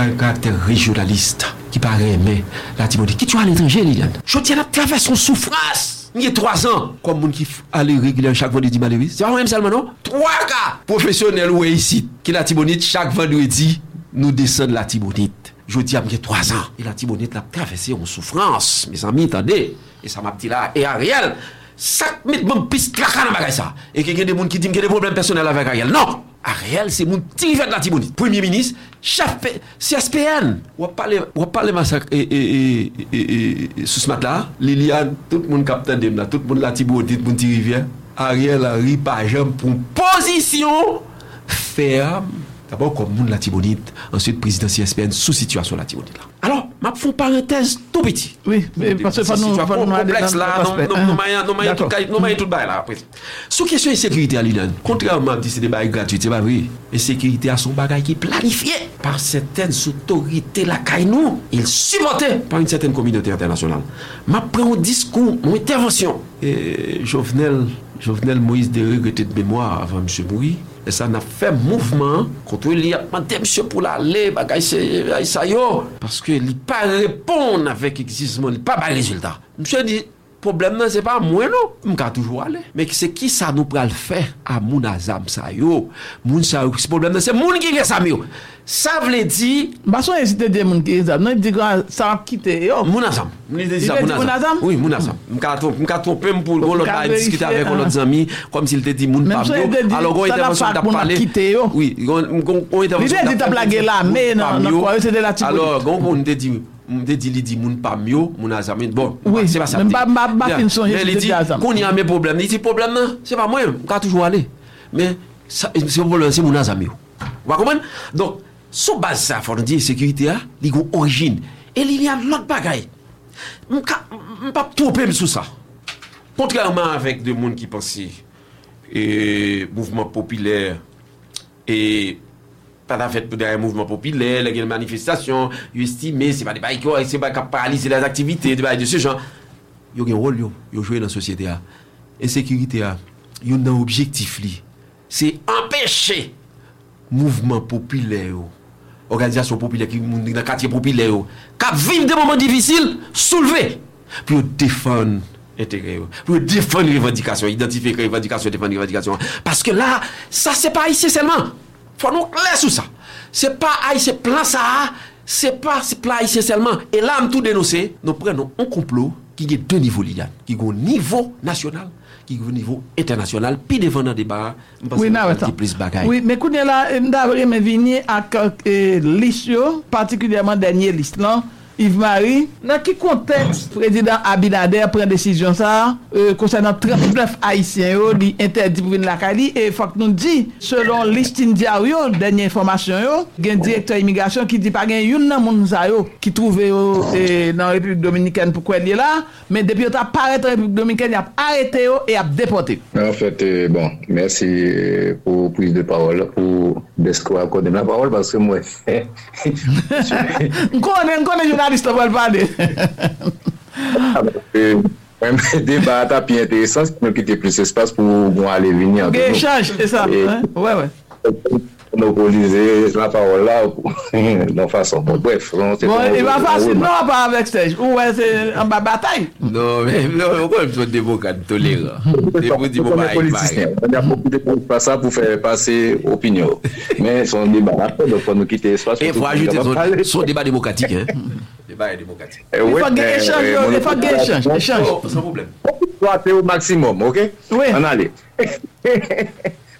un caractère régionaliste, qui n'ont pas aimé la Tibonite, qui sont à l'étranger, Liliane. Je tiens à traverser son souffrance. Il y a trois ans, comme les gens qui allaient régulièrement chaque vendredi malheureux. C'est pas moi-même seulement, non? Trois cas professionnels ou ici, qui la Tibonite, chaque vendredi, nous descendent la Tibonite. Je dis à mes trois ans, et la Tibonite l'a traversé en souffrance. Mes amis, attendez, et ça m'a dit là, et Ariel, ça met mon piste claquant dans ça. Et quelqu'un des gens qui dit qu'il y a des problèmes personnels avec Ariel. Non! Ariel, c'est mon petit rivet de la Tibonite. Premier ministre, chef C S P N. On parle de massacre et sous ce matin-là, Liliane, tout le monde capte de là, tout le monde la Tibonite, tout le monde petit rivière. Ariel a ri par jambe pour une position ferme. D'abord, comme monde la Tibonite, ensuite président C S P N sous situation la Tibonite. Alors, ma font parenthèse tout petit. Oui, mais parce que pas nous pas nous complexe là, non non maïa non maïa tout non maïa tout bail là après. Sous question insécurité à Liliane, contrairement à dit c'est des bail gratuit, c'est pas vrai. Insécurité à son bagage qui planifié par certaines autorités la Kainou, il supporté par une certaine communauté internationale. Ma prend un discours, une intervention et Jovenel Jovenel Moïse de regretter de mémoire avant monsieur Moui. Et ça n'a fait mouvement contre lui. Il a demandé monsieur pour l'aller, parce qu'il n'a pas répondu avec existement, il n'a pas de résultat. Monsieur dit, le problème, ce n'est pas moi, non. Je vais toujours aller. Mais c'est qui ça nous peut le faire à mon azam, ça yo. Mon ça, ce problème, c'est mon qui est ça, yo. Ça veut dire. Parce qu'on hésite de dire mon qui est ça. Non, il dit que ça va quitter. Mon azam. Il dit mon azam. Oui, mon azam. Je me trompe pour discuter avec nos amis comme s'il te dit mon pablo. Alors, on est en train de parler. Oui, on est en train de parler. Il dit ta blague là, mais non, non, c'était la petite. Alors, on te dit. M'de dit li di moun pa myo moun azami bon oui, c'est pas ça même pas pas fin songe dit qu'on y a mes problèmes il dit problème non c'est pas moi on va toujours aller mais ça c'est problème c'est mon azami vous comprenez donc sur base ça faut dire sécurité a li gon origine et il y a l'autre bagaille on pas tromper sur ça contrairement avec des monde qui pensaient et mouvement populaire et pas d'affaire pour des mouvements populaires, les manifestations, ils estiment, c'est pas des bails qui c'est pas qui paralysent les activités, des bails de ce genre. Ils ont un rôle, ils ont joué dans la société. L'insécurité, ils ont un objectif, c'est empêcher mouvement populaire, organisation populaire, qui dans le quartier populaire, qui vivent des moments difficiles, soulever, pour défendre. Intégrer, pour défendre les revendications, identifier les revendications, défendre les revendications. Parce que là, ça, c'est pas ici seulement. Faut nous clair sur ça. C'est pas aïe, c'est plan ça, c'est pas là ici seulement. Et là, nous tout dénoncer. Nous prenons un complot qui a deux niveaux, Liliane. Qui a un niveau national, qui au niveau international, puis devant un débat, oui, oui, mais quand là, je vais venir à quelques listes, particulièrement dernière liste, non? Yves-Marie, dans quel contexte le président Abinader prend décision ça euh, concernant trente-neuf Haïtiens qui interdit pour venir la Cali et faut que nous dit selon Listin Diario dernière information il y a un directeur immigration qui dit pas gain une nan moun sa yo qui trouvé euh, dans la République dominicaine pour quoi il est là mais depuis qu'il apparaît en République dominicaine il a arrêté yo et a déporté. En fait euh, bon merci pour prise de parole pour Desco accorder la parole parce que moi on connaît on connaît même débat a bien intéressant, nous quitter plus espace pour aller venir. Ok, échange, c'est ça. Ouais, ouais. Nous poser la parole là, de façon. Bref, c'est bon. Il va passer non pas avec Serge. Ou c'est en bataille. Non, mais non, on peut être démocrate tolérant. C'est pour dire bon bah il on a beaucoup de pas ça pour faire passer opinion. Mais son débat donc faut nous quitter espace. Et faut ajouter son débat démocratique hein. Débat démocratique. Il faut gagner échange, il faut gagner échange, échange sans problème. Toi tu es au maximum, OK? On allez.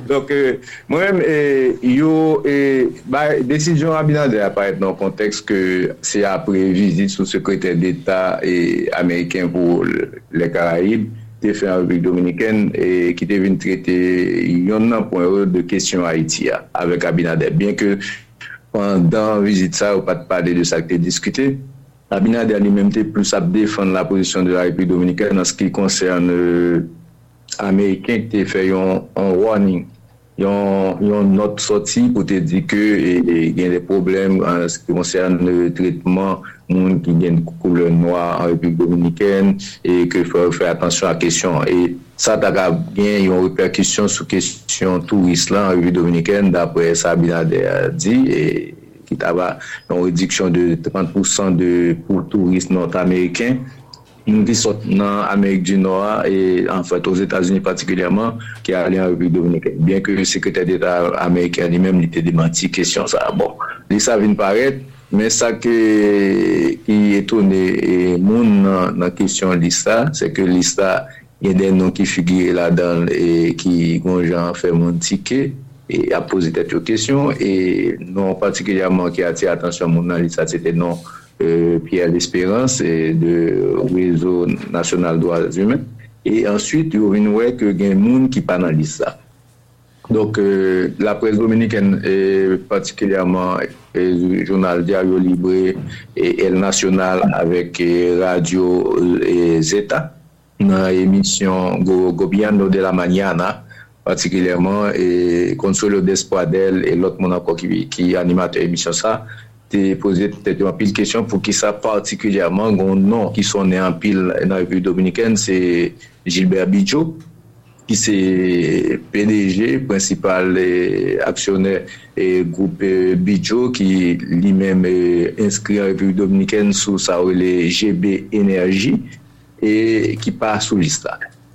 Donc, euh, moi-même, euh, yo, euh, bah, décision Abinader apparaît dans le contexte que c'est après visite sous secrétaire d'État et américain pour les Caraïbes, qui fait en République dominicaine et qui est venu traiter un point de question Haïti avec Abinader. Bien que pendant la visite, ça, on ne peut pas parler de ça que tu discuté. Abinader lui-même était plus à défendre la position de la République dominicaine en ce qui concerne. Euh, Américain qui fait un warning, une note sortie pour te dire qu'il y a des problèmes en ce qui concerne le traitement des gens qui ont une couleur noire en République dominicaine et qu'il faut faire attention à la question. Et ça, t'as bien une répercussion sur la question touriste en République dominicaine, d'après Sabina a dit, et qui a une réduction de trente pour cent de, pour les touristes nord-américains. Nous qui sont en Amérique du Nord et en fait aux États-Unis particulièrement qui allaient en République dominicaine. Bien que le secrétaire d'État américain lui-même n'était démenti question ça. Bon, ça vient de paraître, mais ça que, qui étonne et monde dans la question l'I S A, c'est que l'I S A, il y a des noms qui figurent là-dedans et qui ont gens fait mon ticket et a posé cette question et non particulièrement qui a attiré l'attention monde dans l'I S A, c'était non. Euh, Pierre L'Espérance et de réseau national droits humains et ensuite il y a ouais que il y a des gens qui analysent ça donc euh, la presse dominicaine et particulièrement le journal Diario Libre et El Nacional avec et Radio et Zeta dans l'émission Go, Gobierno de la Mañana particulièrement et Consuelo Despoadel et l'autre mon encore qui, qui animateur émission ça t'es posé peut-être une pile question pour qui ça particulièrement un nom qui sont nés en pile dans la République dominicaine c'est Gilbert Bidjo qui c'est P D G principal actionnaire et groupe Bidjo qui lui-même est inscrit en République dominicaine sous sa relais G B Énergie et qui part sous liste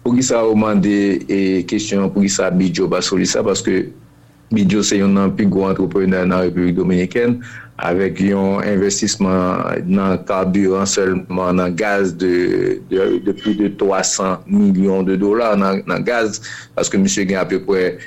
pour qui ça a demandé et question pour qui ça Bidjo pas sous liste parce que Bidjo c'est un plus gros entrepreneur dans la République dominicaine avec un investissement dans le carburant seulement, dans le gaz de, de, de plus de trois cents millions de dollars dans le gaz, parce que monsieur gagne à peu près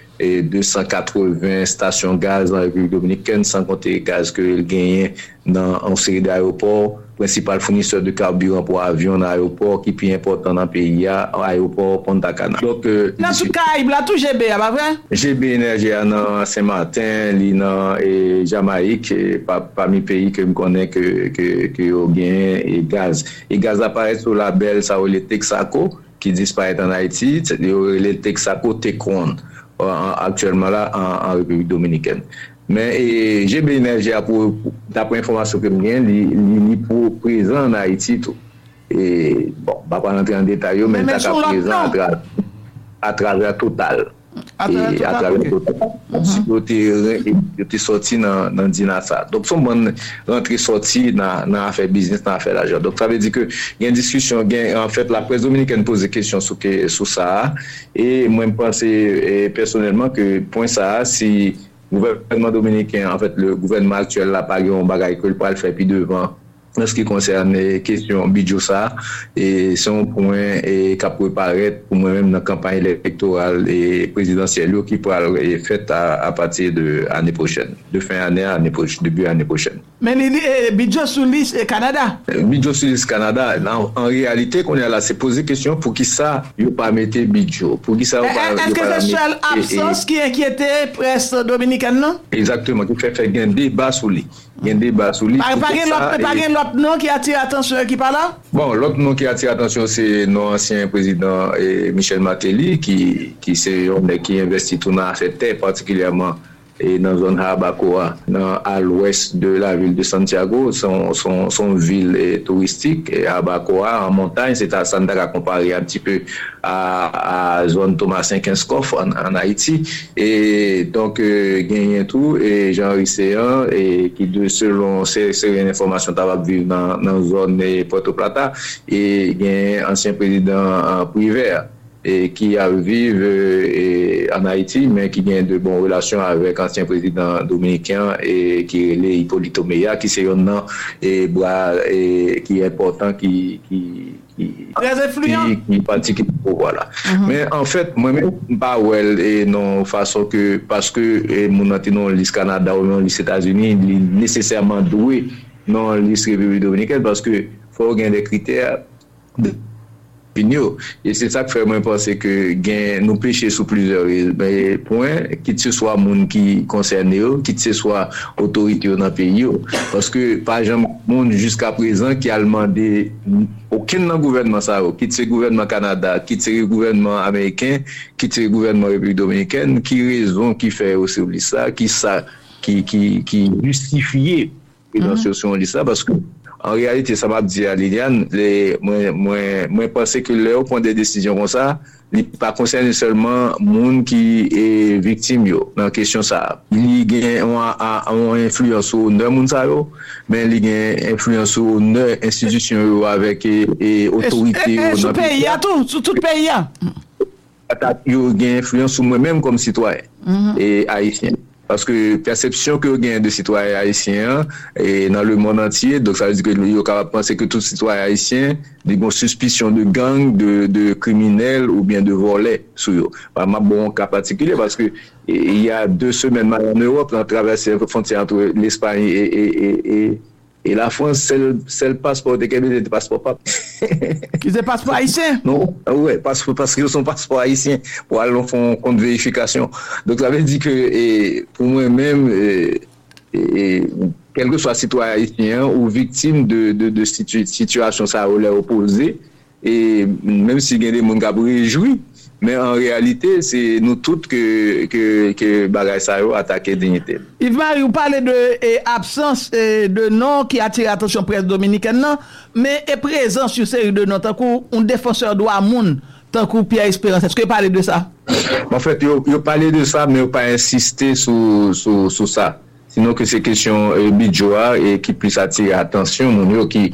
deux cent quatre-vingts stations gaz dans la République dominicaine, sans compter le gaz qu'il gagne dans une série d'aéroports, principal fournisseur de carburant pour avions dans l'aéroport, qui est plus important dans le pays, l'aéroport Punta Cana. Donc, euh, dans tout Caraïbe, là, tout G B, à pas vrai? G B Énergie, dans Saint-Martin, Lina et Jamaïque, et parmi les pays que je connais que que que au gain et gaz et gaz apparaît sur la belle ça le Texaco qui disparaît en Haïti le Texaco Tecon actuellement là en, en République dominicaine mais et G B Énergie pour d'après information que j'ai il pour présent en Haïti tout et bon on va pas rentrer en détail mais il est présent à travers Total à travers le côté était sorti dans dans Dinasa donc son bon rentré sorti dans dans affaire business dans affaire l'argent donc ça veut dire que il y a une discussion en fait la presse dominicaine pose des questions sur que sur ça et moi je pense personnellement que point ça si le gouvernement dominicain, en fait, le gouvernement actuel, là, par exemple, bagaille que le pral fait puis devant. En ce qui concerne les questions Bidjosa, et son point est qu'à préparer pour moi-même la campagne électorale et présidentielle qui pourra être faite à, à partir de l'année prochaine, de fin année à année prochaine, début l'année prochaine. Mais eh, Bidjo Soulis et Canada? Eh, Bidjo Soulis Canada, non, en réalité, qu'on est là, c'est poser question pour qui ça, il ne pas mettre Bidjo. Pour qui ça, eh, pas, est-ce que c'est seule absence et, qui inquiétait presse dominicaine, non? Exactement, qui fait faire un débat sur lui. Il y a un débat sur lui. Par l'autre nom qui attire l'attention qui parle là? Bon, l'autre nom qui attire l'attention, c'est notre ancien président eh, Michel Martelly, qui, qui, c'est, qui investit tout dans cette terre, particulièrement et dans la zone Habacoa, dans, à l'ouest de la ville de Santiago, son, son, son ville est touristique. Et Habacoa, en montagne, c'est à Sandara comparé un petit peu à la zone Thomasin-Kinskov en, en Haïti. Et donc, euh, gagné tout, et Jean-Henri Séan, et qui, de, selon ces informations, va vivre dans la zone Puerto Plata, et gagné ancien président privé. Et qui a vivre euh, en Haïti, mais qui a de bonnes relations avec l'ancien président dominicain et qui est Hippolyte Mea, qui c'est un nom et, et qui est important, qui qui qui, qui, qui participe voilà. Mm-hmm. Mais en fait, moi-même, pas well et non façon que parce que mon antinon l'Is Canada ou non les États-Unis nécessairement doué non l'Is République dominicaine parce que faut gagner des critères. De, Et c'est ça que fait moi penser que gain nous péchons sous plusieurs points, qu'il se soit monde qui concerné, qu'il se soit autorité dans le pays. Parce que par exemple, monde jusqu'à présent qui a demandé aucun gouvernement ça, qu'il se gouvernement Canada, qu'il se gouvernement américain, qu'il se gouvernement République dominicaine, qui raison qui fait aussi ça, qui ça, qui qui qui justifier dans ce sens là, parce que en réalité, ça m'a dit à Liliane, moi pensais que le point des décisions comme ça, il n'est pas concerné seulement monde qui est victime yo, dans la question ça. Il y a une influence sur le monde ça, mais il y a une influence sur les institutions avec autorité. Sur pays, sur tout pays. Il y a une influence sur moi-même comme citoyen et haïtien. Parce que perception que gain de citoyens haïtiens et dans le monde entier, donc ça veut dire que yo capable penser que tout citoyen haïtien des bon suspicion de gang, de de criminels ou bien de volets sur yo. Pas bah, bon cas particulier parce que il y a deux semaines en Europe, on traverse la frontière entre l'Espagne et et et, et Et la France, c'est le, c'est le passeport de Québec, c'est le passeport pas. Qui c'est le passeport haïtien? Non, ouais, parce, parce qu'ils sont passeport haïtien pour aller en compte vérification. Donc, ça veut dire que, et, pour moi-même, et, et, quel que soit citoyen haïtien ou victime de, de, de situ, situation, ça a l'air opposé, et même si il y a des gens qui réjouissent, mais en réalité, c'est nous toutes que, que, que Bagay Sayo a attaqué dignité. Yves-Marie, vous parlez de et absence et de nom qui attire l'attention presse dominicaine, non, mais est présent sur série de noms, tant qu'on défenseur droit moun, tant qu'on Pierre L'Espérance. Est-ce que vous parlez de ça? En fait, vous parlez de ça, mais vous pas insisté sur, sur, sur ça. Sinon que c'est question euh, Bidjoa et qui puisse attirer l'attention, mon qui.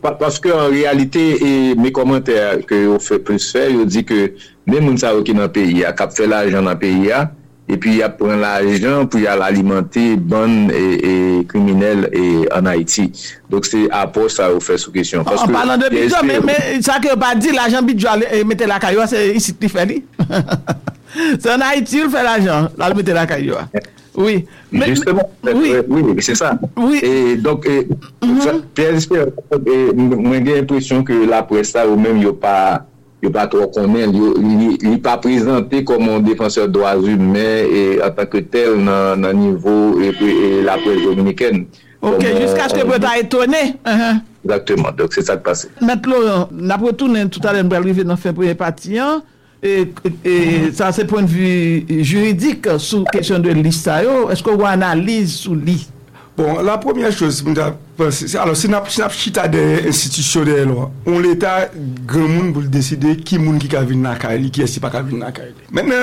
Parce que en réalité, et mes commentaires que on fait plus faire, ils disent que même on savait qui dans le pays a cap fait l'argent dans le pays a, et puis il a pris l'argent pour alimenter bonnes et, et criminels et en Haïti. Donc c'est à part ça on fait sous question. Parce en, en que parlant de Bidjo, mais, mais ça que pas dit l'argent Bidjo mettait la caillou, c'est ici qui fait lui. C'est en Haïti il fait l'argent, là mettait la caillou. Oui, mais, justement, mais, oui. Euh, oui, c'est ça. Oui. Et donc, et, mm-hmm. ça, Pierre L'Espérance, moi j'ai l'impression que la presse là, ou même il y a pas, il y a pas trop connaît, il n'est pas présenté comme un défenseur des droits humains et en tant que tel dans le niveau et, et la presse dominicaine. Ok, comme, jusqu'à ce que vous êtes étonné. Uh-huh. Exactement. Donc c'est ça qui passe. Maintenant, on a retourné tout à l'heure, on arrive dans le premier parti. Et, et ça, c'est point de vue juridique sur la question de liste. Est-ce qu'on voit une analyse sur l'I? Bon, la première chose, alors, c'est une chita des institutions de loi. On l'État, grand monde pour décider qui moun qui a vu Nakaïli, qui est-ce qui n'a pas vu Nakaïli. Maintenant,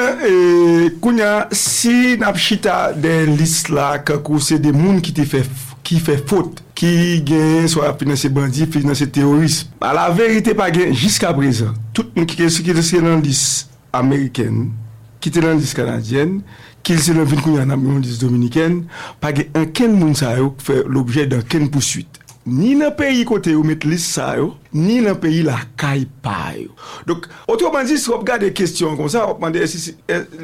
si une chita des listes là, c'est des moun qui te fait qui fait faute, qui gagne soit financer bandit, financer terroriste. À la vérité, pas gagne jusqu'à présent. Tout le monde qui est dans la liste américaine, quitter l'indice canadienne, qu'ils se lèvent en Amérique dominicaine, pas qu'un ken moun sa yo fait l'objet d'un ken poursuite. Ni dans le pays côté où mettre liste ça yo, ni dans le pays la caille pa yo. Donc autrement dit, si on regarde des questions comme ça, on demande est-ce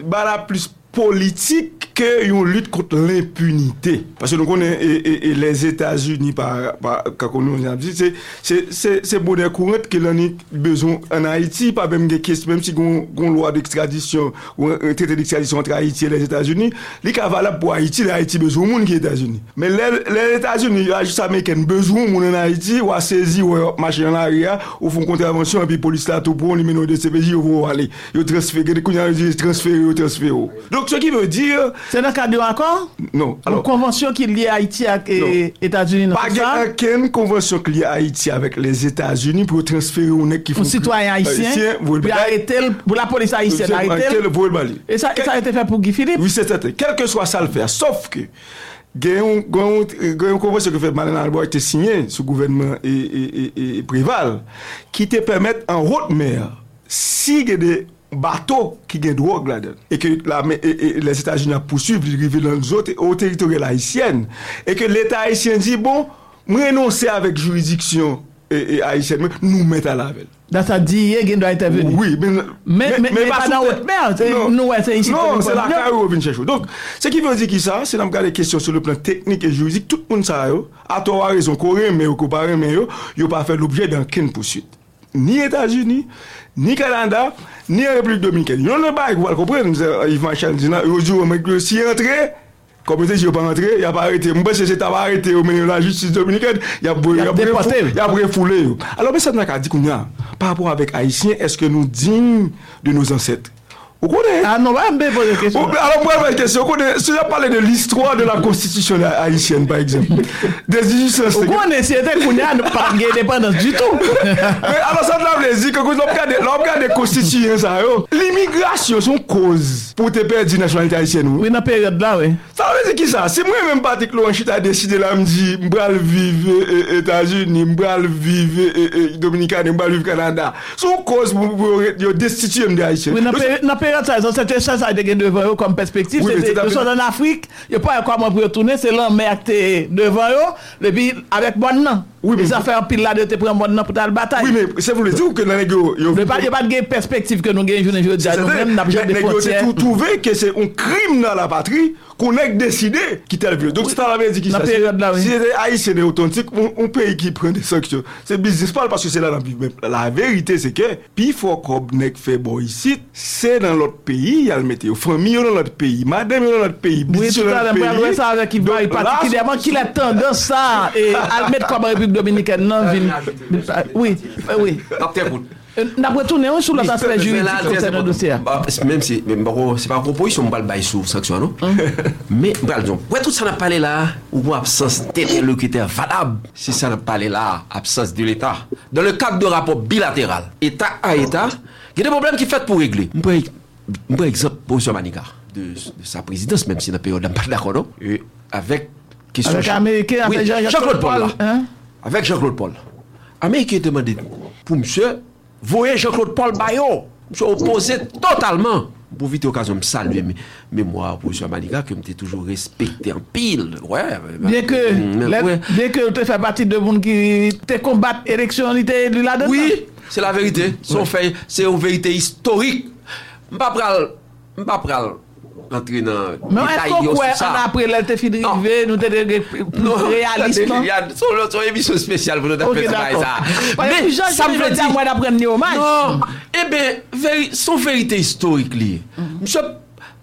bala plus politique que une lutte contre l'impunité, parce que nous connaissons et, et les États-Unis par par quand nous on a dit c'est c'est c'est c'est bonne courante que l'on a besoin en Haïti, pas même question, même si on on loi d'extradition ou un traité d'extradition entre Haïti et les États-Unis, il est valable pour Haïti, l'Haïti besoin monde qui États-Unis, mais les, les États-Unis juste américaine besoin monde en Haïti ou à saisir ou marcher en arrière ou font contravention et puis police là tout pour le numéro de C P J ou aller ils transférer ils transférer transférer. Donc ce qui veut dire c'est dans le cadre d'accord? Non. Alors, une convention qui lie Haïti et États-Unis. Pas aucune convention qui lie Haïti avec les États-Unis pour transférer un nèg qui font citoyen haïtien pour arrêter pour la police haïtienne arrêter et ça ça a été fait pour Guy Philippe. Oui, c'est ça. Quel que soit ça le faire, sauf que gagne gagne convention que fait Manuel Bois était signé sous gouvernement et et et, et Préval qui te permettent en haute mer si des bateau qui gagne drogue là-dedans et que la, et, et les États-Unis poursuivent l'arrivée dans les autres au territoire haïtien et que l'État haïtien dit bon renoncer avec juridiction et, et haïtienne nous mettre à la veille. Ça dit il doit intervenir. Oui, mais mais mais, mais, mais pas dans haute mer, nous c'est ici. Non, c'est la caille où vient chercher. Donc ce qui veut dire qui ça, c'est regarder les questions sur le plan technique et juridique, tout le monde ça yo, à tort à raison correct mais au comparé mais yo, yo pas fait l'objet d'aucune poursuite. Ni États-Unis, ni Canada, ni la République dominicaine. Ils ont le bail, vous comprenez, Yves-Marie Chanel dit, aujourd'hui, si il rentre, comme je dis, il n'est pas rentré, il n'a pas arrêté. Moi, si j'étais arrêté au milieu de la justice dominicaine, il a refoulé. Alors, mais ça n'a qu'à dire qu'on a, par rapport avec Haïtiens, est-ce que nous dignes de nos ancêtres? Vous connaissez? Ah non, je vais poser une question. Alors, moi, je vais question. Si je parlais de l'histoire de la constitution haïtienne, par exemple, des dix-huit cent cinquante. Vous connaissez, c'était qu'on n'a pas d'indépendance du tout. Mais alors, ça veut dire que quand on regarde les constitutions, l'immigration, c'est une cause pour te perdre la nationalité haïtienne. Oui, dans la période là, oui. Ça veut dire qui ça? C'est moi-même, Patrick Laurent, qui a décidé là, je me dis, je vais vivre aux États-Unis, je vais vivre aux Dominicains, je vais vivre au Canada. C'est une cause pour destituer les Haïtiens. C'était ça, ça a été devant eux comme perspective. Oui, c'était ils sont en Afrique, ils n'ont pas comment pour retourner, c'est l'homme qui était devant eux, et puis avec bon nom. Oui, mais ça fait un pile là de te prendre bon nom pour ta bataille. Oui, mais c'est vous le dire que dans les gars. Il n'y a pas de perspective que nous gagnons aujourd'hui. Nous-mêmes, nous avons des tout trouvé que c'est un crime dans la patrie qu'on a décidé qui t'a vu. Donc, c'est à la vérité qui s'est passé. Si les Haïtiens sont authentiques, un pays qui prend des sanctions. C'est business pas parce que c'est là la vie. La vérité, c'est que, puis il faut qu'on fait bon ici, c'est dans l'autre pays, il y a le météo. Famille dans l'autre pays, madame dans l'autre pays, business dans l'autre pays. Oui, tout à l'heure, ça avec Ibaï, particulièrement qu'il a tendance ça et à le mettre comme République dominicaine. Non, oui, oui. N'a pas tourné sur les aspects juridiques concernant le dossier. Même si même c'est pas proposition on va le bail sur sanction non. Mais bral donc ouais tout ça n'a parlé là ou absence d'interlocuteur valable. C'est ça n'a parlé là absence de l'État dans le cadre de rapport bilatéral État à État, il y a des problèmes qui fait pour régler. Par exemple position Manika de sa présidence même si dans période pas d'accord avec question avec américain avec Jean-Claude Paul. Avec Jean-Claude Paul. Américain demandé pour monsieur voyez Jean-Claude Paul Bayo, je suis opposé totalement. Pour vite occasion de saluer mes mémoires pour M. Maniga, que je toujours respecté en pile. Ouais, bien que vous te faites partie de monde qui te combat l'élection de la dedans. Oui, c'est la vérité. Son ouais. Fait, c'est une vérité historique. Je ne vais pas rentrer dans le détail. Mais est-ce qu'on après l'Eltefine Rivé, nous sommes plus réalistes? Il y a son émission spéciale pour nous faire ça. Mais ça me veut dire moi d'apprendre les hommages. Non, eh bien, son vérité historique, je ne suis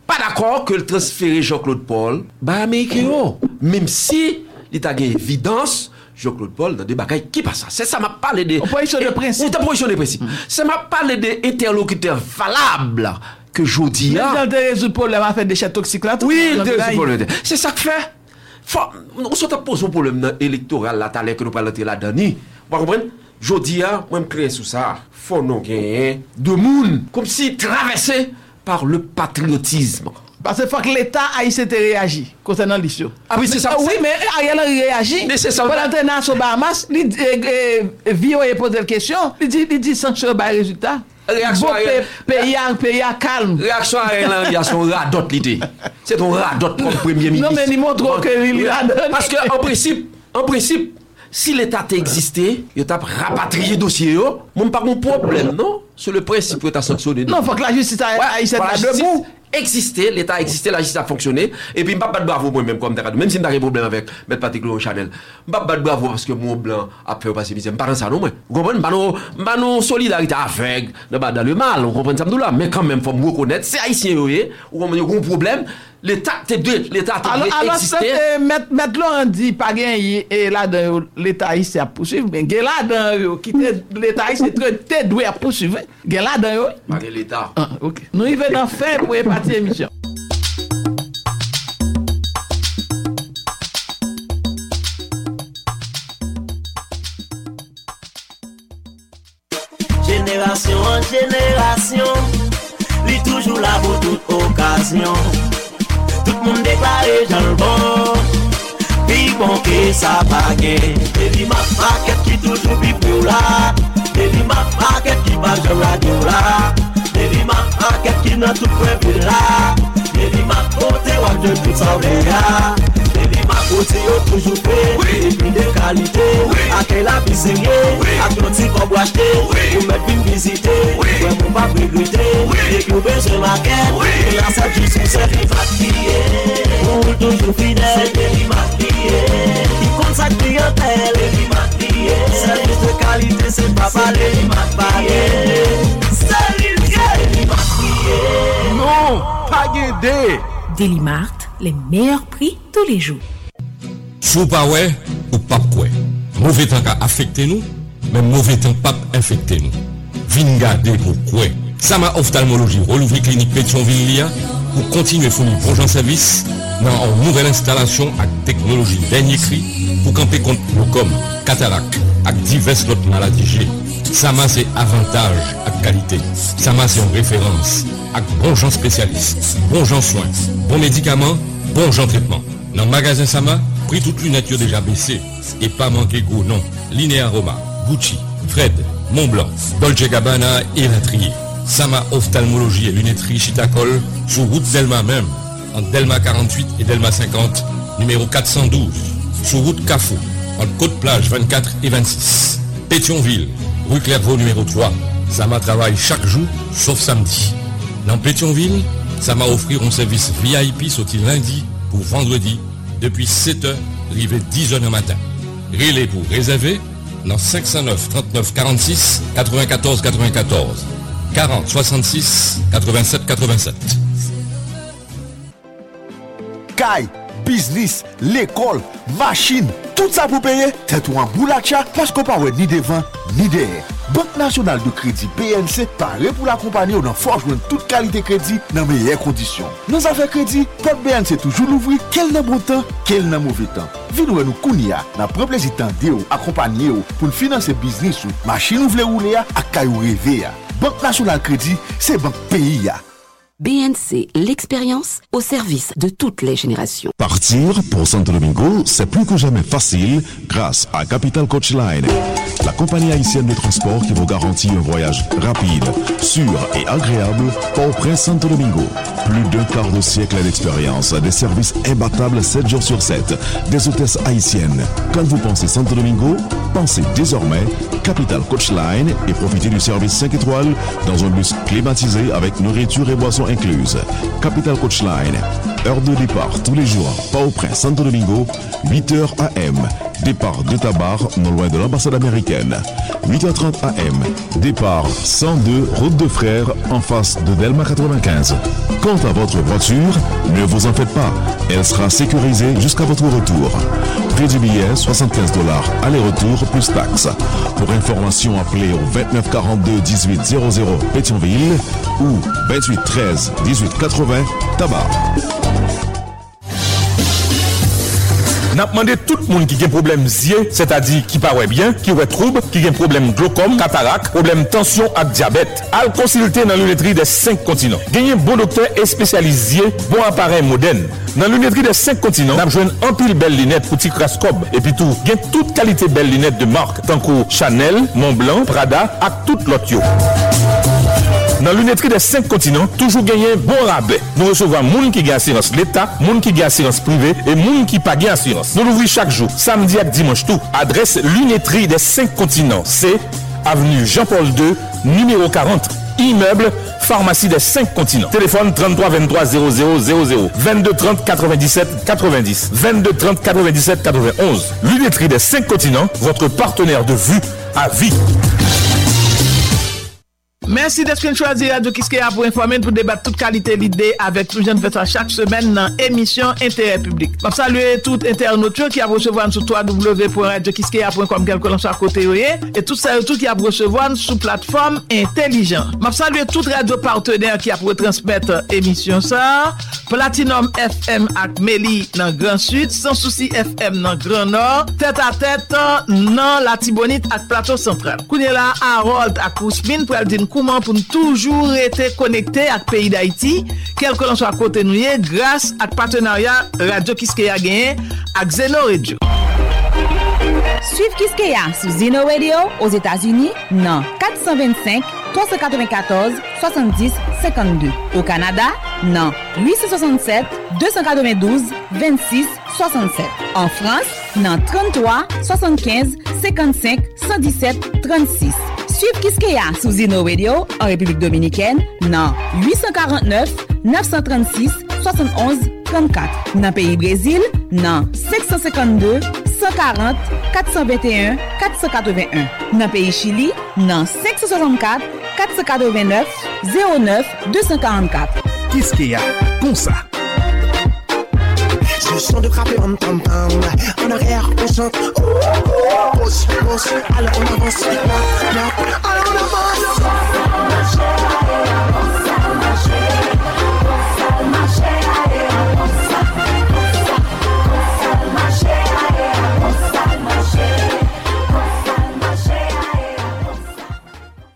pas d'accord que le transférer Jean-Claude Paul, même si il a une évidence, Jean-Claude Paul dans des bagailles qui passe ça. C'est ça m'a parlé de. Opposition de principe. Opposition de principe. Ça m'a parlé d'interlocuteurs valables. Que je dis là. Même dans résoudre le problème avec des déchets toxiques là. Oui, problème. C'est ça que fait. Faut, on se pose un problème électoral là, t'allais que nous parlons de la dernière. Vous comprenez? Je dis là, moi je crée sous ça. Faut nous gagner de monde. Comme si traversé par le patriotisme. Parce que faut que l'État haïtien réagit concernant l'issue. Ah oui, c'est ça. Oui, mais Ariel Henry réagit. Mais c'est ça. Valentin Nassau Bahamas, il vient et pose la question. Il dit, il dit sans que je résultat. Réaction bon, à pays à calme. Réaction à Ariel Henry, c'est un radote l'idée. C'est un radote comme premier ministre. Non mais il montre que il a donné. Parce que en principe, en principe, si l'État existait, il t'a rapatrié dossier yo, mon pas mon problème, non? Sur le principe que tu as sanctionné. Non, faut que la justice haïtienne debout. Exister, l'État existait, la justice a fonctionné. Et puis, je ne vais pas battre bravo moi-même, comme t'as dit. Même si je n'ai pas de problème avec M. Patrick Laurent Chanel, je ne vais pas battre bravo parce que mon blanc a fait passer misère. Je ne vais pas dans ça, non, moi. Vous comprenez? Je ne vais pas dans la solidarité avec, dans le mal, vous comprenez ça, là. Mais quand même, il faut me reconnaître, c'est haïtien, vous voyez, vous comprenez, il y a un problème. L'État, t'es deux, l'État, t'es deux. Alors, ça, M. Laurent dit, pas gagné, et là, l'État haïtien a poursuivi. Mais là, l'État haïtien, t'es doué à poursuivre. Là, dans l'État. Ok. Nous, il veut d'en faire pour épargner. Émission. Génération en génération, lui toujours là pour toute occasion. Tout le monde déclaré dans le bon, puis bon que ça pague. Baby ma market qui toujours vive là, baby ma market qui va dans la gueule là. Baby ma market qui n'a tout point pour là. Baby ma côté ou de tout ça là. Baby ma côté ou toujours fait. Et puis de qualité. A quelle la piscine. A tout si qu'on boite. Vous m'êtes venu visiter. Ouais, pour pas regretter. Et que vous besoin ma quête. Et là ça du succès qui va crier. Pour toujours fidèle. Baby ma crier. Qui compte sa clientèle. Baby ma crier. Service de qualité c'est pas parler. Baby ma parler. Non, pas guédé. Delimart, les meilleurs prix tous les jours. Sous pas ouais ou pas quoi. Mauvais temps qu'a affecté nous, mais mauvais temps pas infecté nous. Vin garder pour quoi. Sama Ophthalmologie, relouvre clinique Pétionville-Lia pour continuer à fournir bon gens service dans une nouvelle installation avec technologie dernier cri pour camper contre le com, cataracte, avec diverses autres maladies G. Sama c'est avantage à qualité. Sama c'est en référence avec bon gens spécialistes, bon gens soins, bon médicaments, bon gens traitements. Dans le magasin Sama, prix toute lunette déjà baissé et pas manqué goût non. Linea Roma, Gucci, Fred, Montblanc, Dolce Gabbana et Latrier. Sama Ophthalmologie et lunetterie Chitacol sur route Delma même, entre Delma quarante-huit et Delma cinquante, numéro quatre cent douze, sur route Cafou, entre Côte-Plage vingt-quatre et vingt-six, Pétionville. Rue Clairvaux numéro trois, Sama travaille chaque jour, sauf samedi. Dans Pétionville, Sama offrir un service V I P sauté lundi pour vendredi, depuis sept heures, arrivé dix heures du matin. Relais pour réserver, dans cinq zéro neuf, trente-neuf, quarante-six, quatre-vingt-quatorze, quatre-vingt-quatorze, quarante, soixante-six, quatre-vingt-sept, quatre-vingt-sept. Kai, business, l'école, machine. Tout ça pour payer, tête ou en boulacha, parce qu'on parle ni devant, ni derrière. Banque Nationale de Crédit B N C paraît pour l'accompagner dans forge de toute qualité crédit dans meilleures conditions. Nos affaires crédit, porte B N C toujours l'ouvrir, quel n'a bon temps, quel n'a mauvais temps. Vino nous kounia, n'a pas plaisir d'accompagner accompagner pour financer business ou machine ou vle roule à caillou rêvé. Banque Nationale Crédit, c'est banque pays. B N C, l'expérience au service de toutes les générations. Partir pour Santo Domingo, c'est plus que jamais facile grâce à Capital Coachline, la compagnie haïtienne de transport qui vous garantit un voyage rapide, sûr et agréable auprès de Santo Domingo. Plus d'un quart de siècle d'expérience, des services imbattables sept jours sur sept, des hôtesses haïtiennes. Quand vous pensez Santo Domingo, pensez désormais Capital Coachline et profitez du service cinq étoiles dans un bus climatisé avec nourriture et boissons incluse. Capital Coachline, heure de départ tous les jours, Port-au-Prince, Santo Domingo, huit heures a m, départ de Tabar, non loin de l'ambassade américaine. huit heures trente a m, départ cent deux, route de Frères, en face de Delma quatre-vingt-quinze. Quant à votre voiture, ne vous en faites pas, elle sera sécurisée jusqu'à votre retour. Prix du billet, soixante-quinze dollars, aller-retour plus taxes. Pour information, appelez au vingt-neuf quarante-deux dix-huit zéro zéro Pétionville ou vingt-huit treize dix-huit quatre-vingts Tabar. N'a demandé tout le monde qui a un problème yeux, c'est-à-dire qui paraît bien, qui a trouble, qui a un problème glaucome, cataracte, problème tension et diabète, à le consulter dans l'unité des cinq continents. Gagnez un bon docteur et spécialisé, bon appareil moderne. Dans l'unité des cinq continents, nous avons un pile belle lunette pour Ticrascob. Et puis tout, gagnez toute qualité belle lunette de marque, tant que Chanel, Montblanc, Prada et toutes l'autre. Dans l'unité des cinq continents, toujours gagner bon rabais. Nous recevons moun qui gagne assurance l'État, moun qui gagne assurance privée et moun qui pas gagne assurance. Nous l'ouvrons chaque jour, samedi et dimanche tout. Adresse l'unité des cinq continents, c'est avenue Jean-Paul deux, numéro quarante. Immeuble, pharmacie des cinq continents. Téléphone trente-trois vingt-trois zéro zéro zéro zéro vingt-deux trente quatre-vingt-dix-sept quatre-vingt-dix vingt-deux trente quatre-vingt-dix-sept quatre-vingt-onze. Lunetterie des cinq continents, votre partenaire de vue à vie. Merci d'être choisi Radio Kiskeya pour informer, pour débattre toute qualité l'idée avec tout jeune versa chaque semaine dans émission Intérêt Public. Je salue tout internaute qui a recevoir sur w w w point radio kiskeya point com quelque l'on soit à côté et tout ça tout qui a recevoir sur plateforme intelligent. Je salue toute radio partenaire qui a pour transmettre émission ça, Platinum F M avec Meli dans Grand Sud, Sans Souci F M dans Grand Nord, Tête à Tête dans la Tibonite avec Plateau Central. Kounela Harold à Kousmine pour dire comment pour toujours être connecté avec pays d'Haïti, quel que l'on soit à côté nous grâce à partenariat Radio Kiskeya gagné avec Zeno Radio. Suivez Kiskeya sur Zeno Radio aux États-Unis, non quatre cent vingt-cinq trois cent quatre-vingt-quatorze soixante-dix cinquante-deux. Au Canada, non huit cent soixante-sept deux cent quatre-vingt-douze vingt-six soixante-sept. En France, non trente-trois soixante-quinze cinquante-cinq cent dix-sept trente-six. Suivez Kiskeya sous Zino Radio en République Dominicaine dans huit cent quarante-neuf neuf cent trente-six soixante et onze trente-quatre. Dans pays Brésil, dans cinq cent cinquante-deux cent quarante quatre cent vingt et un quatre cent quatre-vingt-un. Dans pays Chili, dans cinq cent soixante-quatre quatre cent quatre-vingt-neuf zéro neuf deux cent quarante-quatre. Kiskeya, comme ça. Le son de frapper en tam tam, en arrière on chante. Pousse, pousse, alors on avance. Alors on avance.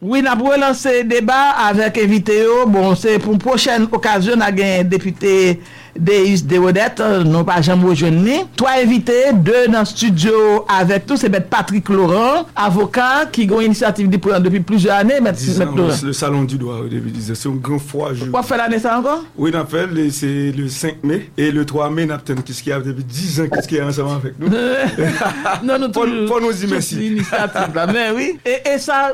Oui, nous avons lancé débat avec Eviteo. Bon, c'est pour une prochaine occasion d'avoir un député Deus de Odette, non pas Jean Bonjourné. Trois invités, deux dans le studio avec tout, c'est Patrick Laurent, avocat qui a une initiative depuis plusieurs années. Le salon du droit, c'est un grand froid. Pourquoi faire l'année ça encore? Oui, on fait, c'est le cinq mai et le trois mai, on a qu'est-ce qu'il y a depuis dix ans, qu'est-ce qu'il y a ensemble avec nous. Non, nous pour nous dire merci. Mais oui, et, et ça,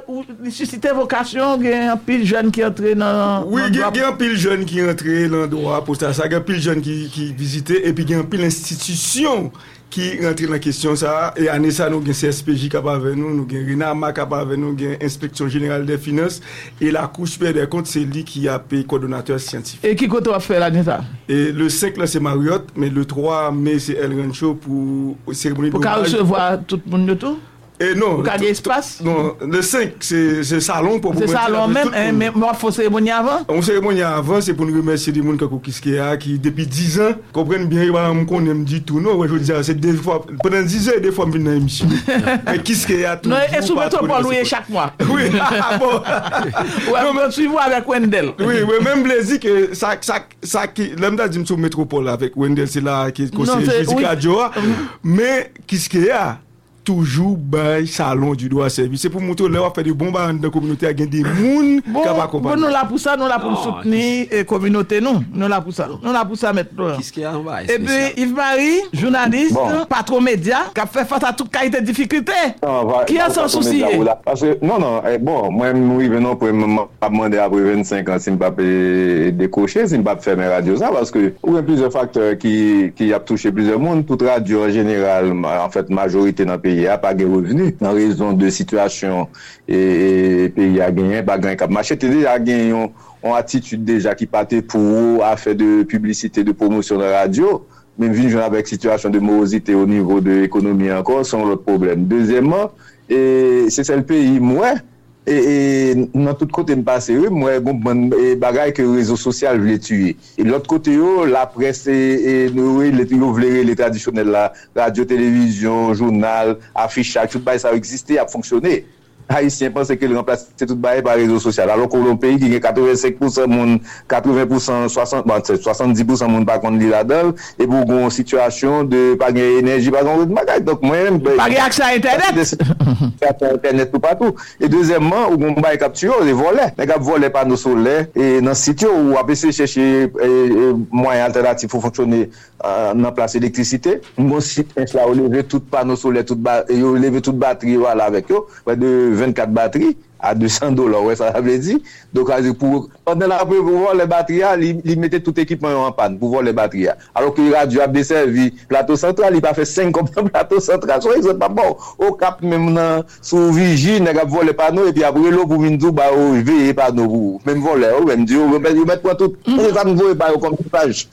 susciter vocation, il y a un pile jeune qui est entré dans. Oui, il y a un pile jeune qui est entré dans le droit pour ça, il y a un pile jeune qui, qui visitaient et puis il y a un peu l'institution qui rentre dans la question ça et année ça nous gain C S P J capable avec nous nous gain Renama capable avec nous gain Inspection générale des finances et la Cour supérieure des comptes c'est lui qui a payé coordonnateur scientifique. Et qui compte faire l'année ça? Et le cinq là c'est Marriott mais le trois mai c'est El Rancho pour cérémonie pour recevoir tout le monde de tout. Et non, espace? Non, le cinq, c'est, c'est salon pour vous. C'est salon même, hein, mais moi, il faut cérémonie avant. On cérémonie avant, c'est pour nous remercier des gens qui, depuis dix ans, comprennent bien, qu'on aime du tout. Non, je dis, c'est des fois, pendant dix ans, des fois, on vient dans l'émission. Mais Kiskeya, tout le monde. Non, et souvent, on parle louer chaque mois. Oui, bon. Oui, on suit avec Wendel. Oui, mais même plaisir que ça, ça, ça, qui, l'homme d'a dit, je suis au métropole avec Wendel, c'est là, qui est conseiller Jessica Adjoa. Mais Kiskeya, toujours bail salon du droit service c'est pour montrer leur faire des bombes dans la communauté à gagner des moun bon, qui va comprendre bon, nous là pour ça nous là pour oh, soutenir et communauté non nous là pour ça nous là pour ça maintenant et puis Yves-Marie journaliste bon. Patron média qui a fait face à toute qualité de difficulté va, qui a sans souci parce que non non eh, bon moi nous venons pour demander après vingt-cinq ans si m'pa décocher si m'pa faire mes radios ça parce que il y a plusieurs facteurs qui qui a touché plusieurs monde toute radio en général en fait majorité dans pays il a pas de revenus en raison de situation et pays a gagné pas gagné cap marché déjà gagné on attitude déjà qui partait pour à faire de publicité de promotion de radio même vivre avec situation de morosité au niveau de l'économie encore sont le problème deuxièmement et c'est ça le pays moi et, et dans tout côté me passer moi bon bagaille que réseau social veut tuer et l'autre côté yo la presse et nous les veulent les traditionnels la radio télévision journal affichage tout ça exister a fonctionné Haïtiens pensent qu'ils remplacent tout bail par réseau social. Alors que le pays qui a quatre-vingt-cinq pour cent monde, quatre-vingts pour cent, soixante-dix pour cent monde pas contre là-dedans et pour une situation de pas d'énergie, pas grand bagage. Donc moi même pas accès à internet. Internet tout partout. Et deuxièmement, on bail capture les volets. Les gars volent panneaux solaires et dans site où on essayer chercher moyen alternatif pour fonctionner en place électricité. Mon site là on lever tout panneau solaire, tout et on lever toute batterie voilà avec eux de vingt-quatre batteries à deux cents dollars, ouais, ça veut dire. Donc, pour, pendant la pour voir les batteries, ils mettaient tout équipement en panne pour voir les batteries. Alors que les radios ont desservi plateau central, il a fait cinq comme plateau central. So, ils sont pas bon. Au Cap, même sous Vigie, ils ont volé les panneaux et puis après l'eau pour Mindou, ils ont veillé les panneaux. Même volé, même Dieu, ils mettent quoi tout. Ils ne volent pas comme page.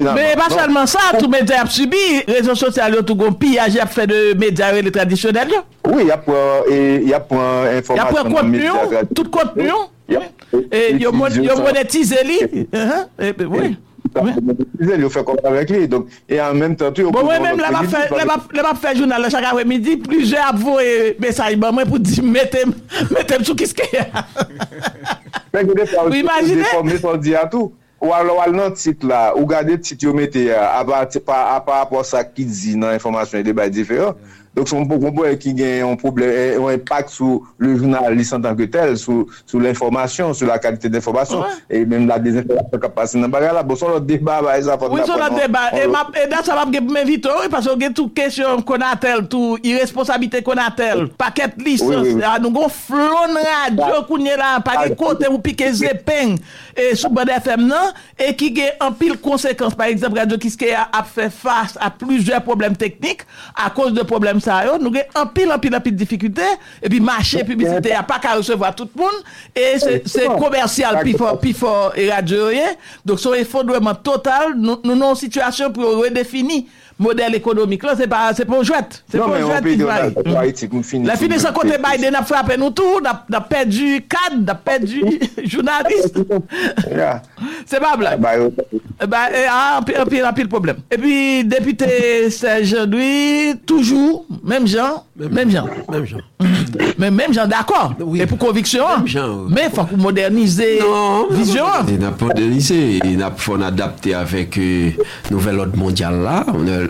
Mais pas seulement ça, tout le média a subi, les réseaux sociaux, tout le pillage a fait de médias traditionnels. Oui, il y a point information. Tout contenu, et il monétise lui. Oui. Il fait comme avec lui. Donc, et en même temps, tu bon, moi même là, je vais faire journal chaque après-midi. Plusieurs avouent messages pour dire mettez-moi sous qu'est-ce qu'il y a. Imaginez. Ou alors, dans le titre là, ou regardez le titre que vous mettez par rapport à ça qui dit dans l'information et débat différent. Donc, son problème qui a un problème, un impact sur le journaliste en tant que tel, sur sur l'information, sur la qualité d'information ouais. Et même la désinformation qui passe dans le bagage là. Bon, sur le débat, bah, ça va. Oui, sur le débat. Et ma, et là, ça va me m'inviter parce que toute question qu'on a telle, toute irresponsabilité qu'on a telle, paquet licence. Oui, oui, oui. Nous gon flon radio qu'on est là, pas de côté ou piquer zépin et sous bande F M non et qui a en pile conséquence. Par exemple, radio qui a fait face à plusieurs problèmes techniques à cause de problèmes. Nous avons un pile, un pile, un pile de difficultés, et puis marché, publicité, il n'y a pas qu'à recevoir tout le monde, et c'est, c'est commercial, puis fort, puis fort, et radio, donc son effondrement total, nous nous avons une situation pour redéfinir le modèle économique, là, c'est pas, c'est pas un jouette, c'est pas un jouette qui va. La fin de ce côté, Biden a frappé nous tous, on a perdu cadre, on a perdu journaliste. C'est pas blague. Un pile, un pile problème. Et puis, député Serge Jean-Louis, toujours, Même Jean, même, même Jean, même Jean, mais même Jean d'accord. Oui. Et pour conviction, Jean, mais faut moderniser. Non, vision. Il n'a pas modernisé, il n'a pas adapté avec euh, nouvelle ordre mondiale là, on est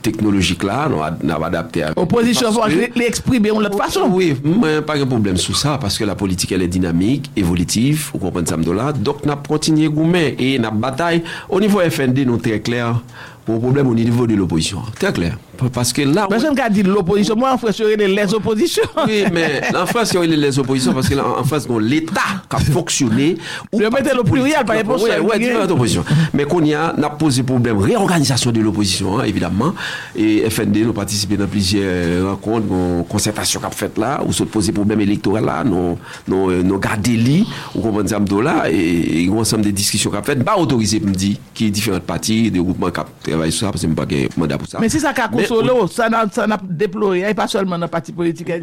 technologique là, on n'a pas adapté. Avec opposition faut l'exprimer de l'autre façon. Oui, mais pas de problème sur ça parce que la politique elle est dynamique, évolutive, vous comprenez ça là. Donc n'a continué goumer et n'a bataille au niveau F N D nous très clair. Au problème au niveau de l'opposition. Très clair. Parce que là. Personne qui a dit l'opposition. Moi, en France, il y a les oppositions. Oui, mais en France, il y a les oppositions parce que là, en France, l'État qui a fonctionné. Je mettais le pluriel par rapport à ça. Oui, oui, opposition. Mais qu'on y a, n'a posé problème. Réorganisation de l'opposition, hein, évidemment. Et F N D, nous participons dans plusieurs rencontres, concertations qu'on a faites là, où se posé problème électoral là, nous avons gardé l'île, où on va dire là, et un ensemble de discussions qu'on a faites, pas autorisé, me dit, qui est différentes parties, des groupements qui ont ça, parce que pas mandat pour ça. Mais si ça a consolé, ça n'a ça n'a déploré, et pas seulement dans le parti politique, un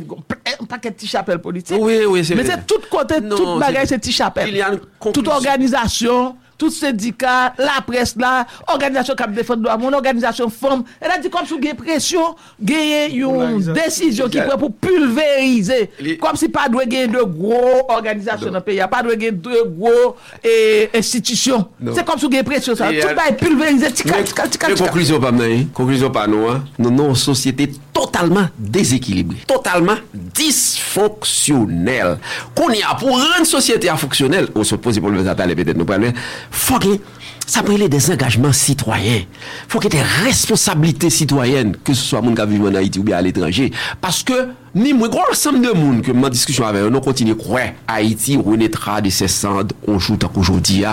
paquet de petites chapelles politiques. Oui, oui, c'est mais vrai. C'est tout côté, toute bagaille, c'est petites chapelles. Toute organisation, tout syndicat, la presse là, organisation qui défend droit, mon organisation forme. Elle a dit comme si vous avez pression, vous avez une décision qui prend pour pulvériser. Les... Comme si pas de gagner de gros organisations dans le pays, pas de gagner de gros eh, institutions. Non. C'est comme si vous avez pression ça. Les... Tout va être pulvérisé. Conclusion pas nous, conclusion pas nous. Nous avons une société totalement déséquilibrée, totalement dysfonctionnelle. Qu'on y a pour rendre société fonctionnelle, on se pose pour le détail peut-être nous parler. Faut que ça brûle des engagements citoyens. Faut que des responsabilités citoyennes, que ce soit mon gars vivant en Haïti ou bien à l'étranger. Parce que, ni moi, gros ensemble de monde que ma discussion avec eux, nous continue de croire. Haïti renaîtra de ses cendres, on joue tant qu'aujourd'hui.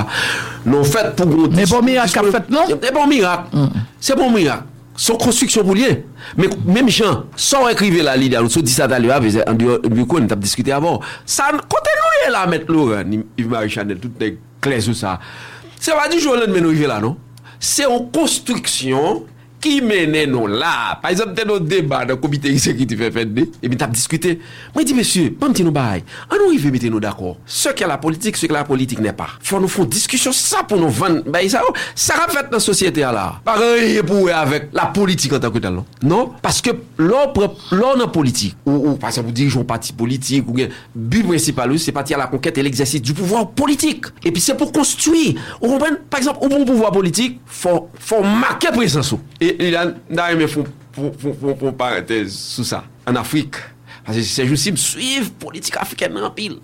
Non, fait pour nous. Mais bon miracle, qu'a fait, non? C'est bon miracle. Mm. C'est bon miracle. Son construction pour lier. Mais même gens, sans écrire la ligne, nous sommes dit ça dans le havre, en dehors du coup, on a discuté avant. Ça, continuez là, mettre Laurent, Yves-Marie Chanel, tout est clair sur ça. C'est pas du jour au lendemain, nous vivons là, non? C'est une construction qui mène nous là. Par exemple, dans nos débats dans le comité de sécurité fait fait et puis t'as discuté. Moi dis monsieur, pas nous bail. On nous arrive mettre nous d'accord. Ce que la politique, ce que la politique n'est pas. Faut nous faire discussion ça pour nous vendre bail ça. Ça va faire dans société là. Pareil pour avec la politique en tant que tel. Non, parce que l'autre l'on en politique ou, ou par exemple dirigeant parti politique ou but principal c'est parti à la conquête et l'exercice du pouvoir politique. Et puis c'est pour construire. Vous comprenez? Par exemple, au bon pouvoir politique, faut faut marquer présence. Et il a d'ailleurs font font font parenthèse sous ça. En Afrique, parce que c'est juste me suivre politique africaine en pile.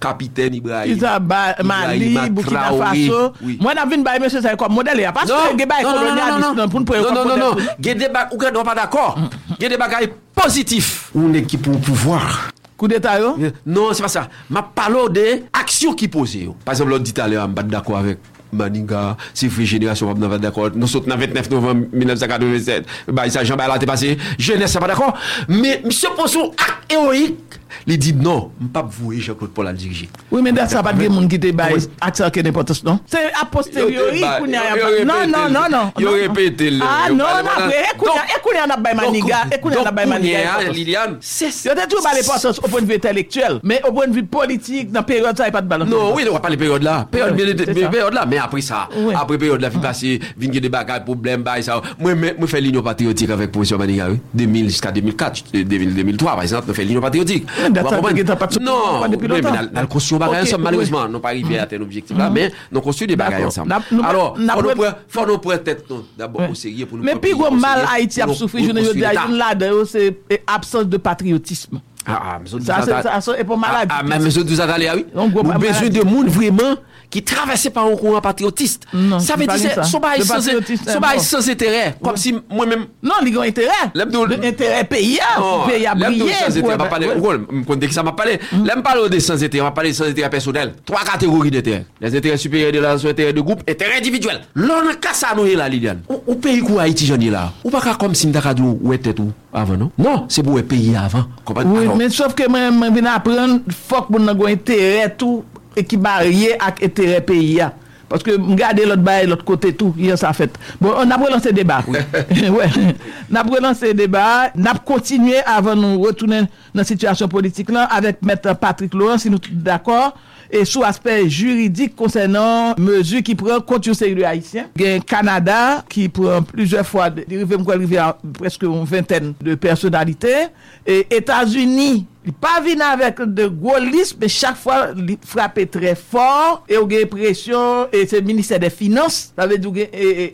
Capitaine Ibrahim. Isaba Mali, Burkina Faso. Moi n'a vinn baï monsieur ça comme modèle, parce que débat colonialiste pour pour Non non non, gè débat ou qu'on pas d'accord. Gè des bagages positifs. On est qui pour pouvoir. Coup d'état yo? Non, c'est pas ça. M'a parlé de action qui posée. Par exemple, l'autre dit tout à l'heure, on pas d'accord avec Maninga, c'est free génération pas pas d'accord. Nous sommes le vingt-neuf novembre mille neuf cent quatre-vingt-sept. Bah ça Jean Ballat est passé. Jeunesse pas d'accord. Mais monsieur Poisson acte héroïque, il dit non, pas vouer Jean-Claude Paul à diriger. Oui, mais ça pas de monde qui te bail acte qui n'importe non. C'est a posteriori qu'on a Non non non non. Il répète le. Ah non, écoute, écoute on a bail Maninga, écoute on a bail Maninga. Liliane, c'est ça. Il y a toujours pas l'importance au point de vue intellectuel, mais au point de vue politique dans période ça pas de balance. Non, oui, on va pas les périodes là. Période période là, mais après ça, oui. Après période la vie passée, vient des bagages problème bail ça. Moi moi fait l'union patriotique avec professeur Maniga deux mille jusqu'à deux mille quatre, deux mille trois par exemple, fait l'union patriotique. Non, mais dans construction bagages ensemble malheureusement, non pas arrivé à tel objectif là, mais nous construit des bagages ensemble. Alors, faut nous prendre tête d'abord au sérieux pour nous. Mais plus gros mal Haïti a souffert, je ne dis là c'est absence de patriotisme. Ah, mais ça c'est pour malade. Ah, mais monsieur nous allez oui. Nous besoin de monde vraiment qui traversait par un courant patriotiste. Non, ça veut dire son bail sans son bail sans intérêt comme si moi même non il y a intérêt l'intérêt pays pays à briller on va parler on connaît que ça m'a parlé l'aime parler de sans intérêt on va parler sans intérêt personnel trois catégories d'intérêt les intérêts supérieurs de la société de groupe intérêt individuel l'on a casse à nous là Liliane au pays quoi Haïti j'en ai là ou pas comme si m'dakadou ou était tout avant non non c'est pour pays avant oui mais sauf que moi moi venir apprendre faut que mon intérêt tout et qui barrière avec intérêt pays parce que regarder l'autre bail l'autre côté tout hier ça fait bon on a relancé débat ouais on a relancé débat on a continué avant nous retourner dans situation politique là avec maître Patrick Laurent si nous d'accord et sous aspect juridique concernant mesures qui prend contre le sérieux haïtien gain Canada qui prend plusieurs fois dérivé me arriver à presque une vingtaine de personnalités et États-Unis il pas venir avec de gros listes mais chaque fois il frappe très fort et on gagne pression et c'est le ministère des finances ça veut dire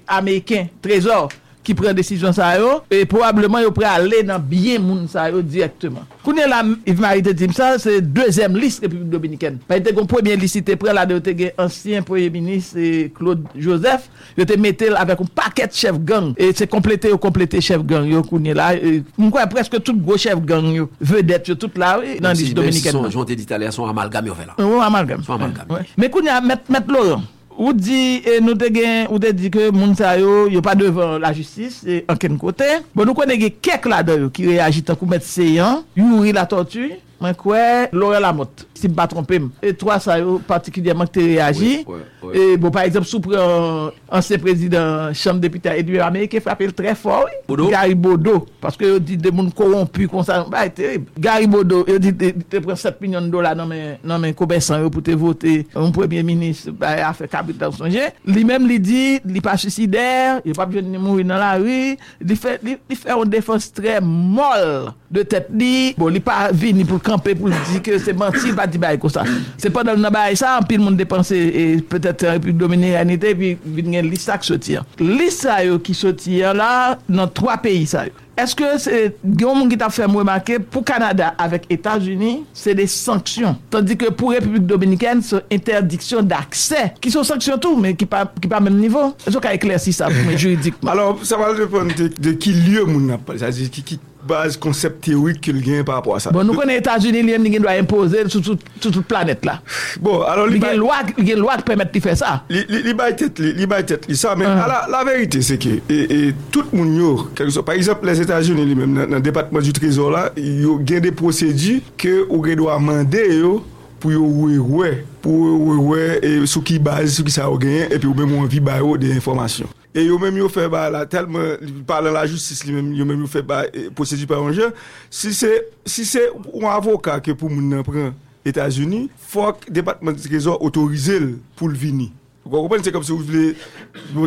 américain trésor qui prend décision ça yo et probablement yo prêt aller dans bien moun ça yo directement. Connait la Yves-Marie te dit ça c'est deuxième liste République dominicaine. Parce que première liste te prend la de te ancien premier ministre Claude Joseph, yo te mettel avec un paquet chef gang et c'est complété au complété chef gang yo connait là on croit presque tout gros chef gang yo vedette yo tout là dans liste dominicaine. Sont dit d'aller sont amalgame yo fait là. Oui amalgame. Sont amalgame. Mais connait mettre Laurent ou dit et nous te gain ou te dit que moun sa yo yo pas devant la justice et en ken côté bon nous connait quelques là-dedans qui réagit tant comme séant Yuri la Tortue moi quoi Laurent Lamotte si pas tromper et trois ça yo particulièrement qui réagit oui, oui, oui. Et bon par exemple sous euh, ancien président chambre député Edouard américain frappé très fort oui. Garibodo parce que dit des monde corrompu comme ça bah terrible Garibodo il dit te prend sept millions de dollars non mais non mais commerçant pour te voter un premier ministre bah affaire capital songer lui même lui dit il pas suicidaire il pas venir mourir dans la rue il fait il fait une défense très molle de tête dit bon il pas venir pour camper pour dire que c'est menti pas dit comme ça c'est pas dans le bail ça en pile monde dépenser et peut-être République dominicaine puis vient liste qui sortir liste ça qui sortir là dans trois pays ça est-ce que c'est gens qui t'a fait remarquer pour Canada avec États-Unis c'est des sanctions tandis que pour République dominicaine c'est interdiction d'accès qui sont sanctions tout mais qui pas qui pas même niveau est-ce qu'on éclaircit ça juridiquement alors ça va dépendre de, de qui lieu mon n'a pas ça dit qui base concept théorique qu'il gagne par rapport à ça. Bon nous connaît États-Unis lui-même il doit imposer sur toute toute planète là. Bon alors il y a loi il y a loi qui permet de faire ça. Il baille tête il baille tête ça mais la la vérité c'est que et, et tout moun yo quelque soit par exemple les États-Unis lui-même dans le département du trésor là il y a des procédures que ou doit demander yo pour ouais ouais pour ouais et sur qui base sur qui ça gagne et puis ou même envie bailler des informations. et yo même yo fait bah là tellement parlant la justice lui même yo même yo fait bah procédure par un jeu si c'est si c'est un avocat que pour moun prend États-Unis faut que département du trésor autorise pour le venir. Vous comprenez, c'est comme si vous voulez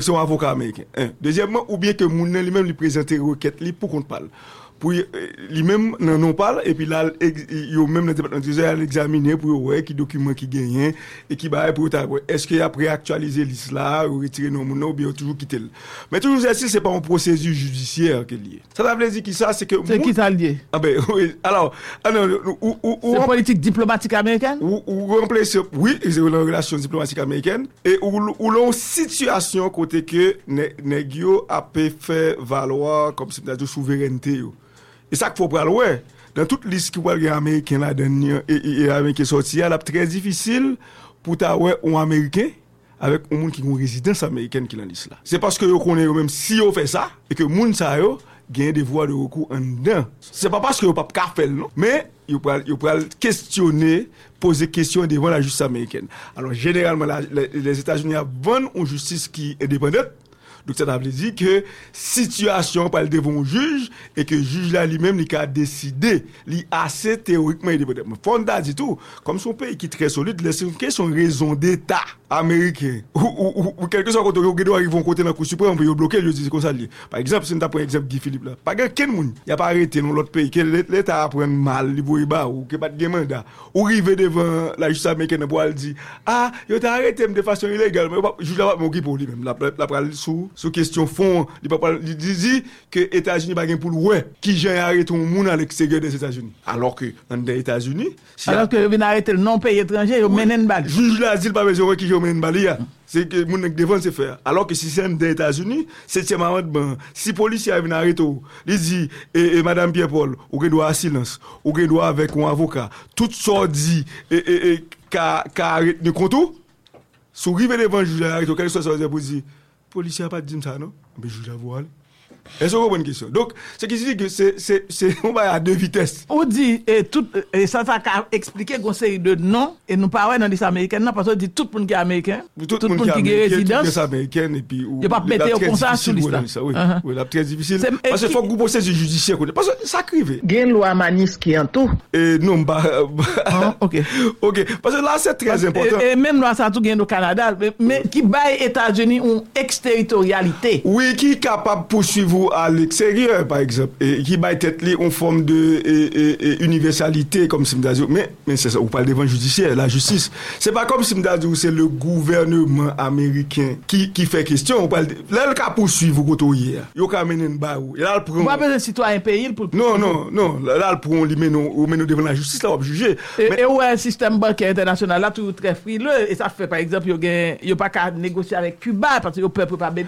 c'est un avocat américain. Un. Deuxièmement, ou bien que moun lui-même lui présenter requête lui pour qu'on parle. Pour lui-même n'en parle et puis là yo même le département du trésor l'examiner pour voir qui document qui gagne et qui bail pour est-ce qu'il a préactualiser liste là ou retirer non moun ou bien toujours quitter. Mais toujours ceci c'est pas une procédure judiciaire qui est liée. Ça veut dire qui ça c'est que c'est qui ça lié. Ah ben oui, alors alors ou ou ou c'est politique diplomatique américaine ou ou remplacer oui, c'est une relation diplomatique américaine et ou ou l'on situation côté que nèg yo a fait valoir comme c'est de souveraineté. Et ça qu'il faut prendre, ouais. Dans toute liste qui voit les Américains là, et Américains sortis, elle est très difficile pour t'avoir un Américain avec un monde qui a une résidence américaine qui est dans liste là. C'est parce que vous connaissez même si vous fait ça, et que moun ça yo gagne des voies de recours en dedans. C'est pas parce que vous pas faire non, mais vous pouvez questionner, poser question devant la justice américaine. Alors généralement, la, la, les États-Unis vendent une justice qui est indépendante. Donc ça veut dire que situation par devant un juge et que juge là lui-même il a décidé, il assez théoriquement indépendant. Fonda dit tout, comme son pays qui est très solide, laisse une question raison d'état américain ou ou, ou quelque soit quand on doit arriver en côté dans cour suprême pour bloquer le dit comme ça. Par exemple, si on prend exemple Guy Philippe là, pas quelqu'un moun, il a pas arrêté dans l'autre pays que l'état prend mal, il voit ba ou que pas de mandat. Ou arriver devant la justice américaine pour elle dit ah, il t'a arrêté de façon illégale, mais juge là pas mon qui pour lui même, la la pral sous sous question fond, il papa dit dit que États-Unis pas gain pour ouais qui j'ai arrêté un monde à l'extérieur des États-Unis alors que dans les États-Unis si alors a... que vient arrêter le non pays étranger yo oui. Menen bal juge là dit pas besoin qui yo menen bal ya c'est que monde devant se faire alors que si c'est des États-Unis septième amendement si policier vient arrêter il dit et, et madame Pierre-Paul ou que doit silence ou que doit avec un avocat tout ça dit et et, et ka ka arrêter contour sous rive devant juge là quelque chose ça pour dire policier a pas dit ça non mais je la vois. Est-ce une bonne question. Donc ce qui dit que c'est c'est c'est on va à deux vitesses. On dit et tout et ça ça expliquer une série de noms et nous pas ouais dans les américaines parce qu'on dit tout monde qui est américain, tout monde qui est résidence, tout américaine et puis ou pas mettre comme ça sur liste. Oui, oui, la très difficile parce qu'il faut grouper ces judiciaires parce que ça crive. Gain loi Manis qui en tout. Et non bah OK. OK, parce que là c'est très important. Et même loi ça tout gain au Canada mais qui bail États-Unis ont exterritorialité. Oui, qui capable poursuivre à l'extérieur par exemple et qui va être lié en forme de et, et, et universalité comme si mais mais c'est ça on parle devant judiciaire la justice c'est pas comme si c'est le gouvernement américain qui qui fait question on parle de, là le cas poursuivre goto hier yo ka menen ba ou là le prend pas besoin citoyen pays pour non non non là le prend lui mène au mène devant la justice là on va juger et ouais un système bancaire international là tout très frileux et ça fait par exemple yo gain yo pas ka négocier avec Cuba parce que yo peuple pas oui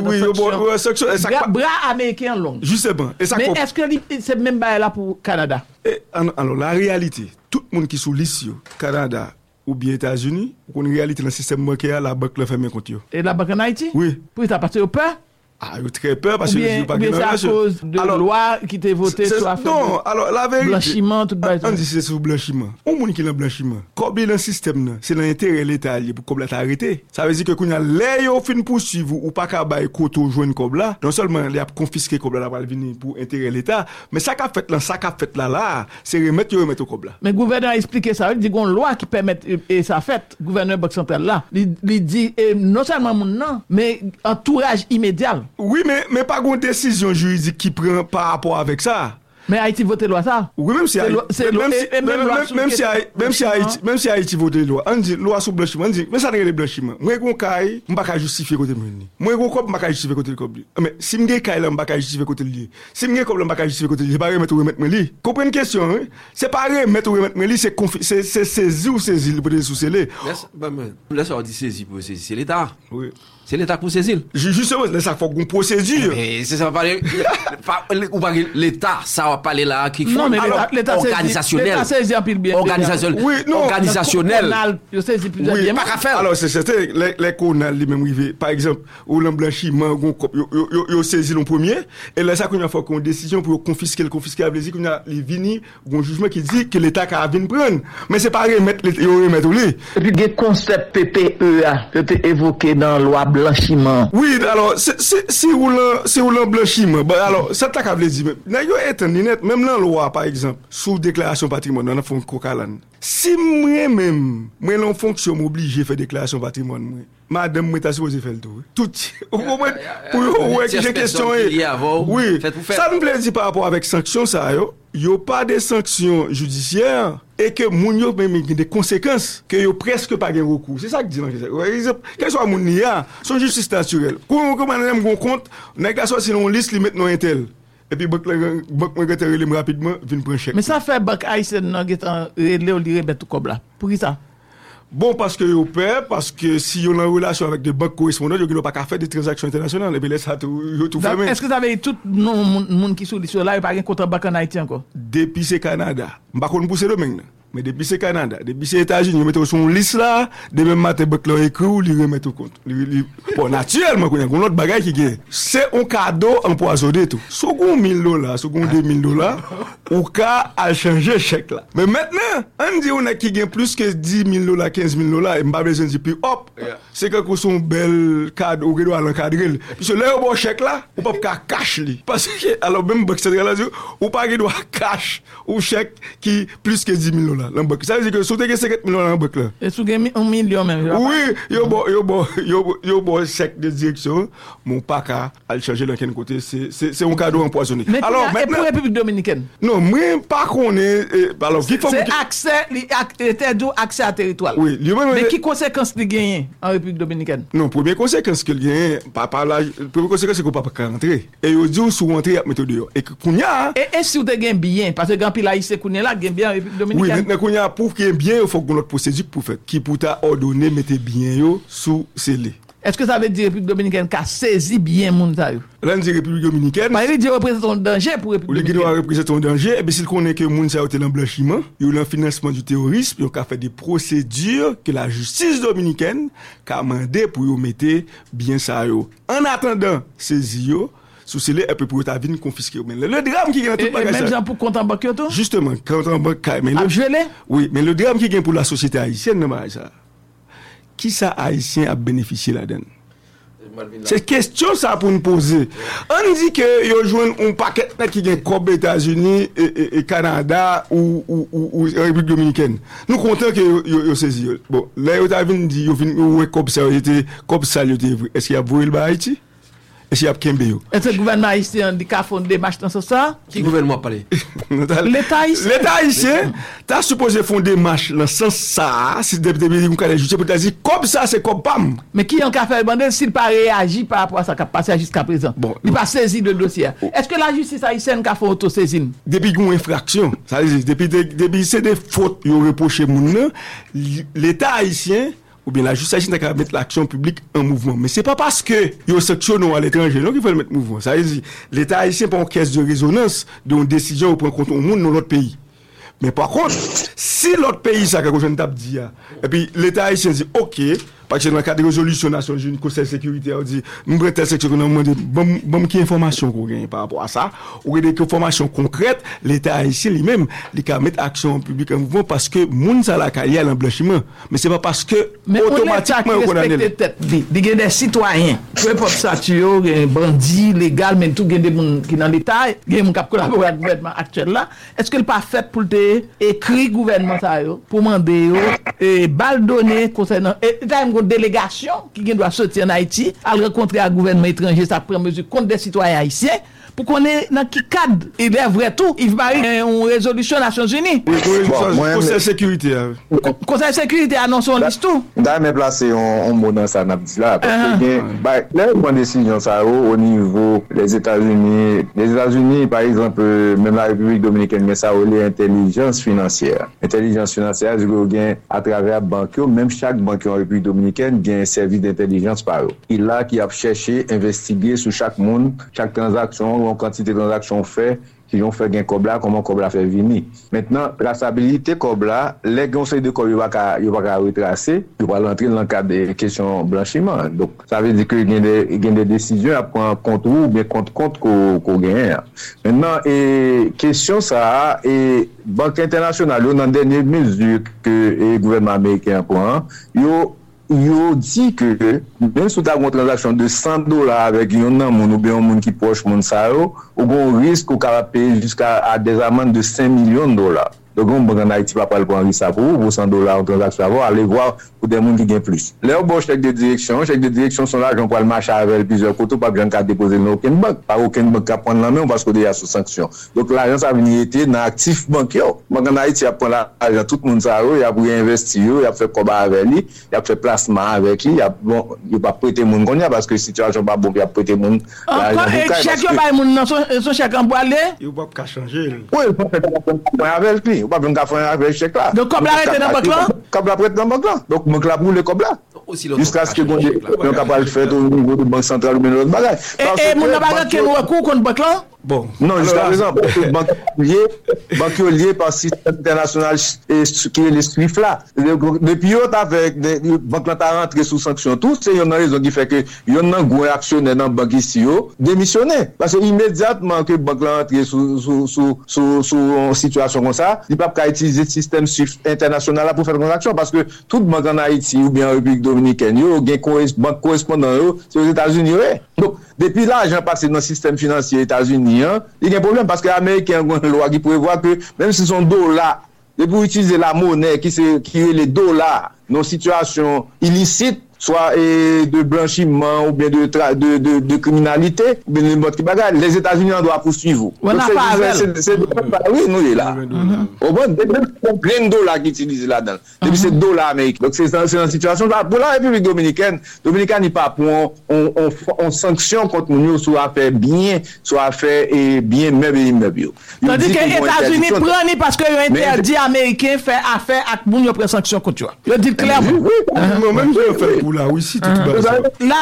oui yo bon sanction bras américain long. Justement. Et ça mais comp... est-ce que c'est même bail là pour Canada? Et, alors la réalité, tout le monde qui sous liste Canada ou bien États-Unis, on une réalité dans le système bancaire, la banque le ferme compte. Et la banque en Haïti? Oui. Pour ça partir au peur? Ah, il très peur parce que je pas bien à cause de alors, loi qui t'est votée sur affaire. Non, alors la vérité blanchiment tout bail. On dit c'est sur blanchiment. On monde qui le blanchiment. Comme dans système là, c'est dans intérêt l'état pour comme là t'arrêter. Ça veut dire que qu'on a les au fin poursuivre ou pas ka bail koto joindre comme là. Non seulement il a confisqué comme là va venir pour intérêt l'état, mais ça qu'a fait là, ça qu'a fait là là, c'est remettre remettre comme là. Mais gouvernement a expliqué ça, il dit qu'on loi qui permet et ça fait gouverneur banque centrale là, il dit non seulement mon non, mais entourage immédiat. Oui, mais, mais pas une décision juridique qui prend par rapport avec ça. Mais Haïti vote loi ça? Oui, même si Haïti même si Haïti vote loi, on dit loi sur blanchiment, on dit mais ça n'est pas le blanchiment. Moi gon caille, on pas ka justifier côté meni. Moi gon cop, on pas ka justifier côté cop. Mais si m'gé caille là, on pas ka justifier côté lié. Si m'gé cop là, on pas ka justifier côté lié. C'est pas remettre ou remettre meni. Comprendre question, hein? C'est pas remettre ou remettre meni, c'est c'est c'est saisir ou saisir pour les sous-sceller. Laisse on dit saisir pour saisir, c'est l'état. Oui. C'est l'état pour saisir. Justement, ça faut qu'on procédure. Mais c'est ça va parler ou pas l'état, ça va parler là qui non, mais alors, l'état organisationnel. L'état saisit pile bien. Organisationnel. Oui, non, organisationnel. Je saisis plus oui, bien. Pas qu'à faire. Alors c'est c'était les les conal les mêmes rivé. Par exemple, au blanchiment, on on saisit le premier et là ça qu'on a fait qu'on décision pour confisquer le confisquer à plaisir qu'on a les vini, un jugement qui dit que l'état qu'a venir prendre. Mais c'est pas remettre remettre lui. Et puis le concept P P E A, je t'ai évoqué dans loi blanchiment. Oui, alors, c'est roulant blanchiment. Alors, ça t'a qu'à dire. N'a yo étendu net, même dans la loi, par exemple, sous déclaration patrimoine, on a fait un cocalan. Si moi-même, moi, l'on fonction m'oblige à faire déclaration patrimoine, madame, moi, t'as supposé faire le tout. Tout. Au moins, pour que j'ai question. Oui, ça me plaît par rapport avec sanctions, ça, yo. Yo pas de sanctions judiciaires et que moun yo même des conséquences que yo presque pas gain recours. C'est ça que dit dans par exemple, quel soit moun ya, son justice naturelle. Comment comment même gon compte, nèg la sorti non liste li met non intel. Et puis banque banque moi gete relé rapidement, vinn prend chèque. Mais ça fait banque haïtienne non gete relé ou li rebet tout comme là. Pour qui ça? Bon, parce que yo peur, parce que si yo en relation avec des banques correspondantes, yo n'ont pas qu'à faire des transactions internationales, et puis laisse ça tout, yo tout fermé. Est-ce que vous avez tout non monde qui sur là, il pas un compte en banque en Haïti encore? Depuis c'est Canada, m'pas qu'on pousse le même. Mais depuis c'est Canada, depuis c'est États-Unis, ils mettent son liste là, demain matin banque leur écrit ou ils remettent au compte. Bon, naturellement, il y a une autre bagaille qui gagne. C'est un cadeau empoisonné tout. Second mille dollars, second deux mille dollars, au cas à changer chèque là. Mais maintenant, on dit on a qui gagne plus que dix mille dollars, quinze mille dollars, et m'a besoin de plus hop. C'est quelque son bel cadeau ou à l'encadrer. Parce que là au bon chèque là, on peut pas cash li. Parce que alors même banque centrale là, on pas doit cash ou chèque qui plus que dix mille dollars. Ça veut dire que si vous avez cinquante millions dans la banque là. Et si vous avez un million même. Oui, il y a un chèque de direction. Mon paca à changer dans quel côté, c'est un cadeau empoisonné. Mais alors, et pour la République dominicaine? Non, moi, pas qu'on est. C'est accès, interdit accès à territoire. Oui, mais qui conséquence de gagner en République dominicaine? Non, première conséquence que gagne, papa là, première conséquence c'est qu'on ne peut pas rentrer. Et vous dites, si vous rentrez, vous mettez dehors. Et si vous avez un bien, parce que quand il a eu ce qu'on est là, il y a bien en République dominicaine. Pour qu'il y ait bien, il faut que notre procédure pour faire. Qui pour t'a ordonné, mettez bien yo sous scellé. Est-ce que ça veut dire République dominicaine qui a saisi bien mon taille? L'un dit République dominicaine. Bah, il dit représenter un danger pour République dominicaine. Il doit représenter un danger. Et bien, s'il connaît que mon taille est dans le blanchiment, il y a eu financement du terrorisme, il y a fait des procédures que la justice dominicaine a mandé pour yo mettre bien ça yo. En attendant, saisi yo. Sous celle est pour ta vie confisquée. Mais le drame qui gagne tout bagage. Même gens pour compte en banque tout. Justement, compte en banque mais le gelé. Oui, mais le drame qui gagne pour la société haïtienne non ça. Qui ça haïtien a bénéficié là-dedans? C'est question ça pour nous poser. On dit que yo joine un paquet qui gagne comme États-Unis et, et, et Canada ou ou ou République dominicaine. Nous content que yo yo saisi. Bon, là yo ta vinn dit yo vinn comme ça était comme ça était. Est-ce qu'il y a brûlé le Haïti? Est-ce que le gouvernement haïtien a fait des marches dans ce sens? Qui gouvernement parle? L'État haïtien. L'État haïtien, tu as supposé faire des marches dans ce sens, si tu as dit comme ça, c'est comme bam. Mais qui en a fait le bandel s'il n'a pas réagi par rapport à ça qui a passé jusqu'à présent? Il n'a pas saisi le dossier. Est-ce que la justice haïtienne a fait auto-saisine? Depuis qu'il y a une infraction, depuis c'est des fautes qui ont reproché, l'État haïtien. Ou bien la justice n'a qu'à mettre l'action publique en mouvement. Mais c'est pas parce que yo sanctionné à l'étranger non qu'il faut le mettre en mouvement. Ça veut dire l'État haïtien pas en caisse de résonance d'une décision ou prend compte au monde dans l'autre pays. Mais par contre, si l'autre pays ça quelque chose t'a dit et puis l'État haïtien dit OK, parce que dans le cadre de résolution Nations Unies, Conseil de sécurité on dit nous prend telle section on demande bon bon qui information qu'on gagne par rapport à ça ou des informations concrètes, l'État haïtien lui-même il peut mettre action publique en mouvement parce que moun ça la carrière en blanchiment, mais c'est pas parce que mais automatiquement on respecte tête des citoyens, peu importe ça tu es bandit légal mais tout gagne des moun qui dans l'État, gagne moun cap collaborer avec gouvernement actuel là, est-ce que le pas fait pour te écrit gouvernement ça yo pour demander yo et bal donné concernant délégation qui doit sortir en Haïti à rencontrer un gouvernement étranger, ça prend mesure contre des citoyens haïtiens pour qu'on ait dans qui cadre il est vrai tout Yves-Marie une résolution Nations Unies Conseil de sécurité Conseil de sécurité annonce on liste tout d'a même placer on mot dans ça n'a dit là parce que bah les bonnes décisions ça au niveau des États-Unis les États-Unis par exemple même la République dominicaine mais ça relève intelligence financière intelligence financière du gain à travers banque même chaque banque en République dominicaine gain service d'intelligence par eux il là qui a cherché investiguer sur chaque monde chaque transaction en quantité de transactions faites qui ont fait gain cobla comment cobla fait venir maintenant la stabilité cobla les conseils de cobla va pas va retracer pour pas rentrer dans le cadre des questions blanchiment donc ça veut dire que il y a des des décisions à prendre contre ou bien contre contre qu'on gagne maintenant et question ça et banque internationale dans dernière mesure que le gouvernement américain prend yo yo dit que même si tu as une transaction de cent dollars avec un homme ou bien un monde qui proche mon ça yo, ou bon risque au payer jusqu'à des amendes de cinq millions de dollars. Donc on banque en Haïti pas parler pour ça pour pour cent dollars en transaction, allez voir pour des monde qui gagne plus. Là bon chèque de direction, chèque de direction son l'argent pour le marché avec plusieurs côtés pas bien qu'à déposer dans aucune banque, pas aucune banque à prendre la main parce que déjà sous sanction. Donc l'argent ça venir était dans actif bancaire. Banque en Haïti a prend l'argent tout le monde ça yo, il a pour investir, il a fait combat avec lui, il a fait placement avec lui, il a bon il pas prêter monde connait parce que situation pas bon il a prêter monde. Encore chèque yo pas monde son chèque en bois aller, il pas qu'à changer. Oui, pas faire avec lui. Pas besoin de faire avec chèque là. Donc comme l'arrêté dans banque là, comme la prête dans banque là. Donc mon club roule comme là. Jusqu'à ce que bon on capable faire au niveau de banque centrale ou de l'autre bagage. Et mon bagage qui recours contre banque là. Bon, non, jusqu'à présent banque lié banque lié par système international et qui est les SWIFT là. Depuis on avec banque là ta rentré sous sanction tout, c'est une raison qui fait que yon nan gros actionnaire dans banque ici yo démissionner parce que immédiatement que banque là rentré sous sous sous sous situation comme ça, il pas qu'à utiliser système SWIFT international là pour faire transaction parce que toute banque en Haïti ou bien en République dominicaine yo gen banque correspondant yo c'est aux États-Unis. Donc depuis là, l'argent passe dans le système financier États-Unis, il y a un problème parce que les Américains ont une loi qui prévoit que même si son dollar, et pour utiliser la monnaie qui est qui est les dollars dans situation illicite, soit et de blanchiment ou bien de tra- de, de de criminalité ou bien n'importe qui bagarre, les États-Unis en doivent poursuivre. Voilà, donc, c'est, c'est, c'est, c'est, oui nous est là au bon plein de dollars qui utilisent là-dedans et puis c'est dollars américains. Donc c'est dans cette situation là pour la République dominicaine dominicaine n'est pas pour on on, on, on sanction contre nous soit affaire bien soit affaire et bien meuble immeuble tandis que les États-Unis prennent parce que ils interdit américain faire affaire avec moun yo prend sanction contre toi je dis clair même je là oui si tout là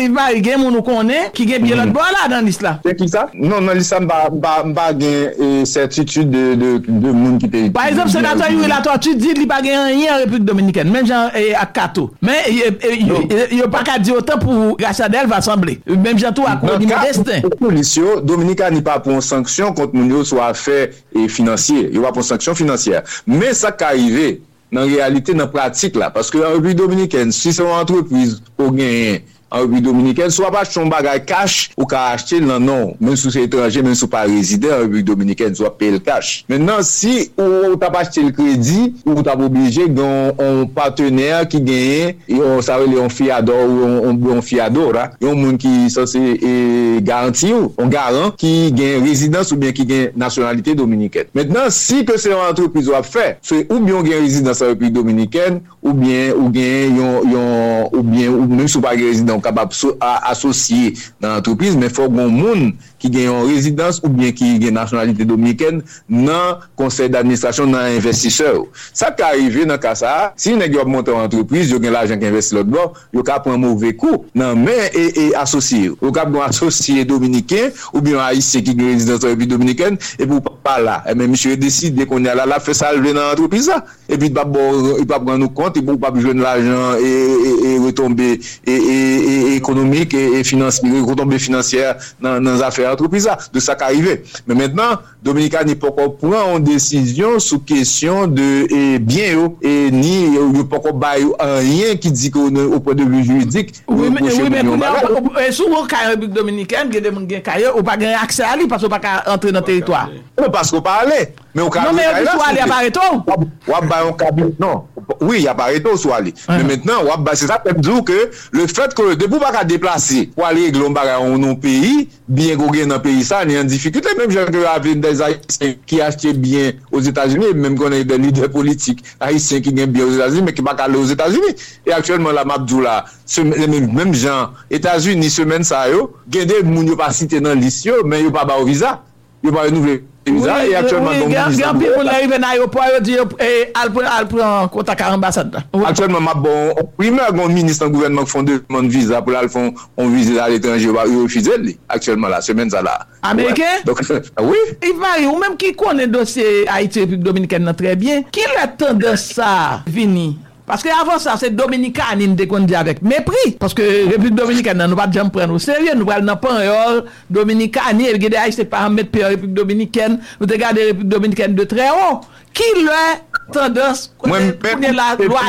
il va gagner mon nous connaît qui gagne bien l'autre bord là dans l'islam c'est qui ça non non l'islam pas pas pas gagne certitude de de de monde qui paye par exemple sénateur Yuri la Tortue dit il pas gagne rien en République dominicaine même Jean à Cato mais il pas qu'à dire autant pour Rachadel va sembler même Jean tout à cause du destin policier dominicain n'est pas pour sanction contre nous soit affaire et financier il va pour sanction financière mais ça qui arrive dans réalité dans pratique là parce que en République dominicaine si c'est une entreprise au gain en République dominicaine soit pas son bagage cash ou ka acheter non non même si c'est étranger même si pas résident en République dominicaine soit payer le cash maintenant si ou t'a pas acheté le crédit ou t'a obligé dans un partenaire qui gagne et on ça relé on fiador ou on on fiador là un monde qui censé garantir on garant qui gagne résidence ou bien qui gagne nationalité dominicaine maintenant si que c'est une entreprise ou a fait c'est ou bien on gagne résidence en République dominicaine ou bien ou gagne yon ou bien ou même si pas résident capable associer dans l'entreprise mais faut bon monde qui gagne en résidence ou bien qui gagne nationalité dominicaine dans conseil d'administration dans investisseur ça qui arrive dans cas ça si nèg yo monter en entreprise yo gagne l'argent qui investi l'autre bord yo ka prend mauvais coup dans mais et et associé yo ka bon associé dominicain ou bien haïtien qui gagne résidence en République dominicaine et pour pas là mais monsieur décide qu'on est là là fait ça lever dans l'entreprise ça et puis pas bon il pas prendre compte et pour pas joindre l'argent et et retomber et et et économique et, et financier retombée financière dans dans affaires entreprise de ça qui arrivé mais maintenant Dominicain n'est pas encore prend une décision sous question de et bien et ni pas encore bail rien qui dit qu'au point de vue juridique oui mais oui mais sous la République dominicaine il y a des monde qui cailleur ou pas gain accès à lui parce qu'on pas entrer dans territoire parce qu'on pas aller mais au cas non mais soit aller apparaît ou ba un cabine non oui il y a pas réto soit aller mais maintenant ou ba c'est ça peut dire que le fait que de pou pa ka déplacer pour aller régler on bagarre dans pays bien qu'on gagne dans pays ça ni en difficulté même gens que avec des haïtiens qui achètent bien aux États-Unis même qu'on est des leaders politiques haïtiens qui gagnent bien aux États-Unis mais qui pas aller aux États-Unis et actuellement la mabdou là même même gens États-Unis semaine ça yo gagne des moun yo pas cité dans liste yo mais yo pas ba visa yo pas renouveler visa et actuellement donc visa people arrive dans aéroport yo dit et al al prend contact à ambassade actuellement ma bon primeur gon ministre gouvernement font demande visa pour al font on visa à l'étranger ou refuser actuellement la semaine ça là américain donc oui il varie ou même qui connaît dossier Haïti République dominicaine très bien qui la tendance ça venir parce que avant ça c'est dominicain il te conduit avec mépris parce que République dominicaine nous pas jamais prendre au sérieux nous parle dans panol dominicain il regarder Haïti pas mettre pays République dominicaine nous regarder République dominicaine de très haut qui leur tendance connaît la loi